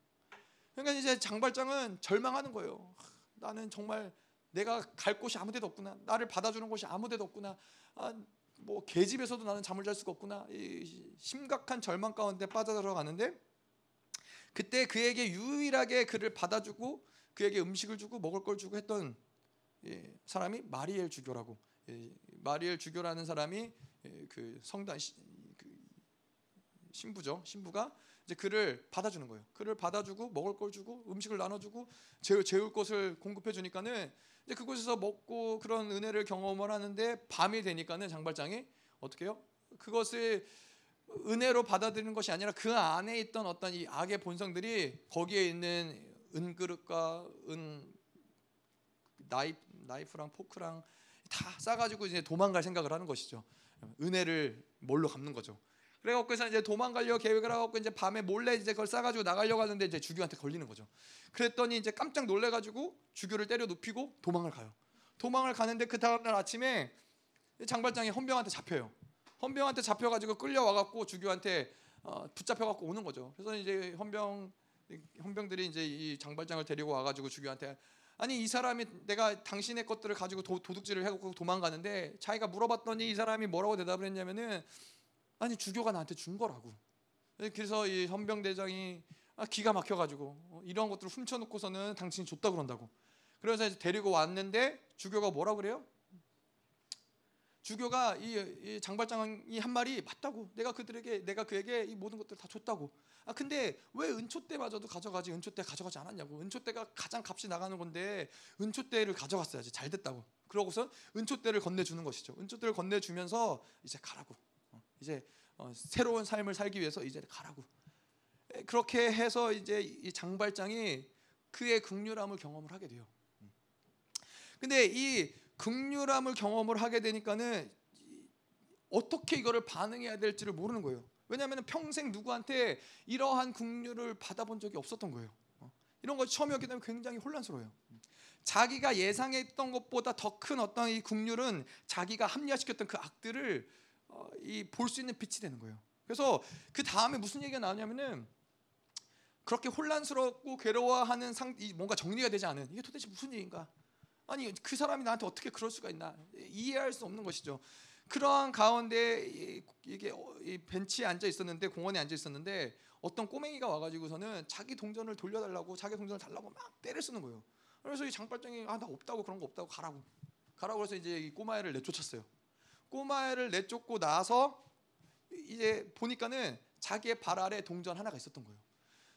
그러니까 이제 장발장은 절망하는 거예요. 나는 정말 내가 갈 곳이 아무 데도 없구나. 나를 받아주는 곳이 아무 데도 없구나. 아, 뭐 계집에서도 나는 잠을 잘 수가 없구나. 이 심각한 절망 가운데 빠져들어가는데 그때 그에게 유일하게 그를 받아주고 그에게 음식을 주고 먹을 걸 주고 했던 사람이 마리엘 주교라고. 마리엘 주교라는 사람이 그 성단 신부죠. 신부가 이제 그를 받아주는 거예요. 그를 받아주고 먹을 걸 주고 음식을 나눠주고 재울 것을 공급해 주니까는 이제 그곳에서 먹고 그런 은혜를 경험을 하는데 밤이 되니까는 장발장이 어떻게 해요? 그것을 은혜로 받아들이는 것이 아니라 그 안에 있던 어떤 이 악의 본성들이 거기에 있는 은그릇과 나이프랑 포크랑 다 싸가지고 이제 도망갈 생각을 하는 것이죠. 은혜를 뭘로 갚는 거죠. 그래갖고서 이제 도망가려 계획을 하고 이제 밤에 몰래 이제 그걸 싸가지고 나가려고 하는데 이제 주교한테 걸리는 거죠. 그랬더니 이제 깜짝 놀래가지고 주교를 때려 눕히고 도망을 가요. 도망을 가는데 그 다음날 아침에 장발장이 헌병한테 잡혀요. 헌병한테 잡혀가지고 끌려와갖고 주교한테 붙잡혀갖고 오는 거죠. 그래서 이제 헌병들이 이제 이 장발장을 데리고 와가지고 주교한테 아니 이 사람이 내가 당신의 것들을 가지고 도둑질을 해갖고 도망가는데 자기가 물어봤더니 이 사람이 뭐라고 대답을 했냐면은 아니 주교가 나한테 준 거라고. 그래서 이 헌병대장이 기가 막혀가지고 이런 것들을 훔쳐놓고서는 당신이 줬다 그런다고. 그래서 이제 데리고 왔는데 주교가 뭐라 그래요? 주교가 이 장발장이 한 말이 맞다고. 내가 그에게 이 모든 것들을 다 줬다고. 아 근데 왜 은초 때마저도 가져가지 은초 때 가져가지 않았냐고. 은초 때가 가장 값이 나가는 건데 은초 때를 가져갔어야지 잘 됐다고. 그러고서 은초 때를 건네주는 것이죠. 은초 때를 건네주면서 이제 가라고. 이제 새로운 삶을 살기 위해서 이제 가라고. 그렇게 해서 이제 이 장발장이 그의 긍휼함을 경험을 하게 돼요. 근데 이 긍휼함을 경험을 하게 되니까는 어떻게 이거를 반응해야 될지를 모르는 거예요. 왜냐하면 평생 누구한테 이러한 긍휼을 받아본 적이 없었던 거예요. 이런 것이 처음이었기 때문에 굉장히 혼란스러워요. 자기가 예상했던 것보다 더 큰 어떤 이 긍휼은 자기가 합리화시켰던 그 악들을 이 볼 수 있는 빛이 되는 거예요. 그래서 그 다음에 무슨 얘기가 나오냐면은 그렇게 혼란스럽고 괴로워하는 뭔가 정리가 되지 않은 이게 도대체 무슨 얘기인가? 아니 그 사람이 나한테 어떻게 그럴 수가 있나 이해할 수 없는 것이죠. 그러한 가운데 이게 벤치에 앉아 있었는데 공원에 앉아 있었는데 어떤 꼬맹이가 와가지고서는 자기 동전을 돌려달라고 자기 동전을 달라고 막 때를 쓰는 거예요. 그래서 이 장발장이 아 나 없다고 그런 거 없다고 가라고 해서 이제 이 꼬마애를 내쫓았어요. 꼬마애를 내쫓고 나서 이제 보니까는 자기의 발 아래 동전 하나가 있었던 거예요.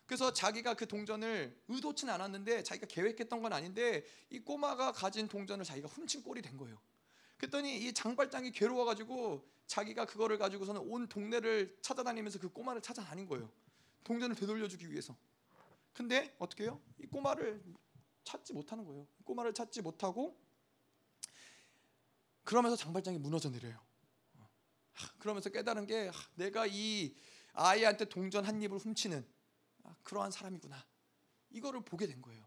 그래서 자기가 그 동전을 의도치 않았는데 자기가 계획했던 건 아닌데 이 꼬마가 가진 동전을 자기가 훔친 꼴이 된 거예요. 그랬더니 이 장발장이 괴로워가지고 자기가 그거를 가지고서는 온 동네를 찾아다니면서 그 꼬마를 찾아다닌 거예요. 동전을 되돌려주기 위해서. 근데 어떻게 해요? 이 꼬마를 찾지 못하는 거예요. 꼬마를 찾지 못하고 그러면서 장발장이 무너져 내려요. 그러면서 깨달은 게 내가 이 아이한테 동전 한 입을 훔치는 그러한 사람이구나. 이거를 보게 된 거예요.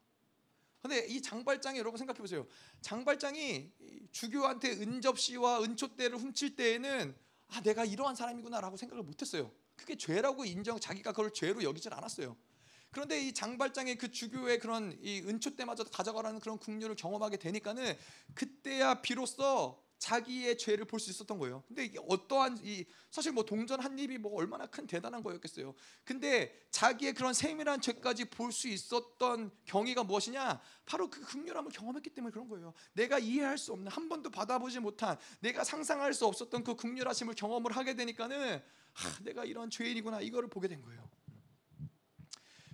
그런데 이 장발장이 여러분 생각해 보세요. 장발장이 주교한테 은접시와 은촛대를 훔칠 때에는 아 내가 이러한 사람이구나라고 생각을 못했어요. 그게 죄라고 자기가 그걸 죄로 여기질 않았어요. 그런데 이 장발장의 그 주교의 그런 이 은촛대마저도 가져가라는 그런 긍휼을 경험하게 되니까는 그때야 비로소 자기의 죄를 볼 수 있었던 거예요. 근데 이게 어떠한 사실 뭐 동전 한 입이 뭐 얼마나 큰 대단한 거였겠어요. 근데 자기의 그런 세밀한 죄까지 볼 수 있었던 경위가 무엇이냐? 바로 그 긍휼함을 경험했기 때문에 그런 거예요. 내가 이해할 수 없는 한 번도 받아보지 못한 내가 상상할 수 없었던 그 긍휼하심을 경험을 하게 되니까는 내가 이런 죄인이구나 이거를 보게 된 거예요.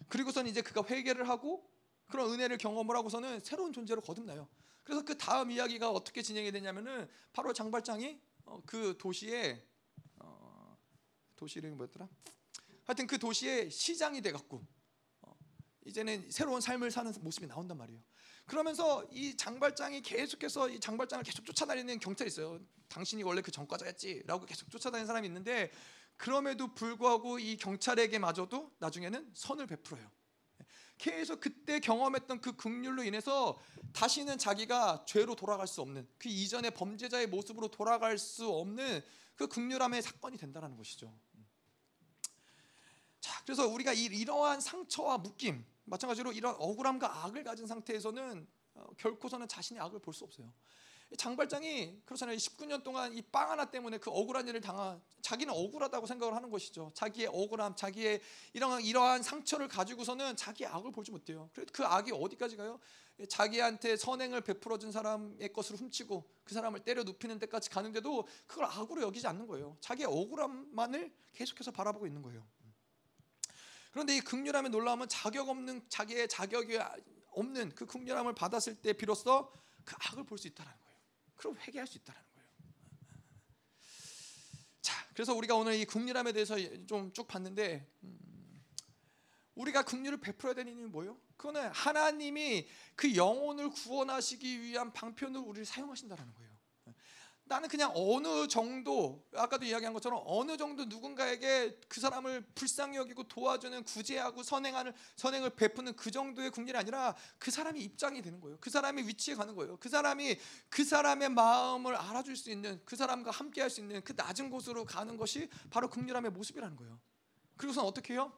그리고선 이제 그가 회개를 하고 그런 은혜를 경험을 하고서는 새로운 존재로 거듭나요. 그래서 그 다음 이야기가 어떻게 진행이 되냐면은 바로 장발장이 그 도시에 도시 이름이 뭐였더라? 하여튼 그 도시의 시장이 돼갖고 이제는 새로운 삶을 사는 모습이 나온단 말이에요. 그러면서 이 장발장이 계속해서 이 장발장을 계속 쫓아다니는 경찰이 있어요. 당신이 원래 그 전과자였지라고 계속 쫓아다니는 사람이 있는데 그럼에도 불구하고 이 경찰에게마저도 나중에는 선을 베풀어요. 계속 그때 경험했던 그 긍휼로 인해서 다시는 자기가 죄로 돌아갈 수 없는 그 이전의 범죄자의 모습으로 돌아갈 수 없는 그 긍휼함의 사건이 된다는 것이죠. 자, 그래서 우리가 이러한 상처와 묶임 마찬가지로 이런 억울함과 악을 가진 상태에서는 결코서는 자신의 악을 볼 수 없어요. 장발장이 그렇잖아요. 19년 동안 이 빵 하나 때문에 그 억울한 일을 당한, 자기는 억울하다고 생각을 하는 것이죠. 자기의 억울함, 자기의 이러한 상처를 가지고서는 자기의 악을 보지 못해요. 그래도 그 악이 어디까지 가요? 자기한테 선행을 베풀어준 사람의 것을 훔치고 그 사람을 때려 눕히는 데까지 가는데도 그걸 악으로 여기지 않는 거예요. 자기의 억울함만을 계속해서 바라보고 있는 거예요. 그런데 이 긍휼함의 놀라움은 자격 없는, 자기의 자격이 없는 그 긍휼함을 받았을 때 비로소 그 악을 볼 수 있다는 거예요. 그럼 회개할 수 있다는 거예요. 자, 그래서 우리가 오늘 이 긍휼함에 대해서 좀 쭉 봤는데, 우리가 긍휼을 베풀어야 되는 이유는 뭐예요? 그거는 하나님이 그 영혼을 구원하시기 위한 방편으로 우리를 사용하신다는 거예요. 나는 그냥 어느 정도, 아까도 이야기한 것처럼 어느 정도 누군가에게 그 사람을 불쌍히 여기고 도와주는, 구제하고 선행을 베푸는 그 정도의 긍휼이 아니라 그 사람이 입장이 되는 거예요. 그 사람이 위치에 가는 거예요. 그 사람이 그 사람의 마음을 알아줄 수 있는, 그 사람과 함께할 수 있는 그 낮은 곳으로 가는 것이 바로 긍휼함의 모습이라는 거예요. 그리고선 어떻게 해요?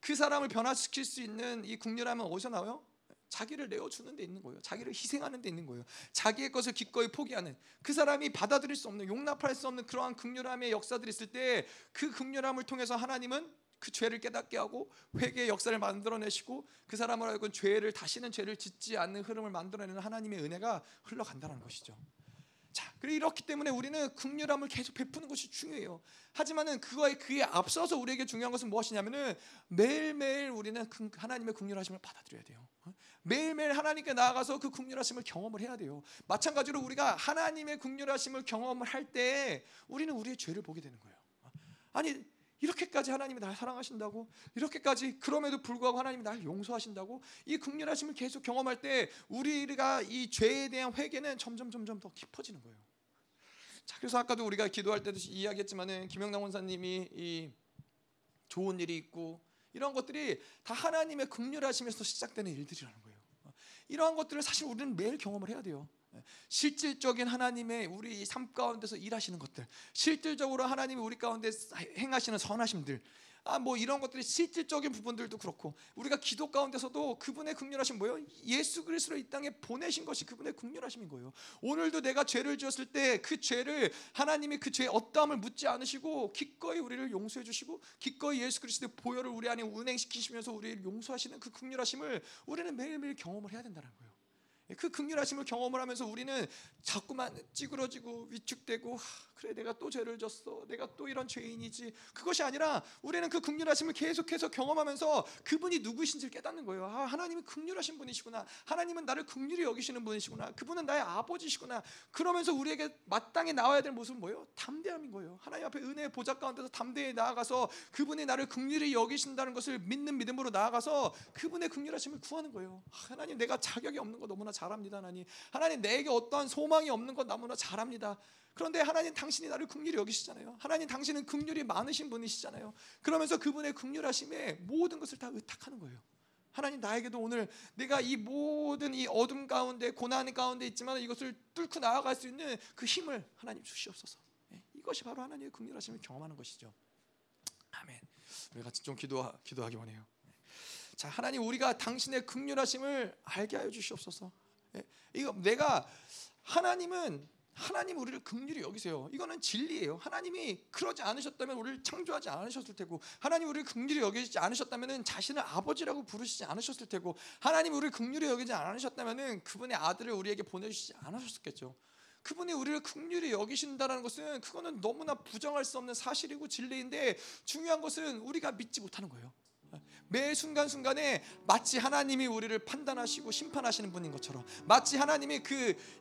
그 사람을 변화시킬 수 있는 이 긍휼함은 어디서 나와요? 자기를 내어주는 데 있는 거예요. 자기를 희생하는 데 있는 거예요. 자기의 것을 기꺼이 포기하는, 그 사람이 받아들일 수 없는, 용납할 수 없는 그러한 긍휼함의 역사들이 있을 때 그 긍휼함을 통해서 하나님은 그 죄를 깨닫게 하고 회개의 역사를 만들어내시고 그 사람을 하여금 죄를, 다시는 죄를 짓지 않는 흐름을 만들어내는 하나님의 은혜가 흘러간다는 것이죠. 자, 그리고 이렇기 때문에 우리는 긍휼함을 계속 베푸는 것이 중요해요. 하지만은 그에 앞서서 우리에게 중요한 것은 무엇이냐면은 매일매일 우리는 하나님의 긍휼하심을 받아들여야 돼요. 매일매일 하나님께 나아가서 그 긍휼하심을 경험을 해야 돼요. 마찬가지로 우리가 하나님의 긍휼하심을 경험을 할 때 우리는 우리의 죄를 보게 되는 거예요. 아니, 이렇게까지 하나님이 나를 사랑하신다고, 이렇게까지 그럼에도 불구하고 하나님이 나를 용서하신다고, 이 긍휼하심을 계속 경험할 때 우리가 이 죄에 대한 회개는 점점 더 깊어지는 거예요. 자, 그래서 아까도 우리가 기도할 때도 이야기했지만은 김영남 원사님이 이 좋은 일이 있고 이런 것들이 다 하나님의 긍휼하심에서 시작되는 일들이라는 거예요. 이러한 것들을 사실 우리는 매일 경험을 해야 돼요. 실질적인 하나님의 우리 삶 가운데서 일하시는 것들, 실질적으로 하나님이 우리 가운데 행하시는 선하심들, 이런 것들이 실질적인 부분들도 그렇고, 우리가 기도 가운데서도 그분의 긍휼하심, 뭐예요? 예수 그리스도를 이 땅에 보내신 것이 그분의 긍휼하심인 거예요. 오늘도 내가 죄를 지었을 때 그 죄를 하나님이, 그 죄의 어떠함을 묻지 않으시고 기꺼이 우리를 용서해 주시고 기꺼이 예수 그리스도의 보혈을 우리 안에 운행시키시면서 우리를 용서하시는 그 긍휼하심을 우리는 매일매일 경험을 해야 된다는 거예요. 그 긍휼하심을 경험을 하면서 우리는 자꾸만 찌그러지고 위축되고, 그래 내가 또 죄를 졌어, 내가 또 이런 죄인이지, 그것이 아니라 우리는 그 긍휼하심을 계속해서 경험하면서 그분이 누구신지를 깨닫는 거예요. 하나님이 긍휼하신 분이시구나, 하나님은 나를 긍휼히 여기시는 분이시구나, 그분은 나의 아버지시구나. 그러면서 우리에게 마땅히 나와야 될 모습은 뭐예요? 담대함인 거예요. 하나님 앞에 은혜의 보좌 가운데서 담대히 나아가서 그분이 나를 긍휼히 여기신다는 것을 믿는 믿음으로 나아가서 그분의 긍휼하심을 구하는 거예요. 하나님, 내가 자격이 없는 거 너무나 잘합니다. 하나님, 내게 어떠한 소망이 없는 건 너무나 잘합니다. 그런데 하나님, 당신이 나를 긍휼히 여기시잖아요. 하나님, 당신은 긍휼이 많으신 분이시잖아요. 그러면서 그분의 긍휼하심에 모든 것을 다 의탁하는 거예요. 하나님, 나에게도 오늘 내가 이 모든 이 어둠 가운데, 고난 가운데 있지만 이것을 뚫고 나아갈 수 있는 그 힘을 하나님 주시옵소서. 이것이 바로 하나님의 긍휼하심을 경험하는 것이죠. 아멘. 우리 같이 좀 기도하기 원해요. 자, 하나님, 우리가 당신의 긍휼하심을 알게 하여 주시옵소서. 이거 내가, 하나님 우리를 긍휼히 여기세요. 이거는 진리예요. 하나님이 그러지 않으셨다면 우리를 창조하지 않으셨을 테고, 하나님 우리를 긍휼히 여기지 않으셨다면 자신을 아버지라고 부르시지 않으셨을 테고, 하나님 우리를 긍휼히 여기지 않으셨다면 그분의 아들을 우리에게 보내주시지 않으셨겠죠. 그분이 우리를 긍휼히 여기신다는 것은 그거는 너무나 부정할 수 없는 사실이고 진리인데, 중요한 것은 우리가 믿지 못하는 거예요. 매 순간순간에 마치 하나님이 우리를 판단하시고 심판하시는 분인 것처럼, 마치 하나님이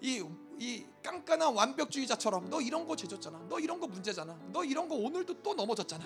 이 깐깐한 완벽주의자처럼 너 이런 거 죄졌잖아, 너 이런 거 문제잖아, 너 이런 거 오늘도 또 넘어졌잖아.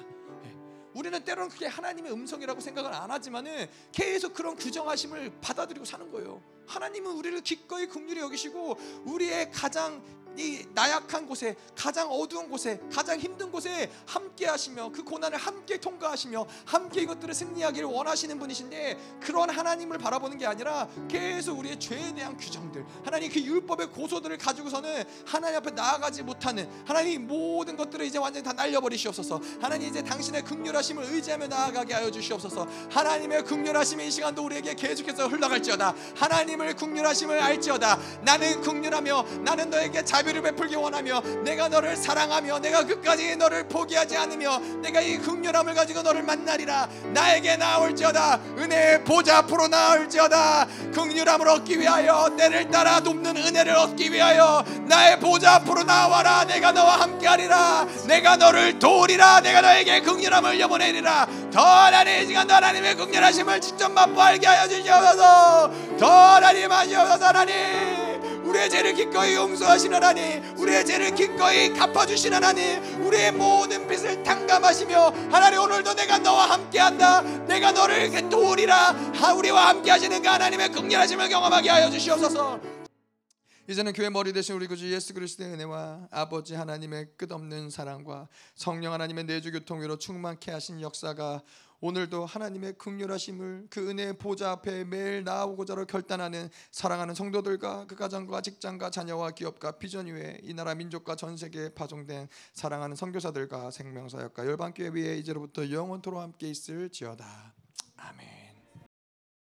우리는 때로는 그게 하나님의 음성이라고 생각을 안 하지만은 계속 그런 규정하심을 받아들이고 사는 거예요. 하나님은 우리를 기꺼이 긍휼히 여기시고 우리의 가장 이 나약한 곳에, 가장 어두운 곳에, 가장 힘든 곳에 함께 하시며 그 고난을 함께 통과하시며 함께 이것들을 승리하기를 원하시는 분이신데, 그런 하나님을 바라보는 게 아니라 계속 우리의 죄에 대한 규정들, 하나님 그 율법의 고소들을 가지고서는 하나님 앞에 나아가지 못하는, 하나님 모든 것들을 이제 완전히 다 날려버리시옵소서. 하나님 이제 당신의 긍휼하심을 의지하며 나아가게 하여 주시옵소서. 하나님의 긍휼하심이 이 시간도 우리에게 계속해서 흘러갈지어다. 하나님을 긍휼하심을 알지어다. 나는 긍휼하며 나는 너에게 자비를 베풀기 원하며 내가 너를 사랑하며 내가 끝까지 너를 포기하지 않으며 내가 이 긍휼함을 가지고 너를 만나리라. 나에게 나아올지어다. 은혜의 보좌 앞으로 나아올지어다. 긍휼함을 얻기 위하여, 내를 따라 돕는 은혜를 얻기 위하여 나의 보좌 앞으로 나와라. 내가 너와 함께하리라. 내가 너를 도우리라. 내가 너에게 긍휼함을 여보내리라. 더 하나님, 이 시간도 하나님의 긍휼하심을 직접 맛보 알게 하여 주시옵소서. 더 하나님 하시옵소서. 하나님, 우리의 죄를 기꺼이 용서하시는 하나님, 우리의 죄를 기꺼이 갚아주시는 하나님, 우리의 모든 빚을 탕감하시며 하나님 오늘도 내가 너와 함께한다, 내가 너를 도우리라, 우리와 함께하시는 그 하나님의 긍휼하심을 경험하게 하여 주시옵소서. 이제는 교회 머리 되신 우리 구주 예수 그리스도의 은혜와 아버지 하나님의 끝없는 사랑과 성령 하나님의 내주 교통으로 충만케 하신 역사가 오늘도 하나님의 긍휼하심을 그 은혜의 보좌 앞에 매일 나아오고자 결단하는 사랑하는 성도들과 그 가정과 직장과 자녀와 기업과 비전 위에 이 나라 민족과 전 세계에 파송된 사랑하는 선교사들과 생명사역과 열방교회 위에 이제로부터 영원토록 함께 있을지어다. 아멘.